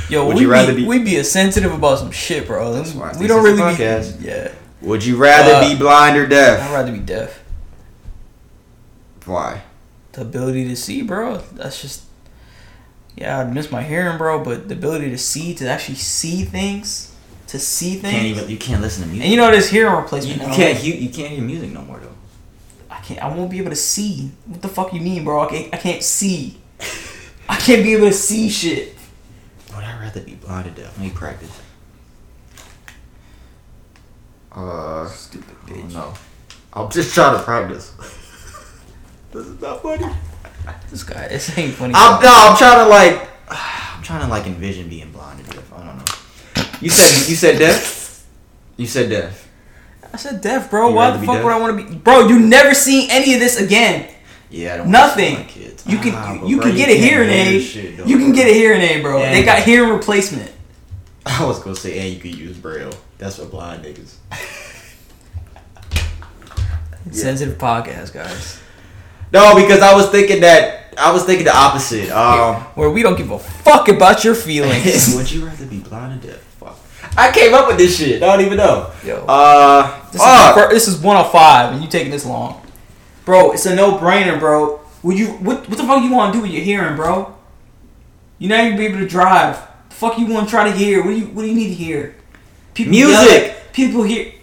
Yo, would we you rather be, be we be sensitive about some shit, bro. That's why we don't really be, yeah. Would you rather uh, be blind or deaf? I'd rather be deaf. Why? The ability to see, bro. That's just yeah. I'd miss my hearing, bro. But the ability to see, to actually see things, to see things. Can't even, you can't listen to music. And you know there's hearing replacement. You, you can't. You, you can't hear music no more though. I can't. I won't be able to see. What the fuck you mean, bro? I can't, I can't see. I can't be able to see shit. Would I rather be blind or deaf? Let me practice. Uh, Stupid bitch. No. I'm just trying to practice. This is not funny. This guy, this ain't funny. I'm, no, I'm trying to like, I'm trying to like envision being blind or deaf. I don't know. You said you said deaf? You said deaf. I said deaf, bro. You Why the fuck deaf? Would I want to be? Bro, you never seen any of this again. Yeah, I don't nothing. My kids. You can ah, you, you bro, can get you a hearing aid. Shit, you can get a hearing aid, bro. And they got hearing replacement. I was gonna say, and you can use braille. That's for blind niggas. Yeah. Sensitive podcast, guys. No, because I was thinking that I was thinking the opposite. Um, Where we don't give a fuck about your feelings. Would you rather be blind or deaf? Fuck. I came up with this shit. I don't even know. Yo. Uh. This uh, is, this is one oh five, and you taking this long. Bro, it's a no-brainer, bro. Would you what? What the fuck you want to do with your hearing, bro? You're not even be able to drive. The fuck you want to try to hear? What do you What do you need to hear? People music. Yell, people hear.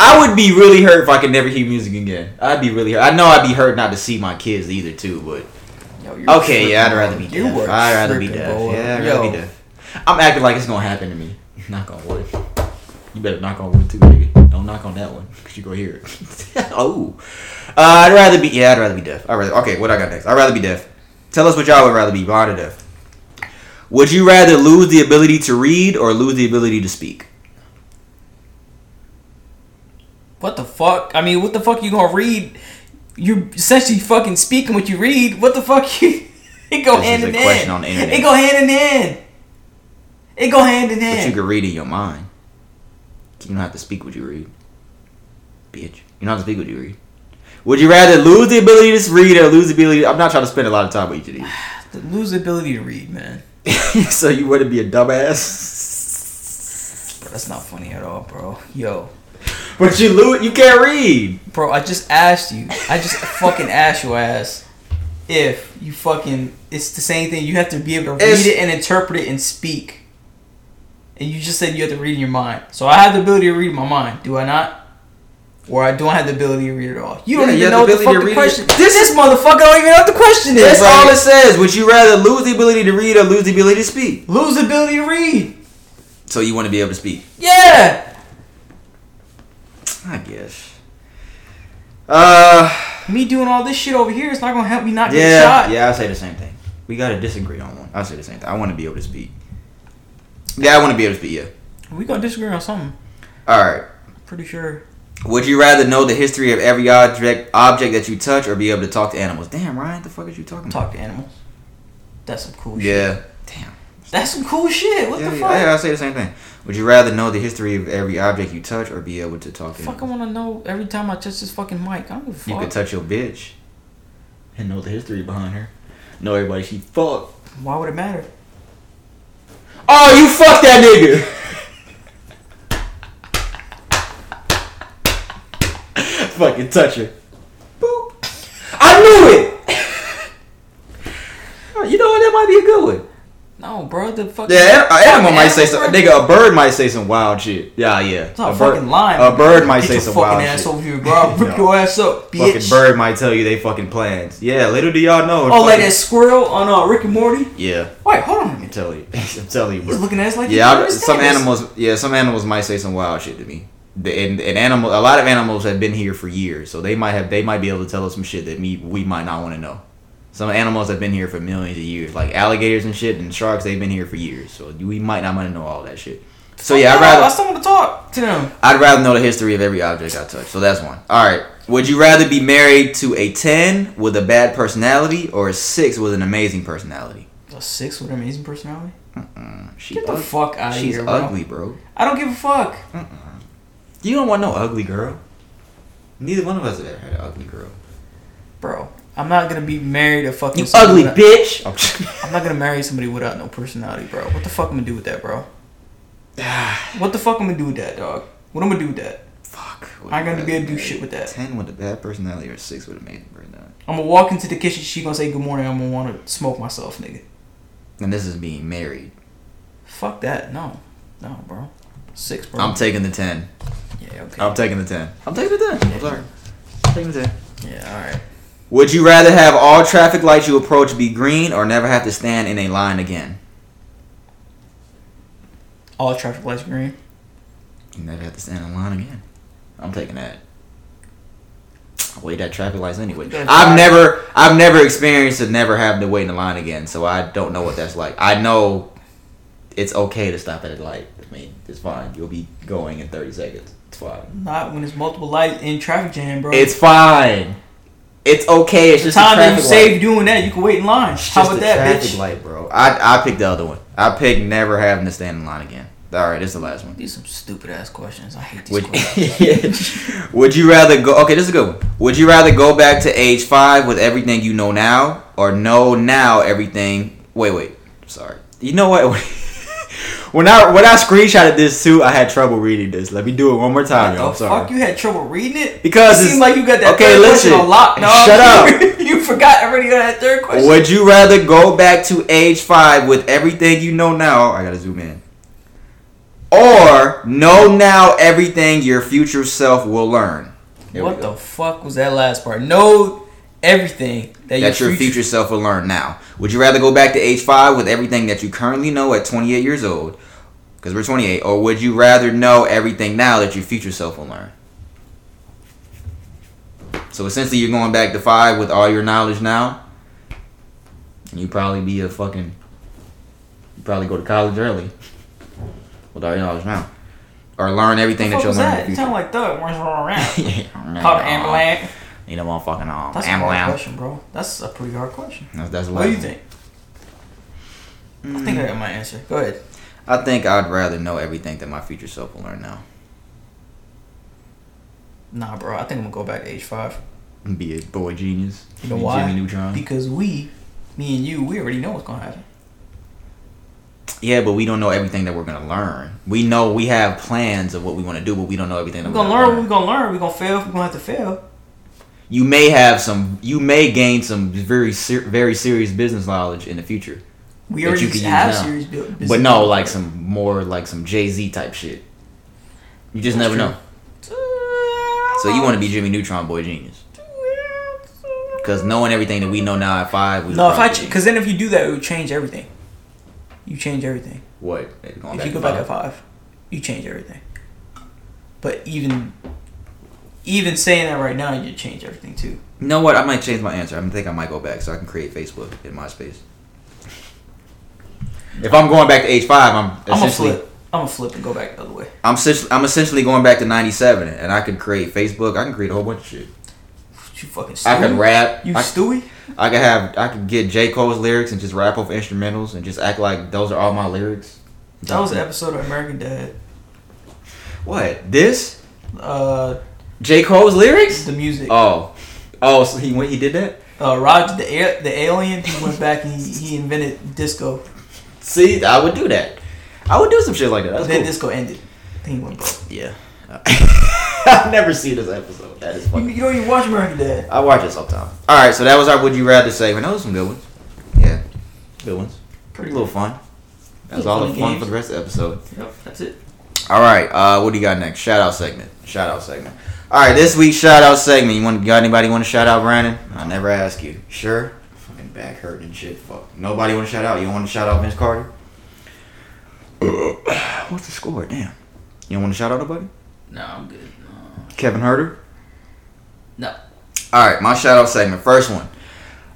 I would be really hurt if I could never hear music again. I'd be really hurt. I know I'd be hurt not to see my kids either too, but. Yo, okay, yeah, I'd rather be deaf. I'd rather be deaf. Boy. Yeah, I'd Yo. rather be deaf. I'm acting like it's gonna happen to me. Knock on wood. You better knock on wood too, nigga. Don't knock on that one because you go hear it. oh, uh, I'd rather be yeah, I'd rather be deaf. I'd rather okay. What I got next? I'd rather be deaf. Tell us what y'all would rather be, blind or deaf. Would you rather lose the ability to read or lose the ability to speak? What the fuck? I mean, what the fuck you gonna read? You're essentially fucking speaking what you read. What the fuck? You it go this hand is in a question hand. On the internet. It go hand in hand. It go hand in hand. But you can read in your mind. You don't have to speak what you read. Bitch. You don't have to speak what you read. Would you rather lose the ability to read or lose the ability... To, I'm not trying to spend a lot of time with each of these. Lose the ability to read, man. So you wouldn't be a dumbass? That's not funny at all, bro. Yo. But you lo- you can't read. Bro, I just asked you. I just fucking asked your ass if you fucking... It's the same thing. You have to be able to read it's, it and interpret it and speak. And you just said you have to read in your mind. So I have the ability to read in my mind. Do I not? Or I don't have the ability to read it all. You don't yeah, even know the, the fucking the question is. This, this motherfucker don't even know what the question is. That's right. All it says. Would you rather lose the ability to read or lose the ability to speak? Lose the ability to read. So you want to be able to speak? Yeah. I guess. Uh... Me doing all this shit over here is not going to help me not get yeah, shot. Yeah, I say the same thing. We got to disagree on one. I say the same thing. I want to be able to speak. Yeah, I want to be able to speak, yeah. We going to disagree on something. All right. Pretty sure. Would you rather know the history of every object object that you touch or be able to talk to animals? Damn, Ryan, what the fuck is you talking about? Talk to animals. That's some cool yeah. shit. Yeah. Damn. That's some cool shit. What yeah, the yeah, fuck? Yeah, I say the same thing. Would you rather know the history of every object you touch or be able to talk to fuck animals? Fuck, I want to know every time I touch this fucking mic. I don't give a fuck. You could touch your bitch and know the history behind her. Know everybody she fucked. Why would it matter? Oh, you fucked that nigga! Fucking touch her. Boop. I knew it! You know what? That might be a good one. No, bro. The fucking... Yeah, an animal might say something. Nigga, a bird might say some wild shit. Yeah, yeah. It's not a fucking bird, line. A bird might say some wild shit. Get your fucking ass over here, bro. I'll rip no. your ass up, bitch. Fucking bird might tell you they fucking plans. Yeah, little do y'all know. Oh, like that squirrel on uh, Rick and Morty? Yeah. Wait, hold on. I'm telling you. I'm telling you, bro. He's looking at us like yeah, you I, some animals. Yeah, some animals might say some wild shit to me. The, and, and animal, a lot of animals have been here for years, so they might have, they might be able to tell us some shit that me, we might not want to know. Some animals have been here for millions of years, like alligators and shit, and sharks. They've been here for years, so we might not want to know all that shit. So yeah, I'd rather. I still want to talk to them. I'd rather know the history of every object I touch. So that's one. All right. Would you rather be married to a ten with a bad personality or a six with an amazing personality? A six with an amazing personality? Mm-mm. She Get the ugly. fuck out of She's here, bro. She's ugly, bro. I don't give a fuck. Mm-mm. You don't want no ugly girl. Neither one of us have ever had an ugly girl. Bro, I'm not going to be married to fucking... You ugly without, bitch! I'm, I'm not going to marry somebody without no personality, bro. What the fuck I'm going to do with that, bro? What the fuck I'm going to do with that, dog? What I'm going to do with that? Fuck. I ain't going to be able to do shit with that. ten with a bad personality or six with a amazing personality. I'm going to walk into the kitchen, she going to say good morning, I'm going to want to smoke myself, nigga. And this is being married. Fuck that. No. No, bro. Six, bro. I'm taking the ten. Yeah, okay. I'm taking the ten. I'm taking the ten. I'm sorry. I'm taking the ten. Yeah, all right. Would you rather have all traffic lights you approach be green or never have to stand in a line again? All traffic lights green? You never have to stand in line again. I'm taking that. I wait at traffic lights anyway. I've never I've never experienced to never have to wait in the line again, so I don't know what that's like. I know it's okay to stop at a light. I mean, it's fine. You'll be going in thirty seconds. It's fine. Not when it's multiple lights in traffic jam, bro. It's fine. It's okay. It's the just time a traffic that you save light. Doing that, you can wait in line. It's How about that, traffic bitch? Traffic light, bro. I I picked the other one. I picked never having to stand in line again. All right, this is the last one. These are some stupid ass questions. I hate these Would, questions. Would you rather go? Okay, this is a good one. Would you rather go back to age five with everything you know now, or know now everything? Wait, wait. Sorry. You know what? When I when I screenshotted this too, I had trouble reading this. Let me do it one more time, y'all. I'm sorry. Fuck, you had trouble reading it? Because it seemed like you got that okay, third listen, question a lot. No, shut up. You forgot already that third question. Would you rather go back to age five with everything you know now? I gotta zoom in. Or know now everything your future self will learn. Here what the fuck was that last part? Know everything that, that your, your future self will learn now. Would you rather go back to age five with everything that you currently know at twenty-eight years old, because we're twenty-eight, or would you rather know everything now that your future self will learn? So essentially you're going back to five with all your knowledge now, and you probably be a fucking you probably go to college early with all your knowledge now, or learn everything that you'll learn that? In the future. You sound like Thug runs around. Yeah, called ambulance. You know, motherfucking um, that's ammo a hard question, bro. That's a pretty hard question. That's, that's what do you think? Mm. I think I got my answer. Go ahead. I think I'd rather know everything that my future self will learn now. Nah, bro. I think I'm going to go back to age five. And be a boy genius. You know why? Jimmy Neutron. Because we, me and you, we already know what's going to happen. Yeah, but we don't know everything that we're going to learn. We know we have plans of what we want to do, but we don't know everything that we're going to learn. We're going to learn. We're going to fail if we're going to have to fail. You may have some, you may gain some very, ser- very serious business knowledge in the future. We already you can have use serious business. But no, like some more, like some Jay-Z type shit. You just That's never true. know. So you want to be Jimmy Neutron Boy Genius. Because knowing everything that we know now at five, we no, if I because ch- then if you do that, it would change everything. You change everything. What? If you go back at five, you change everything. But even even saying that right now, you change everything too. You know what? I might change my answer. I think I might go back so I can create Facebook in MySpace. If I'm going back to age five, I'm essentially. I'm a flip. I'm gonna flip and go back the other way. I'm essentially, I'm essentially going back to ninety-seven, and I could create Facebook. I can create a whole bunch of shit. You fucking Stewie? I can rap. You I, Stewie? I could have. I could get J. Cole's lyrics and just rap off instrumentals and just act like those are all my lyrics. That Don't was an episode of American Dad. What this? Uh, J. Cole's lyrics? The music. Oh, oh, so he went. He did that. Uh, Roger the a- the alien. He went back and he, he invented disco. See, I would do that. I would do some shit like that. That's then cool. Disco ended. Thing went broke. Yeah. I've never seen this episode. That is funny. You, you don't even watch American Dad. I watch it sometimes. All right, so that was our Would You Rather segment. Those were some good ones. Yeah. Good ones. Pretty little fun. That was all the fun games. For the rest of the episode. Yep, that's it. All right, uh, what do you got next? Shout out segment. Shout out segment. All right, this week's shout out segment. You want got anybody want to shout out, Brandon? I never ask you. Sure. Fucking back hurt and shit. Fuck. Nobody want to shout out. You want to shout out Vince Carter? What's the score? Damn. You don't want to shout out nobody? No, I'm good. No. Kevin Herter? No. Alright, my shout out segment. First one.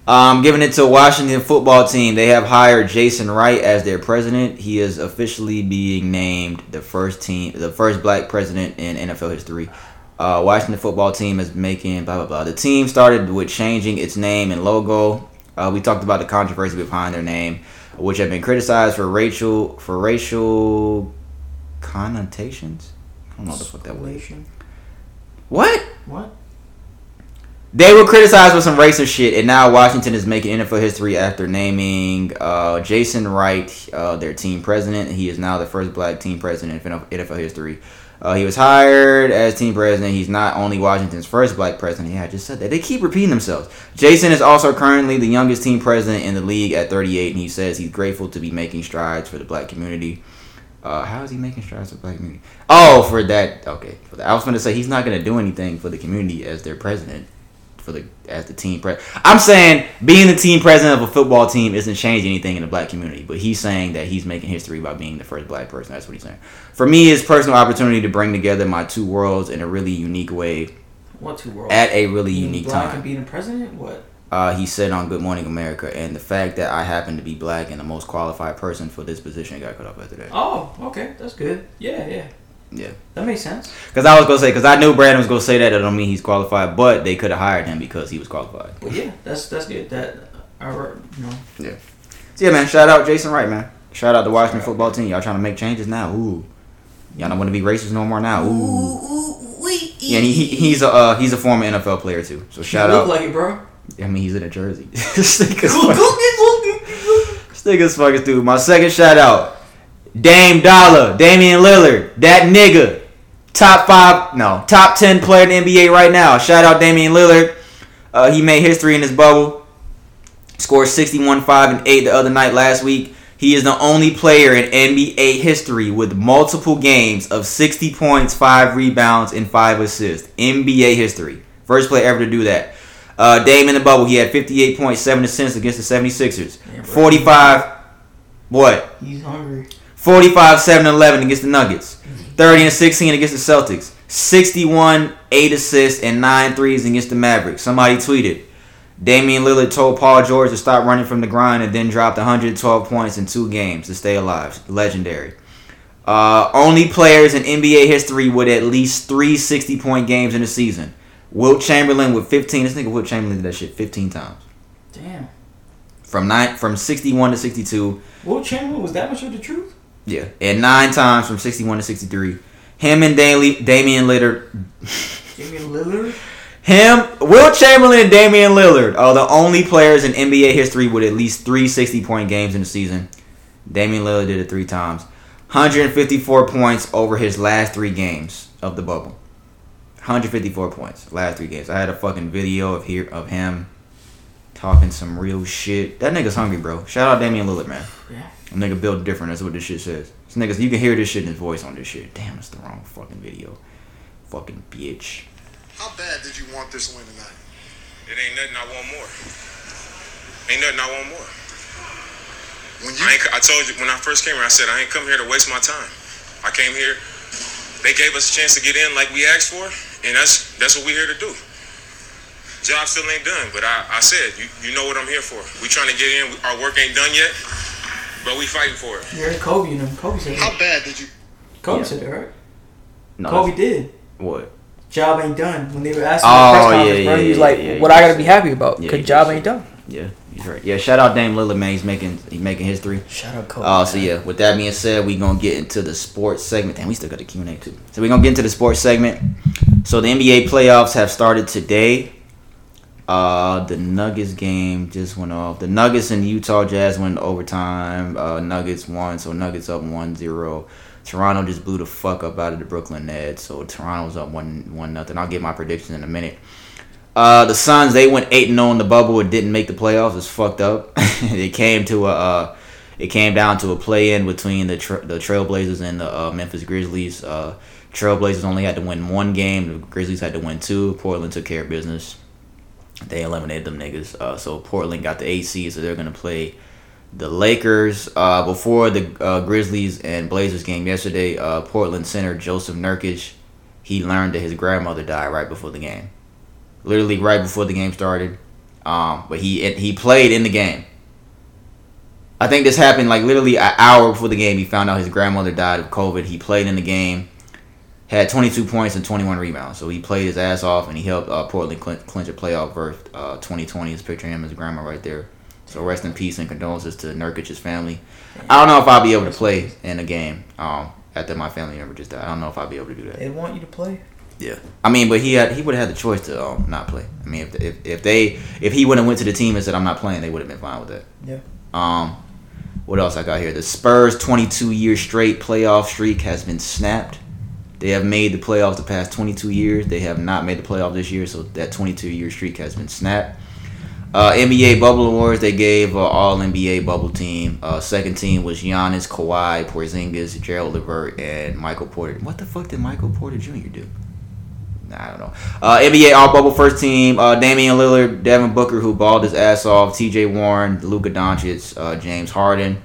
Um, giving it to Washington football team. They have hired Jason Wright as their president. He is officially being named the first team the first black president in N F L history. Uh, Washington football team is making blah blah blah. The team started with changing its name and logo. Uh, we talked about the controversy behind their name, which have been criticized for racial for racial connotations. I don't know what the fuck that was. What? What? They were criticized for some racist shit, and now Washington is making N F L history after naming uh, Jason Wright uh, their team president. He is now the first black team president in N F L history. Uh, he was hired as team president. He's not only Washington's first black president. Yeah, I just said that. They keep repeating themselves. Jason is also currently the youngest team president in the league at thirty-eight, and he says he's grateful to be making strides for the black community. Uh, how is he making strides for the black community? Oh, for that. Okay. For that. I was going to say he's not going to do anything for the community as their president, for the as the team president. I'm saying being the team president of a football team isn't changing anything in the black community, but he's saying that he's making history by being the first black person. That's what he's saying. For me, it's personal opportunity to bring together my two worlds in a really unique way. What two worlds? At a really being unique black time. Black and being the president? What? Uh, he said on Good Morning America, and the fact that I happen to be black and the most qualified person for this position got cut off after that. Oh, okay. That's good. Yeah, yeah. Yeah. That makes sense. Because I was going to say, because I knew Brandon was going to say that. That don't mean he's qualified, but they could have hired him because he was qualified. Well, yeah, that's that's good. That, our, you know. Yeah. So, yeah, man, shout out Jason Wright, man. Shout out the Washington right. football team. Y'all trying to make changes now. Ooh. Y'all don't want to be racist no more now. Ooh. Ooh, ooh wee, yeah, and he, he's, a, uh, he's a former N F L player, too. So, shout out. You look like it, bro. I mean, he's in a jersey. This nigga's fucking dude. My second shout out. Dame Dollar, Damian Lillard, that nigga, top five, no, top ten player in the N B A right now. Shout out Damian Lillard. Uh, he made history in his bubble. Scored sixty-one, five, and eight the other night last week. He is the only player in N B A history with multiple games of sixty points, five rebounds, and five assists. N B A history. First player ever to do that. Uh, Dame in the bubble, he had fifty-eight point seven assists against the seventy-sixers. Yeah, forty-five, what? He's hungry. forty-five, seven, eleven against the Nuggets. thirty and sixteen against the Celtics. sixty-one, eight assists, and nine threes against the Mavericks. Somebody tweeted, Damian Lillard told Paul George to stop running from the grind and then dropped one hundred twelve points in two games to stay alive. Legendary. Uh, only players in N B A history with at least three sixty-point games in a season. Wilt Chamberlain with fifteen. This nigga Wilt Chamberlain did that shit fifteen times. Damn. From nine, from sixty-one to sixty-two. Wilt Chamberlain was that much of the truth? Yeah, and nine times from sixty-one to sixty-three. Him and Daly, Damian Lillard. Damian Lillard? Him, Wilt Chamberlain and Damian Lillard are the only players in N B A history with at least three sixty-point games in a season. Damian Lillard did it three times. one hundred fifty-four points over his last three games of the bubble. one hundred fifty-four points, last three games. I had a fucking video of here of him talking some real shit. That nigga's hungry, bro. Shout out Damian Lillard, man. Yeah. That nigga built different. That's what this shit says. This niggas, you can hear this shit in his voice on this shit. Damn, it's the wrong fucking video. Fucking bitch. How bad did you want this win tonight? It ain't nothing I want more. Ain't nothing I want more. When you- I, ain't, I told you when I first came here, I said I ain't come here to waste my time. I came here. They gave us a chance to get in like we asked for, and that's that's what we're here to do. Job still ain't done, but I, I said, you, you know what I'm here for. We trying to get in. We, our work ain't done yet, but we fighting for it. You heard Kobe and them. Kobe said that. How bad did you... Kobe yeah. said that, right? No, Kobe did. What? Job ain't done. When they were asking oh, the press conference, yeah, bro, yeah, he was like, yeah, yeah, what I got to be happy about? Because yeah, job ain't done. Yeah, he's right. Yeah, shout out Dame Lillard, man. He's making he's making history. Shout out Kobe. Uh, so, yeah, with that being said, we're going to get into the sports segment. Damn, we still got the Q and A, too. So, we're going to get into the sports segment. So, the N B A playoffs have started today. Uh, the Nuggets game just went off. The Nuggets and Utah Jazz went to overtime. Uh, Nuggets won, so Nuggets up one zero. Toronto just blew the fuck up out of the Brooklyn Nets, so Toronto's up one one nothing. I'll get my predictions in a minute. Uh, the Suns, they went eight and zero in the bubble and didn't make the playoffs. It's fucked up. It came to a, uh, it came down to a play in between the tra- the Trailblazers and the uh, Memphis Grizzlies. Uh, Trailblazers only had to win one game. The Grizzlies had to win two. Portland took care of business. They eliminated them niggas. Uh, so Portland got the eight seed, so they're gonna play the Lakers. Uh, before the uh, Grizzlies and Blazers game yesterday, uh, Portland center Joseph Nurkic, he learned that his grandmother died right before the game. Literally right before the game started. Um, but he he played in the game. I think this happened like literally an hour before the game. He found out his grandmother died of COVID. He played in the game, had twenty-two points and twenty-one rebounds. So he played his ass off, and he helped uh, Portland clinch, clinch a playoff berth. Uh, twenty twenty is picturing him as grandma right there. So rest in peace and condolences to Nurkic's family. I don't know if I'll be able to play in a game um, after my family member just died. I don't know if I'll be able to do that. They want you to play? Yeah. I mean, but he had, he would have had the choice to um, not play. I mean, if if if they if he wouldn't went to the team and said I'm not playing, they would have been fine with that. Yeah. Um, what else I got here? The Spurs' twenty-two year straight playoff streak has been snapped. They have made the playoffs the past twenty-two years. They have not made the playoffs this year, so that twenty-two year streak has been snapped. Uh, N B A Bubble Awards, they gave uh, All-N B A Bubble Team. Uh, second team was Giannis, Kawhi, Porzingis, Gerald Levert, and Michael Porter. What the fuck did Michael Porter Junior do? Nah, I don't know. Uh, N B A All-Bubble First Team, uh, Damian Lillard, Devin Booker, who balled his ass off, T J Warren, Luka Doncic, uh, James Harden.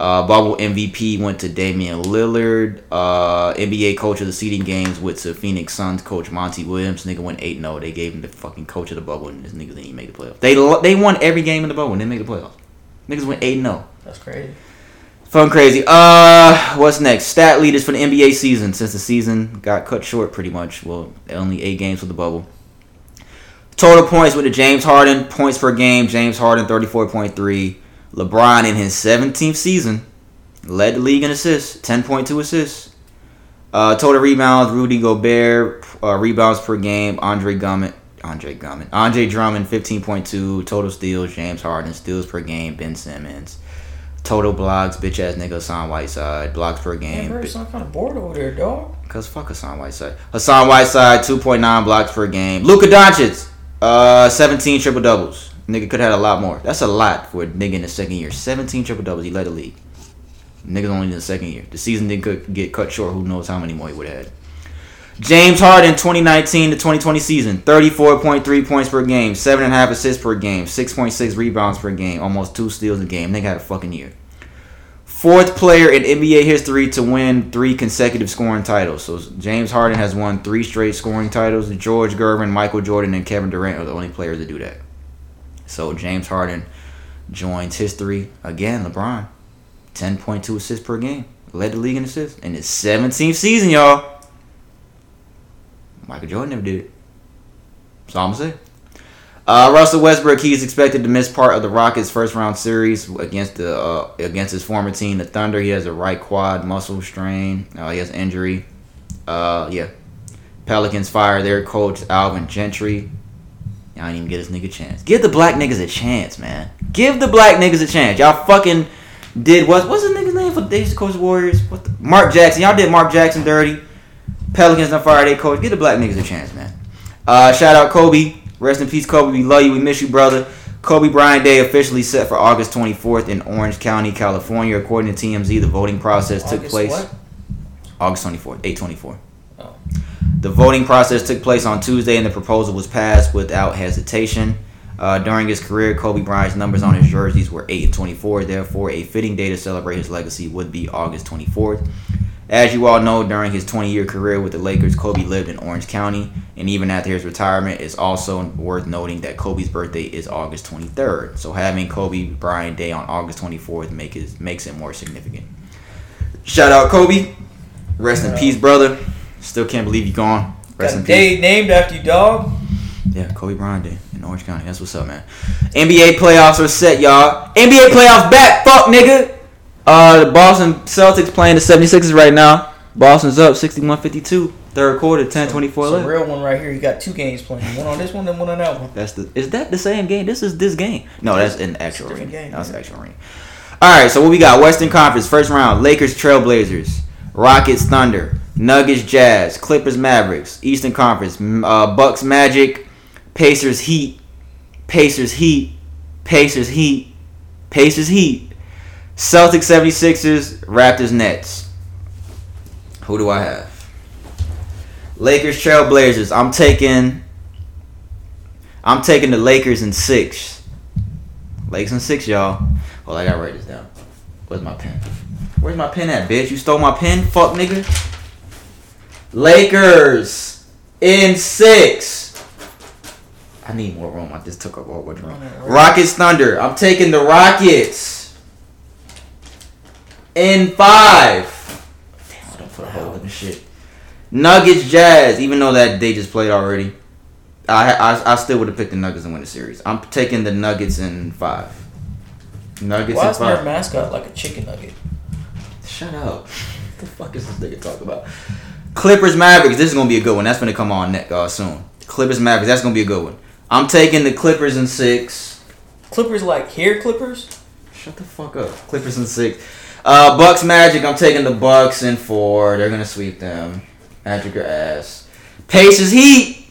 Uh, Bubble M V P went to Damian Lillard. Uh, N B A Coach of the Seeding Games went to Phoenix Suns coach Monty Williams. Nigga went eight and oh. They gave him the fucking coach of the bubble, and this nigga didn't even make the playoffs. They lo- they won every game in the bubble and didn't make the playoffs. Niggas went eight and oh. That's crazy. Fun crazy. Uh, what's next? Stat leaders for the N B A season since the season got cut short pretty much. Well, only eight games for the bubble. Total points with the James Harden. Points per game. James Harden, thirty-four point three. LeBron in his seventeenth season led the league in assists, ten point two assists. Uh, total rebounds, Rudy Gobert, uh, rebounds per game, Andre Drummond, Andre Drummond, Andre Drummond, fifteen point two. Total steals, James Harden, steals per game, Ben Simmons. Total blocks, bitch ass nigga, Hassan Whiteside, blocks per game. Man, bro, sound kind of bored over there, dog. Cause fuck Hassan Whiteside. Hassan Whiteside, two point nine blocks per game. Luka Doncic, uh, seventeen triple doubles. Nigga could have had a lot more. That's a lot for a nigga in the second year. seventeen triple-doubles. He led the league. Nigga's only in the second year. The season didn't get cut short. Who knows how many more he would have had. James Harden, twenty nineteen to twenty twenty season. thirty-four point three points per game. seven point five assists per game. six point six rebounds per game. Almost two steals a game. Nigga had a fucking year. Fourth player in N B A history to win three consecutive scoring titles. So James Harden has won three straight scoring titles. George Gervin, Michael Jordan, and Kevin Durant are the only players to do that. So James Harden joins history again. LeBron, ten point two assists per game, led the league in assists in his seventeenth season, y'all. Michael Jordan never did it. That's all I'm gonna say. Uh, Russell Westbrook, he's expected to miss part of the Rockets' first round series against the uh, against his former team, the Thunder. He has a right quad muscle strain. Uh, he has injury. Uh, yeah. Pelicans fire their coach Alvin Gentry. I didn't even get this nigga a chance. Give the black niggas a chance, man. Give the black niggas a chance. Y'all fucking did what? What's the nigga's name for? They used to coach Warriors. What the, Mark Jackson. Y'all did Mark Jackson dirty. Pelicans on Friday, coach. Give the black niggas a chance, man. Uh, shout out Kobe. Rest in peace, Kobe. We love you. We miss you, brother. Kobe Bryant Day officially set for August twenty-fourth in Orange County, California. According to T M Z, the voting process August took place. What? August twenty-fourth, eight twenty-four. Oh. The voting process took place on Tuesday, and the proposal was passed without hesitation. Uh, during his career, Kobe Bryant's numbers on his jerseys were eight and twenty-four. Therefore, a fitting day to celebrate his legacy would be August twenty-fourth. As you all know, during his twenty-year career with the Lakers, Kobe lived in Orange County, and even after his retirement, it's also worth noting that Kobe's birthday is August twenty-third. So having Kobe Bryant Day on August twenty-fourth make his, makes it more significant. Shout out Kobe. Rest in peace, brother. Still can't believe you gone. Rest in peace. Day named after you, dog. Yeah, Kobe Bryant Day in Orange County. That's what's up, man. N B A playoffs are set, y'all. N B A playoffs back. Fuck, nigga. Uh, the Boston Celtics playing the seventy-sixers right now. Boston's up sixty-one fifty-two. Third quarter, ten twenty-four left. It's a real one right here. You got two games playing. One on this one and one on that one. That's the. Is that the same game? This is this game. No, that's an actual ring. Game, that's an actual ring. All right, so what we got? Western Conference, first round. Lakers, Trailblazers. Rockets, Thunder. Nuggets, Jazz. Clippers, Mavericks. Eastern Conference. Uh, Bucks, Magic. Pacers, Heat. Pacers, Heat. Pacers, Heat. Pacers, Heat. Celtics, seventy-sixers, Raptors, Nets. Who do I have? Lakers, Trailblazers. I'm taking I'm taking the Lakers in six. Lakers in six, y'all. Well, I gotta write this down. Where's my pen? Where's my pen at, bitch? You stole my pen? Fuck, nigga. Lakers in six. I need more room. I just took up all the room. Rockets, Thunder. I'm taking the Rockets. In five. Damn, I don't put a hole in the shit. Nuggets, Jazz. Even though that they just played already, I I, I still would have picked the Nuggets and win the series. I'm taking the Nuggets in five. Nuggets Why in five. Why is their mascot like a chicken nugget? Shut up. What the fuck is this nigga talking about? Clippers, Mavericks. This is going to be a good one. That's going to come on next, uh, soon. Clippers, Mavericks. That's going to be a good one. I'm taking the Clippers in six. Clippers like hair clippers? Shut the fuck up. Clippers in six. Uh, Bucks, Magic. I'm taking the Bucks in four. They're going to sweep them. Magic your ass. Pacers, Heat.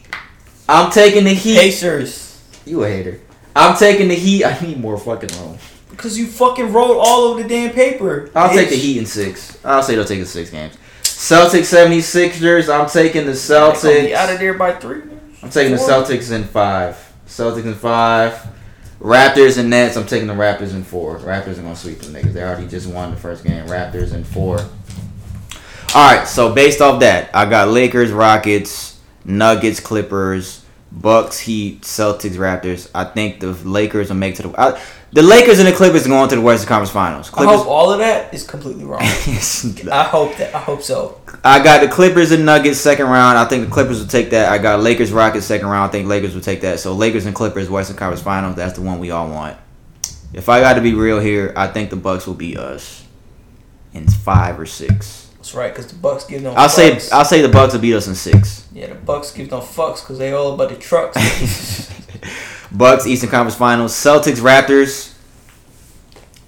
I'm taking the Heat. Pacers. You a hater. I'm taking the Heat. I need more fucking room. Because you fucking wrote all over the damn paper. I'll bitch. take the Heat in six. I'll say they'll take it six games. Celtics, seventy-sixers. I'm taking the Celtics. They're gonna be out of there by three. I'm taking four. The Celtics in five. Celtics in five. Raptors and Nets. I'm taking the Raptors in four. Raptors are gonna sweep the niggas. They already just won the first game. Raptors in four. All right. So based off that, I got Lakers, Rockets, Nuggets, Clippers, Bucks, Heat, Celtics, Raptors. I think the Lakers will make to the. I, the Lakers and the Clippers are going to the Western Conference Finals. Clippers, I hope all of that is completely wrong. I hope that. I hope so. I got the Clippers and Nuggets second round. I think the Clippers will take that. I got Lakers, Rockets second round. I think Lakers will take that. So Lakers and Clippers, Western Conference Finals. That's the one we all want. If I got to be real here, I think the Bucks will beat us in five or six. That's right, because the Bucks give no. I'll fucks. say I'll say the Bucks will beat us in six. Yeah, the Bucks give no fucks because they all about the trucks. Bucks, Eastern Conference Finals. Celtics, Raptors.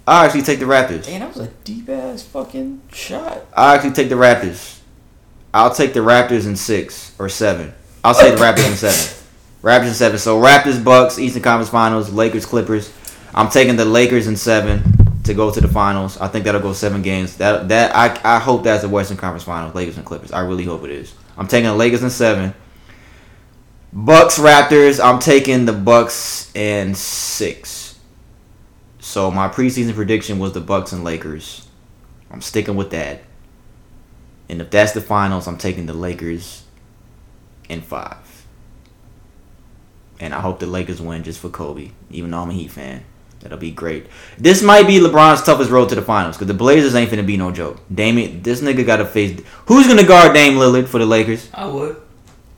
I actually take the Raptors. Damn, that was a deep-ass fucking shot. I actually take the Raptors. I'll take the Raptors in six or seven. I'll say the Raptors in seven. Raptors in seven. So, Raptors, Bucks, Eastern Conference Finals, Lakers, Clippers. I'm taking the Lakers in seven to go to the finals. I think that'll go seven games. That that I, I hope that's the Western Conference Finals, Lakers and Clippers. I really hope it is. I'm taking the Lakers in seven. Bucks, Raptors. I'm taking the Bucks in six. So my preseason prediction was the Bucks and Lakers. I'm sticking with that. And if that's the finals, I'm taking the Lakers in five. And I hope the Lakers win just for Kobe, even though I'm a Heat fan. That'll be great. This might be LeBron's toughest road to the finals because the Blazers ain't finna be no joke. Dame, this nigga gotta face. Who's gonna guard Dame Lillard for the Lakers? I would.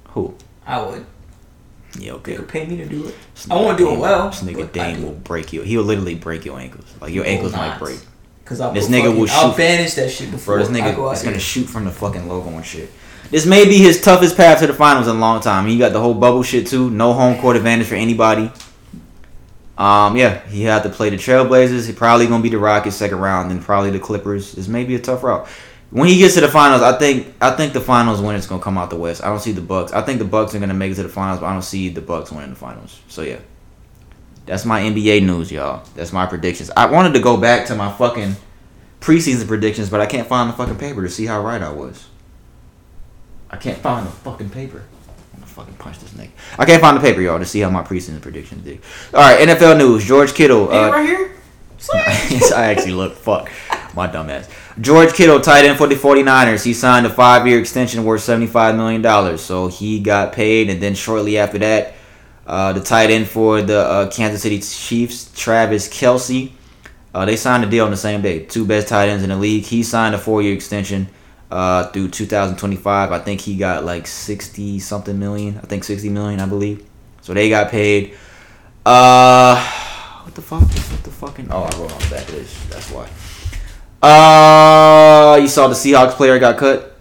Who? I would. Yeah, okay. You could pay me to do it. Sneaker I want to do it well. This nigga Dame will break you. He'll literally break your ankles. Like your ankles might break. Cause I'll this nigga fucking, will shoot. I'll banish that shit before. Bro, this nigga is gonna shoot from the fucking logo and shit. This may be his toughest path to the finals in a long time. He got the whole bubble shit too. No home court advantage for anybody. Um, yeah, he had to play the Trailblazers. He probably going to be the Rockets second round, then probably the Clippers is maybe a tough route. When he gets to the finals, I think I think the finals win is going to come out the West. I don't see the Bucks. I think the Bucks are going to make it to the finals, but I don't see the Bucks winning the finals. So, yeah. That's my N B A news, y'all. That's my predictions. I wanted to go back to my fucking preseason predictions, but I can't find the fucking paper to see how right I was. I can't find the fucking paper. I'm going to fucking punch this nigga. I can't find the paper, y'all, to see how my preseason predictions did. All right, N F L news. George Kittle. Hey, uh, right here? Yes, I actually look. Fuck. My dumb ass. George Kittle, tight end for the 49ers. He signed a five-year extension worth seventy-five million dollars. So he got paid. And then shortly after that, uh, the tight end for the uh, Kansas City Chiefs, Travis Kelce, uh, they signed a deal on the same day. Two best tight ends in the league. He signed a four-year extension uh, through two thousand twenty-five. I think he got like sixty-something million. I think sixty million, I believe. So they got paid. Uh, what the fuck? What the fucking... Oh, I wrote on the back of this. That's why. Uh, you saw the Seahawks player got cut?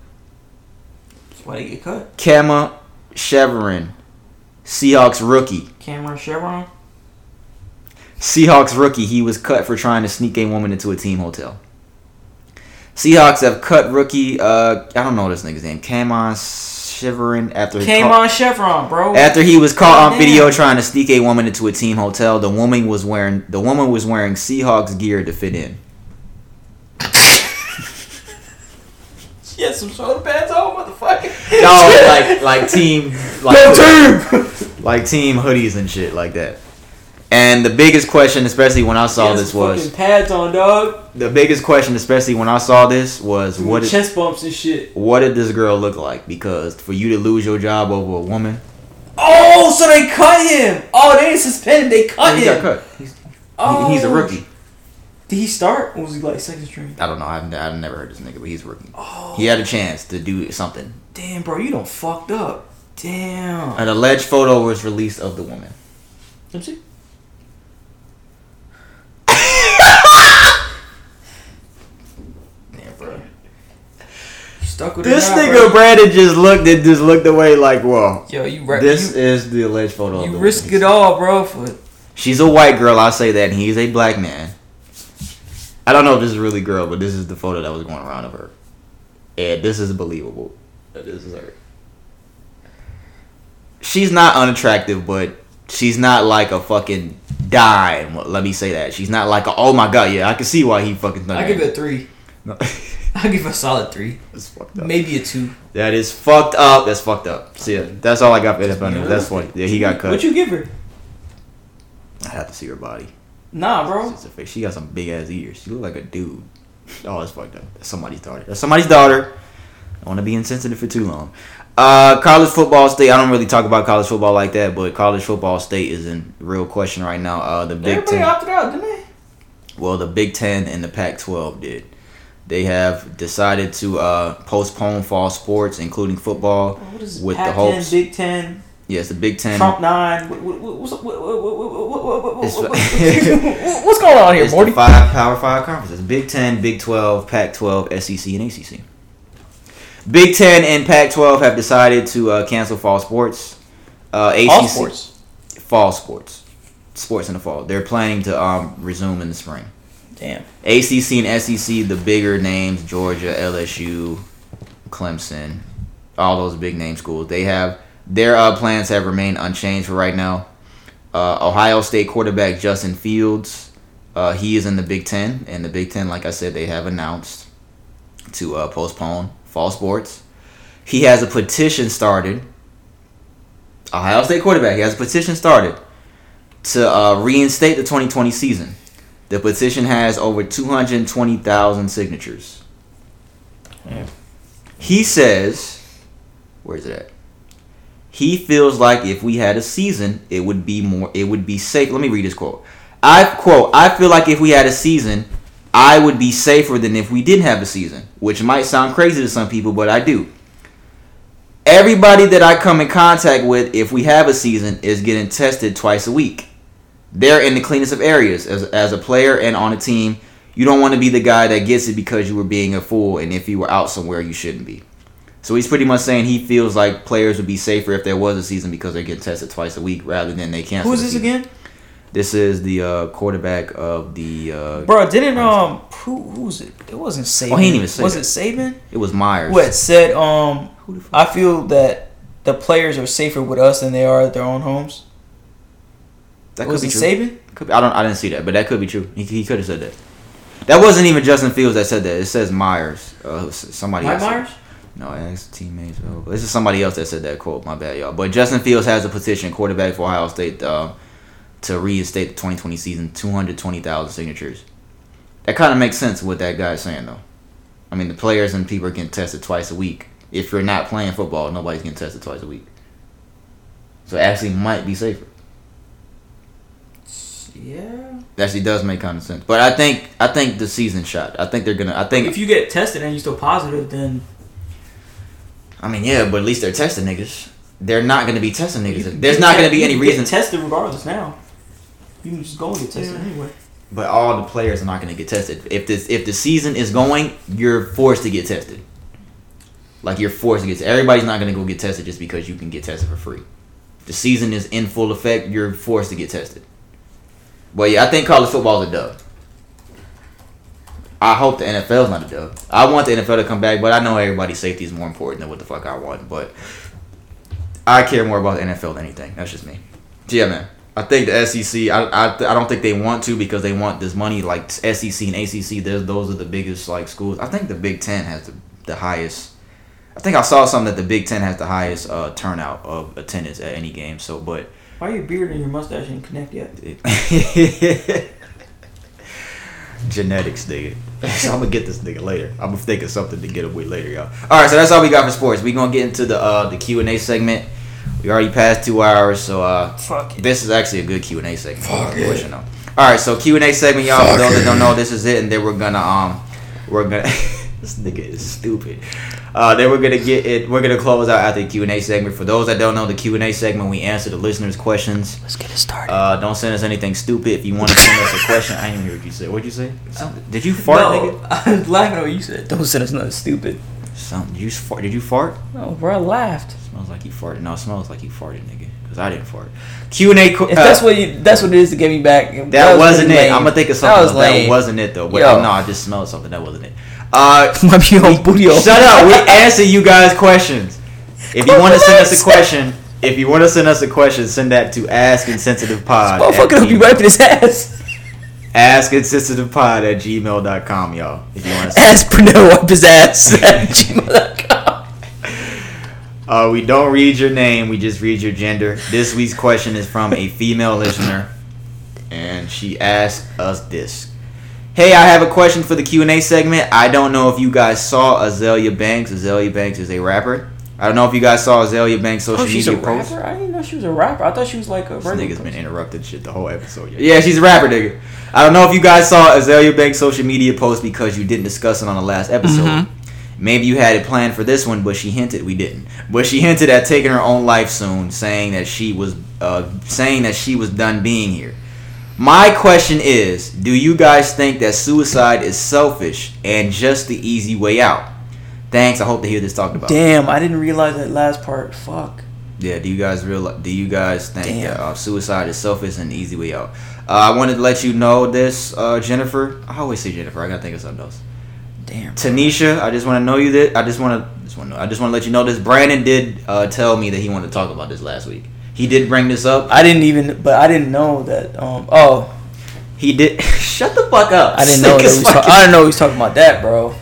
Why did he get cut? Kama Chevron. Seahawks rookie. Cameron Chevron? Seahawks rookie. He was cut for trying to sneak a woman into a team hotel. Seahawks have cut rookie, uh, I don't know this nigga's name. Cameron Chevron. After Cameron Chevron, bro. After he was caught God on damn. video trying to sneak a woman into a team hotel, the woman was wearing, the woman was wearing Seahawks gear to fit in. She had some shoulder pads on, motherfucker. No, like like team like team like team hoodies and shit like that. And the biggest question, especially when I saw this, was fucking pads on, dog. The biggest question, especially when I saw this, was Dude, what chest bumps and shit. What did this girl look like? Because for you to lose your job over a woman. Oh, so they cut him. Oh, they didn't suspend him. They cut he him. He got cut. He's, oh. he, he's a rookie. Did he start? Or was he like second string? I don't know. I've, I've never heard this nigga, but he's rookie. Oh. He had a chance to do something. Damn, bro. You done fucked up. Damn. An alleged photo was released of the woman. Let me see. Damn, bro. You stuck with this it now, nigga, bro. Brandon just looked and just looked away like, whoa. Yo, you right. This you, is the alleged photo of the risk woman. You risk it all, bro. For... She's a white girl. I say that. And he's a black man. I don't know if this is really girl, but this is the photo that was going around of her. And this is believable. This is her. She's not unattractive, but she's not like a fucking dime. Let me say that. She's not like a, oh my god, yeah, I can see why he fucking thought. I give it a three. No. I give a solid three. That's fucked up. Maybe a two. That is fucked up. That's fucked up. See, so yeah, that's all I got for N F L news. That's funny. Yeah, he got cut. What'd you give her? I have to see her body. Nah, bro. She got some big ass ears. She look like a dude. Oh, that's fucked up. That's somebody's daughter. That's somebody's daughter. I don't want to be insensitive for too long. Uh, college football state. I don't really talk about college football like that, but college football state is in real question right now. Uh, the Big Ten opted out, didn't they? Well, the Big Ten and the Pac twelve did. They have decided to uh, postpone fall sports, including football, what is with Pac ten, the hopes. Big Ten. Yes, the Big Ten. Trump nine. What's going on here, Morty? It's the five Power Five conferences: Big Ten, Big Twelve, Pac Twelve, S E C, and A C C. Big Ten and Pac Twelve have decided to uh, cancel fall sports. Uh, A C C, fall sports. Fall sports. Sports in the fall. They're planning to um, resume in the spring. Damn. A C C and S E C, the bigger names: Georgia, L S U, Clemson, all those big name schools. They have. Their uh, plans have remained unchanged for right now. Uh, Ohio State quarterback Justin Fields, uh, he is in the Big Ten. And the Big Ten, like I said, they have announced to uh, postpone fall sports. He has a petition started. Ohio State quarterback, he has a petition started to uh, reinstate the twenty twenty season. The petition has over two hundred twenty thousand signatures. Yeah. He says, where's it at? He feels like if we had a season, it would be more, it would be safe. Let me read his quote. I quote, I feel like if we had a season, I would be safer than if we didn't have a season, which might sound crazy to some people, but I do. Everybody that I come in contact with, if we have a season, is getting tested twice a week. They're in the cleanest of areas as, as a player and on a team. You don't want to be the guy that gets it because you were being a fool. And if you were out somewhere, you shouldn't be. So he's pretty much saying he feels like players would be safer if there was a season because they're getting tested twice a week rather than they cancel. Who is this again? This is the uh, quarterback of the. Uh, Bro, didn't um who who's it? It wasn't Saban. Oh, he didn't even say. Was it Saban? It was Myers. What said um? Who the fuck? I feel that the players are safer with us than they are at their own homes. That could was be it true. Saban? Could be, I don't. I didn't see that, but that could be true. He he could have said that. That wasn't even Justin Fields that said that. It says Myers. Uh, somebody. Mike Myers. Said, no, it's teammates. Oh, this is somebody else that said that quote. My bad, y'all. But Justin Fields has a petition, quarterback for Ohio State, uh, to reinstate the twenty twenty season, two hundred twenty thousand signatures. That kind of makes sense what that guy's saying, though. I mean, the players and people are getting tested twice a week. If you're not playing football, nobody's getting tested twice a week. So it actually might be safer. Yeah. That actually does make kind of sense. But I think I think the season's shot. I think they're going to... I think if you get tested and you're still positive, then... I mean, yeah, but at least they're testing niggas. They're not going to be testing niggas. You, There's not going to be any reason... Get tested regardless now. You can just go and get tested yeah. anyway. But all the players are not going to get tested. If this if the season is going, you're forced to get tested. Like, you're forced to get tested. Everybody's not going to go get tested just because you can get tested for free. The season is in full effect. You're forced to get tested. But, yeah, I think college football is a dub. I hope the N F L is not a dub. I want the N F L to come back, but I know everybody's safety is more important than what the fuck I want. But I care more about the N F L than anything. That's just me. Yeah, man. I think the S E C, I, I, I don't think they want to because they want this money. Like, S E C and A C C, those are the biggest, like, schools. I think the Big Ten has the, the highest. I think I saw something that the Big Ten has the highest uh, turnout of attendance at any game. So, but... Why are your beard and your mustache didn't connect yet? Genetics, nigga. So I'm gonna get this nigga later. I'm gonna think of something to get him with later, y'all. All right, so that's all we got for sports. We gonna get into the uh, the Q and A segment. We already passed two hours, so uh, Fuck it. This is actually a good Q and A segment. Fuck it. All right, so Q and A segment, y'all. Fuck for those that don't know, this is it, and then we're gonna um, we're gonna this nigga is stupid. Uh, then we're gonna get it. We're gonna close out after the Q and A segment. For those that don't know, the Q and A segment, we answer the listeners' questions. Let's get it started. Uh, don't send us anything stupid. If you want to send us a question, I didn't hear what you said. What'd you say? Something. Did you fart? No, I was laughing at what you said. Don't send us nothing stupid. Something. You fart? Did you fart? No, bro, I laughed. It smells like you farted. No, it smells like you farted, nigga. Cause I didn't fart. Q and A. Qu- if that's uh, what you, that's what it is to get me back. That, that wasn't was it. Lame. I'm gonna think of something. That, was that wasn't it though. But Yo. no, I just smelled something. That wasn't it. Uh, we, shut up. We answer you guys' questions. If you want to send us a question, if you want to send us a question, send that to ask insensitive pod. Motherfucker, hope you right for this ass. ask insensitive pod at gmail dot com, y'all. If you want to ask Pernell up his ass at gmail dot com. Uh, we don't read your name. We just read your gender. This week's question is from a female listener, and she asked us this. Hey, I have a question for the Q and A segment. I don't know if you guys saw Azealia Banks. Azealia Banks is a rapper. I don't know if you guys saw Azealia Banks' social oh, she's media a post. Rapper? I didn't know she was a rapper. I thought she was like a... This nigga's person. Been interrupted shit the whole episode. Yeah. yeah, she's a rapper, nigga. I don't know if you guys saw Azealia Banks' social media post because you didn't discuss it on the last episode. Mm-hmm. Maybe you had it planned for this one, but she hinted we didn't. But she hinted at taking her own life soon, saying that she was, uh, saying that she was done being here. My question is, do you guys think that suicide is selfish and just the easy way out? Thanks, I hope to hear this talked about. Damn, I didn't realize that last part. Fuck. Yeah, do you guys realize, do you guys think that, uh, suicide is selfish and the easy way out? Uh, I wanted to let you know this, uh, Jennifer. I always say Jennifer. I gotta think of something else. Damn. Tanisha, I just want to know you that I just want to. Just want to. I just want to let you know this. Brandon did uh, tell me that he wanted to talk about this last week. He did bring this up. I didn't even, but I didn't know that. Um, oh, he did. Shut the fuck up. I didn't know. That was ta- I didn't know he was talking about that, bro.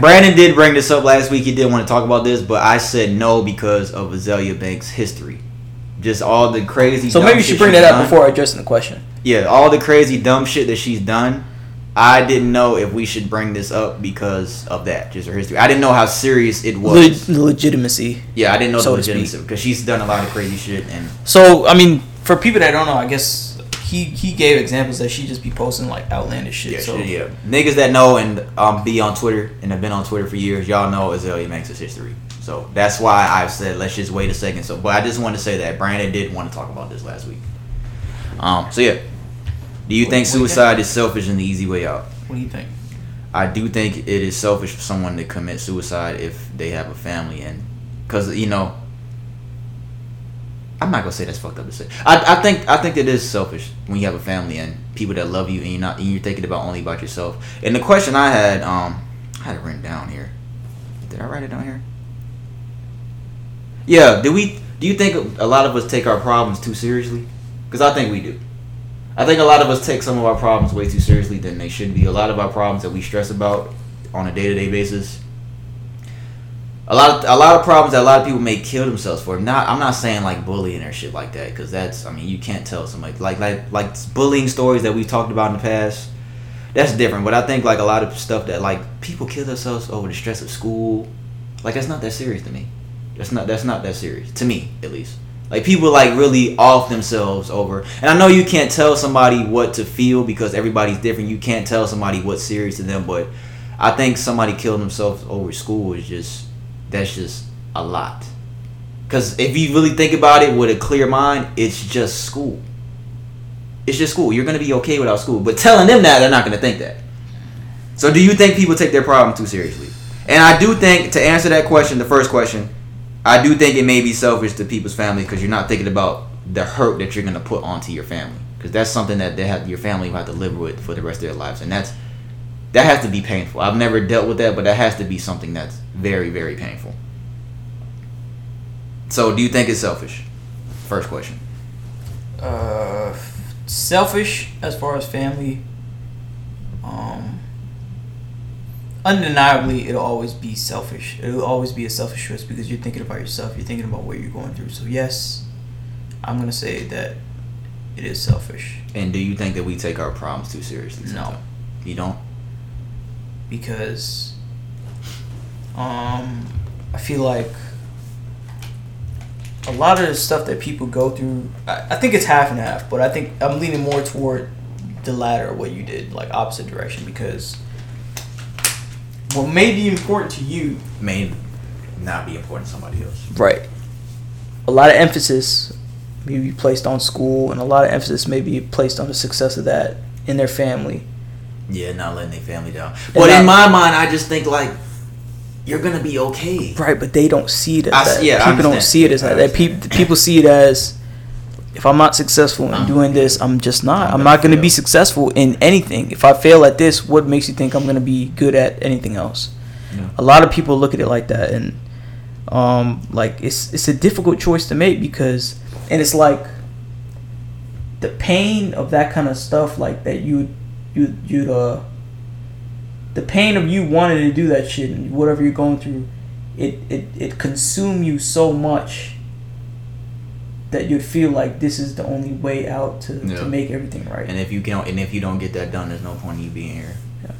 Brandon did bring this up last week. He did want to talk about this, but I said no because of Azealia Banks' history, just all the crazy. So dumb maybe you should bring that up done. before addressing the question. Yeah, all the crazy dumb shit that she's done. I didn't know if we should bring this up because of that, just her history. I didn't know how serious it was. Le- legitimacy. Yeah, I didn't know so the legitimacy because she's done a lot of crazy shit. And so, I mean, for people that don't know, I guess he, he gave examples that she just be posting like outlandish shit. Yeah, so yeah, niggas that know and um, be on Twitter and have been on Twitter for years, y'all know Azealia Banks' history. So that's why I said let's just wait a second. So, but I just want to say that Brandon did want to talk about this last week. Um. So yeah. Do you what, think suicide you think? is selfish and the easy way out? What do you think? I do think it is selfish for someone to commit suicide if they have a family, and because you know, I'm not gonna say that's fucked up to say. I I think I think it is selfish when you have a family and people that love you, and you're not and you're thinking about only about yourself. And the question I had, um, I had it written down here. Did I write it down here? Yeah. Do we? Do you think a lot of us take our problems too seriously? Because I think we do. I think a lot of us take some of our problems way too seriously than they should be. A lot of our problems that we stress about on a day-to-day basis. A lot of a lot of problems that a lot of people may kill themselves for. Not I'm not saying like bullying or shit like that, because that's I mean you can't tell somebody like like like bullying stories that we've talked about in the past. That's different, but I think like a lot of stuff that like people kill themselves over the stress of school. Like that's not that serious to me. That's not that's not that serious to me, at least. Like people like really off themselves over, and I know you can't tell somebody what to feel because everybody's different. You can't tell somebody what's serious to them, but I think somebody killing themselves over school is just. That's just a lot. Because if you really think about it with a clear mind, it's just school. It's just school. You're going to be okay without school. But telling them that, they're not going to think that. So do you think people take their problem too seriously? And I do think, to answer that question, the first question, I do think it may be selfish to people's family because you're not thinking about the hurt that you're going to put onto your family. Because that's something that they have, your family will have to live with for the rest of their lives. And that's that has to be painful. I've never dealt with that, but that has to be something that's very, very painful. So, do you think it's selfish? First question. Uh, selfish as far as family. Um, undeniably, it'll always be selfish. It'll always be a selfish choice because you're thinking about yourself. You're thinking about what you're going through. So, yes, I'm going to say that it is selfish. And do you think that we take our problems too seriously? No. You don't? Because um, I feel like a lot of the stuff that people go through, I, I think it's half and half, but I think I'm leaning more toward the latter, what you did, like opposite direction, because what may be important to you may not be important to somebody else. Right. A lot of emphasis may be placed on school, and a lot of emphasis may be placed on the success of that in their family. Yeah, not letting their family down. But in my mind, I just think, like, you're going to be okay. Right, but they don't see it as I, that. Yeah, people I don't see it as that. that. People, people see it as, if I'm not successful in I'm doing good. this, I'm just not. I'm, I'm not going to be successful in anything. If I fail at this, what makes you think I'm going to be good at anything else? Yeah. A lot of people look at it like that. And, um, like, it's it's a difficult choice to make because, and it's like, the pain of that kind of stuff, like, that you would, You, you uh, the pain of you wanting to do that shit and whatever you're going through, it, it, it consumes you so much that you'd feel like this is the only way out to, yeah. to make everything right. And if you don't, and if you don't get that done, there's no point in you being here. Yeah,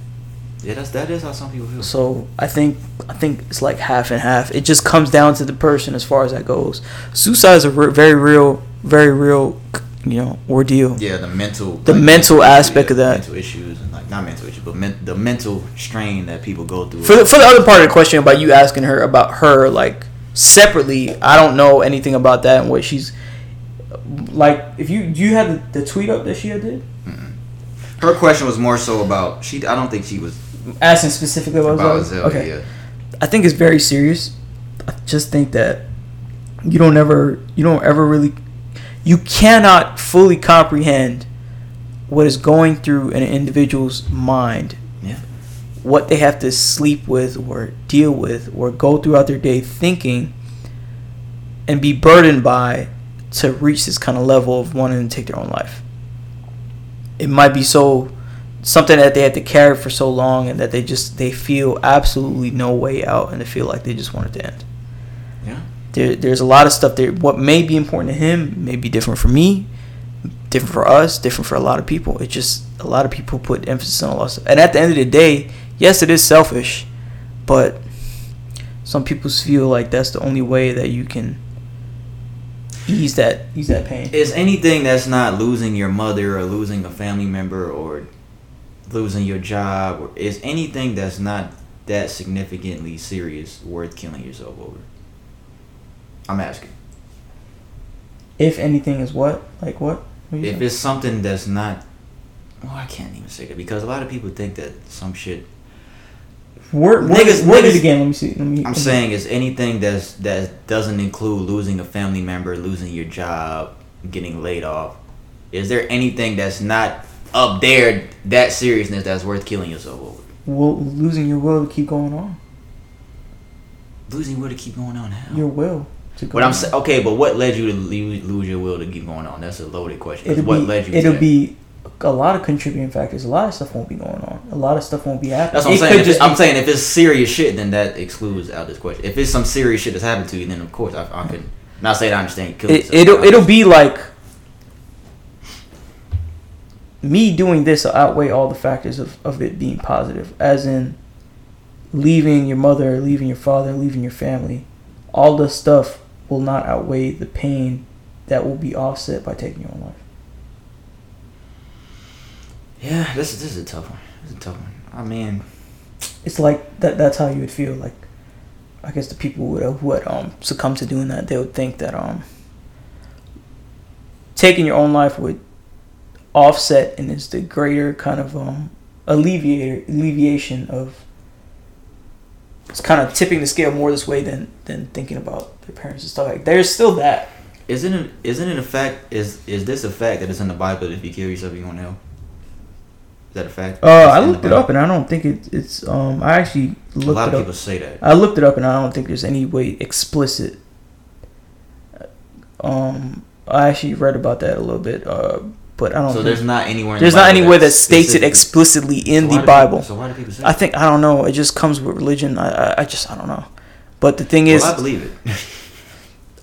yeah, that's that is how some people feel. So I think I think it's like half and half. It just comes down to the person as far as that goes. Suicide is a re- very real, very real. You know, ordeal. Yeah, the mental, the like, mental aspect yeah, of that. Mental issues and like not mental issues, but men- the mental strain that people go through. For the, for the other part of the question about you asking her about her, like separately, I don't know anything about that and what she's like. If you do, you have the, the tweet up that she had did. Mm-mm. Her question was more so about she. I don't think she was asking specifically about, about Azalea. Okay, yeah. I think it's very serious. I just think that you don't ever, you don't ever really. You cannot fully comprehend what is going through an individual's mind. Yeah. What they have to sleep with or deal with or go throughout their day thinking and be burdened by to reach this kind of level of wanting to take their own life. It might be so something that they had to carry for so long and that they just they feel absolutely no way out and they feel like they just want it to end. Yeah. There, there's a lot of stuff there. What may be important to him may be different for me, different for us, different for a lot of people. It's just a lot of people put emphasis on a lot of stuff. And at the end of the day, yes, it is selfish, but some people feel like that's the only way that you can ease that ease that pain. It's anything that's not losing your mother or losing a family member or losing your job, or it's anything that's not that significantly serious worth killing yourself over. I'm asking. If anything is what? Like what? what if saying? It's something that's not... Well, I can't even say that because a lot of people think that some shit... Where, where, niggas, where niggas, it again? Let me see. Let me, I'm let me. saying it's anything that's that doesn't include losing a family member, losing your job, getting laid off. Is there anything that's not up there that seriousness that's worth killing yourself over? Well, losing your will to keep going on. Losing will to keep going on how? Your will to go but I'm on. Sa- okay, but what led you to lose your will to keep going on? That's a loaded question. It'll what be, led you? It'll to be. A lot of contributing factors. A lot of stuff won't be going on. A lot of stuff won't be happening. That's what I'm saying. If just, I'm saying if it's serious shit, then that excludes out this question. If it's some serious shit that's happened to you, then of course I, I could not say that I understand. Kill it, it'll it'll just, be like me doing this will outweigh all the factors of, of it being positive, as in leaving your mother, leaving your father, leaving your family. All the stuff will not outweigh the pain that will be offset by taking your own life. Yeah, this is this is a tough one. This is a tough one. I mean, it's like that. That's how you would feel. Like, I guess the people would have, who had um succumbed to doing that, they would think that um taking your own life would offset and is the greater kind of um alleviator alleviation of. It's kind of tipping the scale more this way than than thinking about their parents and stuff like. There's still that. Isn't it? Isn't it a fact? Is is this a fact that it's in the Bible? If you kill yourself, you're going to hell. Is that a fact? Uh, I looked it up and I don't think it, it's. Um, I actually looked it up. A lot of people say that. I looked it up and I don't think there's any way explicit. Um, I actually read about that a little bit, uh, but I don't. So there's not anywhere. There's not anywhere that states it explicitly in the Bible. So why do people say that? I think I don't know. It just comes with religion. I I, I just I don't know. But the thing is, well, I believe it.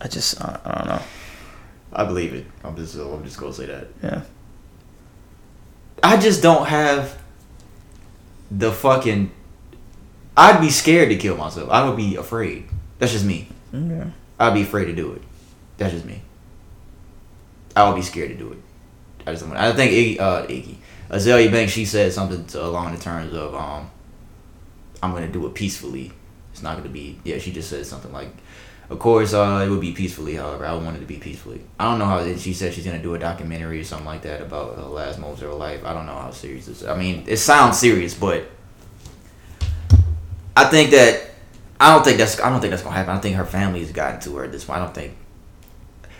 I just I, I don't know. I believe it. I'm just I'm just gonna say that. Yeah. I just don't have the fucking. I'd be scared to kill myself. I would be afraid. That's just me. Yeah. I'd be afraid to do it. That's just me. I would be scared to do it. I just. I think Iggy, uh, Iggy Azalea Banks, she said something to, along the terms of, um, "I'm gonna do it peacefully. It's not gonna be." Yeah, she just said something like, "Of course, uh, it would be peacefully. However, I wanted to be peacefully." I don't know how it, she said she's gonna do a documentary or something like that about her last moments of her life. I don't know how serious this is. I mean, it sounds serious, but I think that I don't think that's I don't think that's gonna happen. I don't think her family's gotten to her at this point. I don't think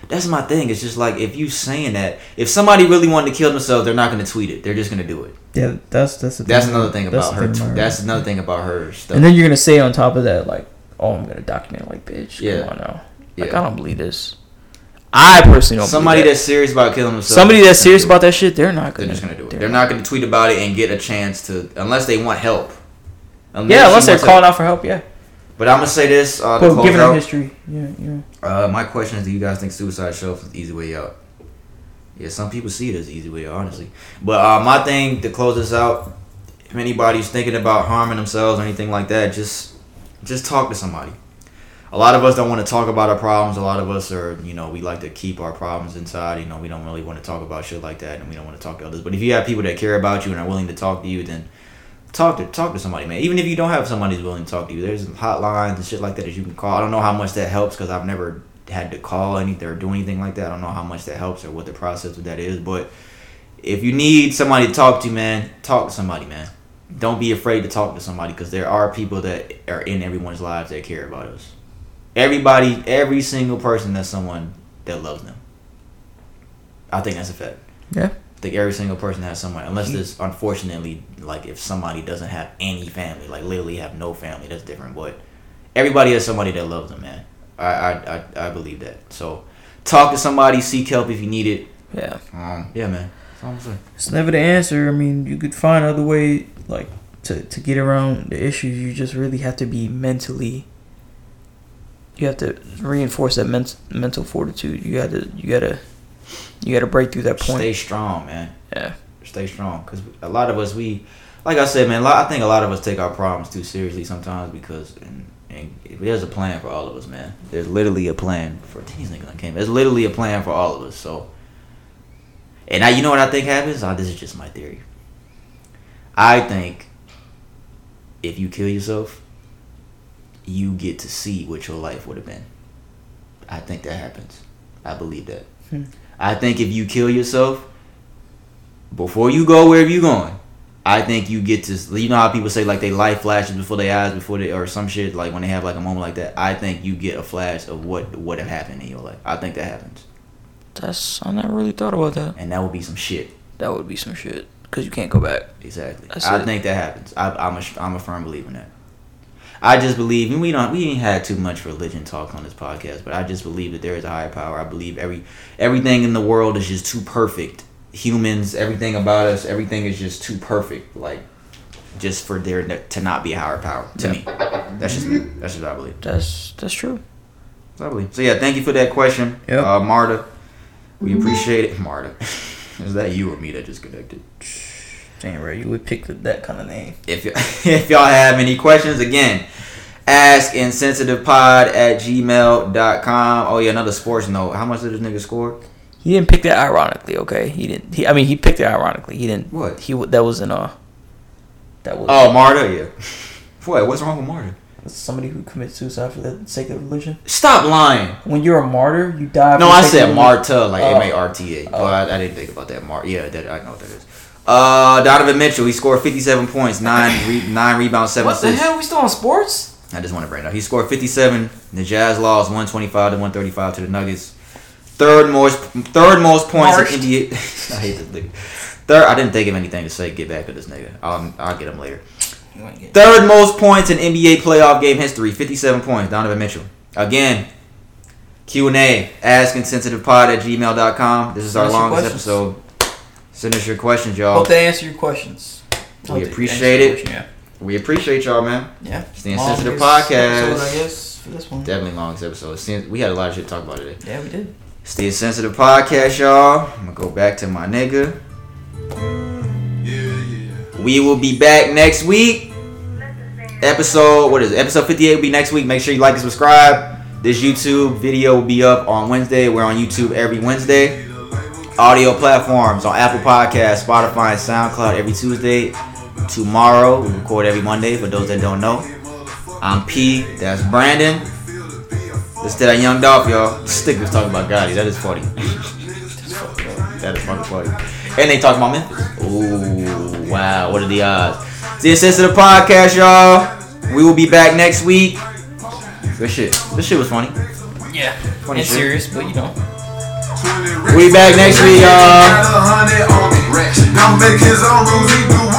that's my thing. It's just like if you saying that if somebody really wanted to kill themselves, they're not gonna tweet it. They're just gonna do it. Yeah, that's that's the thing. That's another thing about her. That's another thing about her stuff. And then you're gonna say on top of that like. Oh, I'm gonna document it like bitch. Yeah. Come on now. Like yeah. I don't believe this. I personally don't. Somebody believe that. That's serious about killing themselves. Somebody that's serious about that shit, they're not gonna. They're just gonna do it. They're, they're not gonna tweet about it and get a chance to, unless they want help. Unless yeah, unless they're calling help. out for help. Yeah. But I'm gonna say this. Uh, well, given our history, yeah, yeah. Uh, my question is: do you guys think suicide shelf is the easy way out? Yeah, some people see it as the easy way out, honestly. But uh, my thing to close this out: if anybody's thinking about harming themselves or anything like that, just. Just talk to somebody. A lot of us don't want to talk about our problems. A lot of us are, you know, we like to keep our problems inside. You know, we don't really want to talk about shit like that, and we don't want to talk to others. But if you have people that care about you and are willing to talk to you, then talk to talk to somebody, man. Even if you don't have somebody who's willing to talk to you, there's hotlines and shit like that that you can call. I don't know how much that helps because I've never had to call anything or do anything like that. I don't know how much that helps or what the process of that is. But if you need somebody to talk to, man, talk to somebody, man. Don't be afraid to talk to somebody because there are people that are in everyone's lives that care about us. Everybody, every single person that's someone that loves them. I think that's a fact. Yeah. I think every single person has someone, unless there's, unfortunately, like if somebody doesn't have any family, like literally have no family, that's different. But everybody has somebody that loves them, man. I I, I, I believe that. So talk to somebody, seek help if you need it. Yeah. Um, yeah, man. It's never the answer. I mean, you could find other way, like to, to get around the issues. You just really have to be mentally. You have to reinforce that men- mental fortitude. You gotta, you gotta, you gotta break through that point. Stay strong, man. Yeah, stay strong. Cause a lot of us, we, like I said, man. I think a lot of us take our problems too seriously sometimes because, and, and there's a plan for all of us, man. There's literally a plan for these niggas. I can't. There's literally a plan for all of us. So. And I, you know what I think happens? Oh, this is just my theory. I think if you kill yourself, you get to see what your life would have been. I think that happens. I believe that. Hmm. I think if you kill yourself, before you go wherever you're going, I think you get to, you know how people say like they light flashes before their eyes, before they, or some shit, like when they have like a moment like that. I think you get a flash of what would have happened in your life. I think that happens. That's, I never really thought about that. And that would be some shit. That would be some shit, because you can't go back. Exactly. That's I it. think that happens. I, I'm a, I'm a firm believer in that. I just believe, and we don't, we ain't had too much religion talk on this podcast, but I just believe that there is a higher power. I believe every, everything in the world is just too perfect. Humans, everything about us, everything is just too perfect, like, just for there to not be a higher power. To yeah. me, that's just me. That's just what I believe. That's that's true. That's what I believe. So yeah, thank you for that question, yep. uh, Marta. We appreciate it, Marta. Is that you or me that just connected? Damn right, you would pick that kind of name. If y- if y'all have any questions, again, ask insensitivepod at gmail dot com. Oh yeah, another sports note. How much did this nigga score? He didn't pick that ironically, okay? He didn't. He, I mean, he picked it ironically. He didn't. What? He that wasn't uh. That was. Oh, Marta, yeah. Boy, what's wrong with Marta? Somebody who commits suicide for the sake of religion. Stop lying. When you're a martyr, you die. No, for I said Marta, like uh, M A R T A. But uh, I, I didn't think about that. Mar. Yeah, that I know what that is. Uh, Donovan Mitchell. He scored fifty-seven points, nine re- nine rebounds, seven assists. What the hell? We still on sports? I just want to bring it up. He scored fifty-seven. The Jazz lost one twenty-five to one thirty-five to the Nuggets. Third most, third most points Marched. in N B A. I hate this nigga. Third, I didn't think of anything to say. Get back to this nigga. I'll, I'll get him later. Get third him. most points in N B A playoff game history. fifty-seven points. Donovan Mitchell. Again, Q and A. Ask insensitivepod at gmail dot com. This is our longest episode. Send us your questions, y'all. Hope they answer your questions. We Hope appreciate it. Question, yeah. We appreciate y'all, man. Yeah. It's the Insensitive Podcast. Episode, I guess, for this one. Definitely longest episode. We had a lot of shit to talk about today. Yeah, we did. It's the Insensitive Podcast, y'all. I'm gonna go back to my nigga. Yeah, yeah. We will be back next week. Episode, what is it? Episode fifty-eight will be next week. Make sure you like and subscribe. This YouTube video will be up on Wednesday. We're on YouTube every Wednesday. Audio platforms on Apple Podcasts, Spotify, and SoundCloud every Tuesday. Tomorrow, we record every Monday for those that don't know. I'm P. That's Brandon. Let's do that Young Dolph, y'all. Stick was talking about Gotti. That is funny. That is fucking funny. And they talking about Memphis. Ooh, wow. What are the odds? This is the podcast, y'all. We will be back next week. This shit. This shit was funny. Yeah. Funny it's shit. serious, but you know. We back next week, y'all. Don't make his own rules.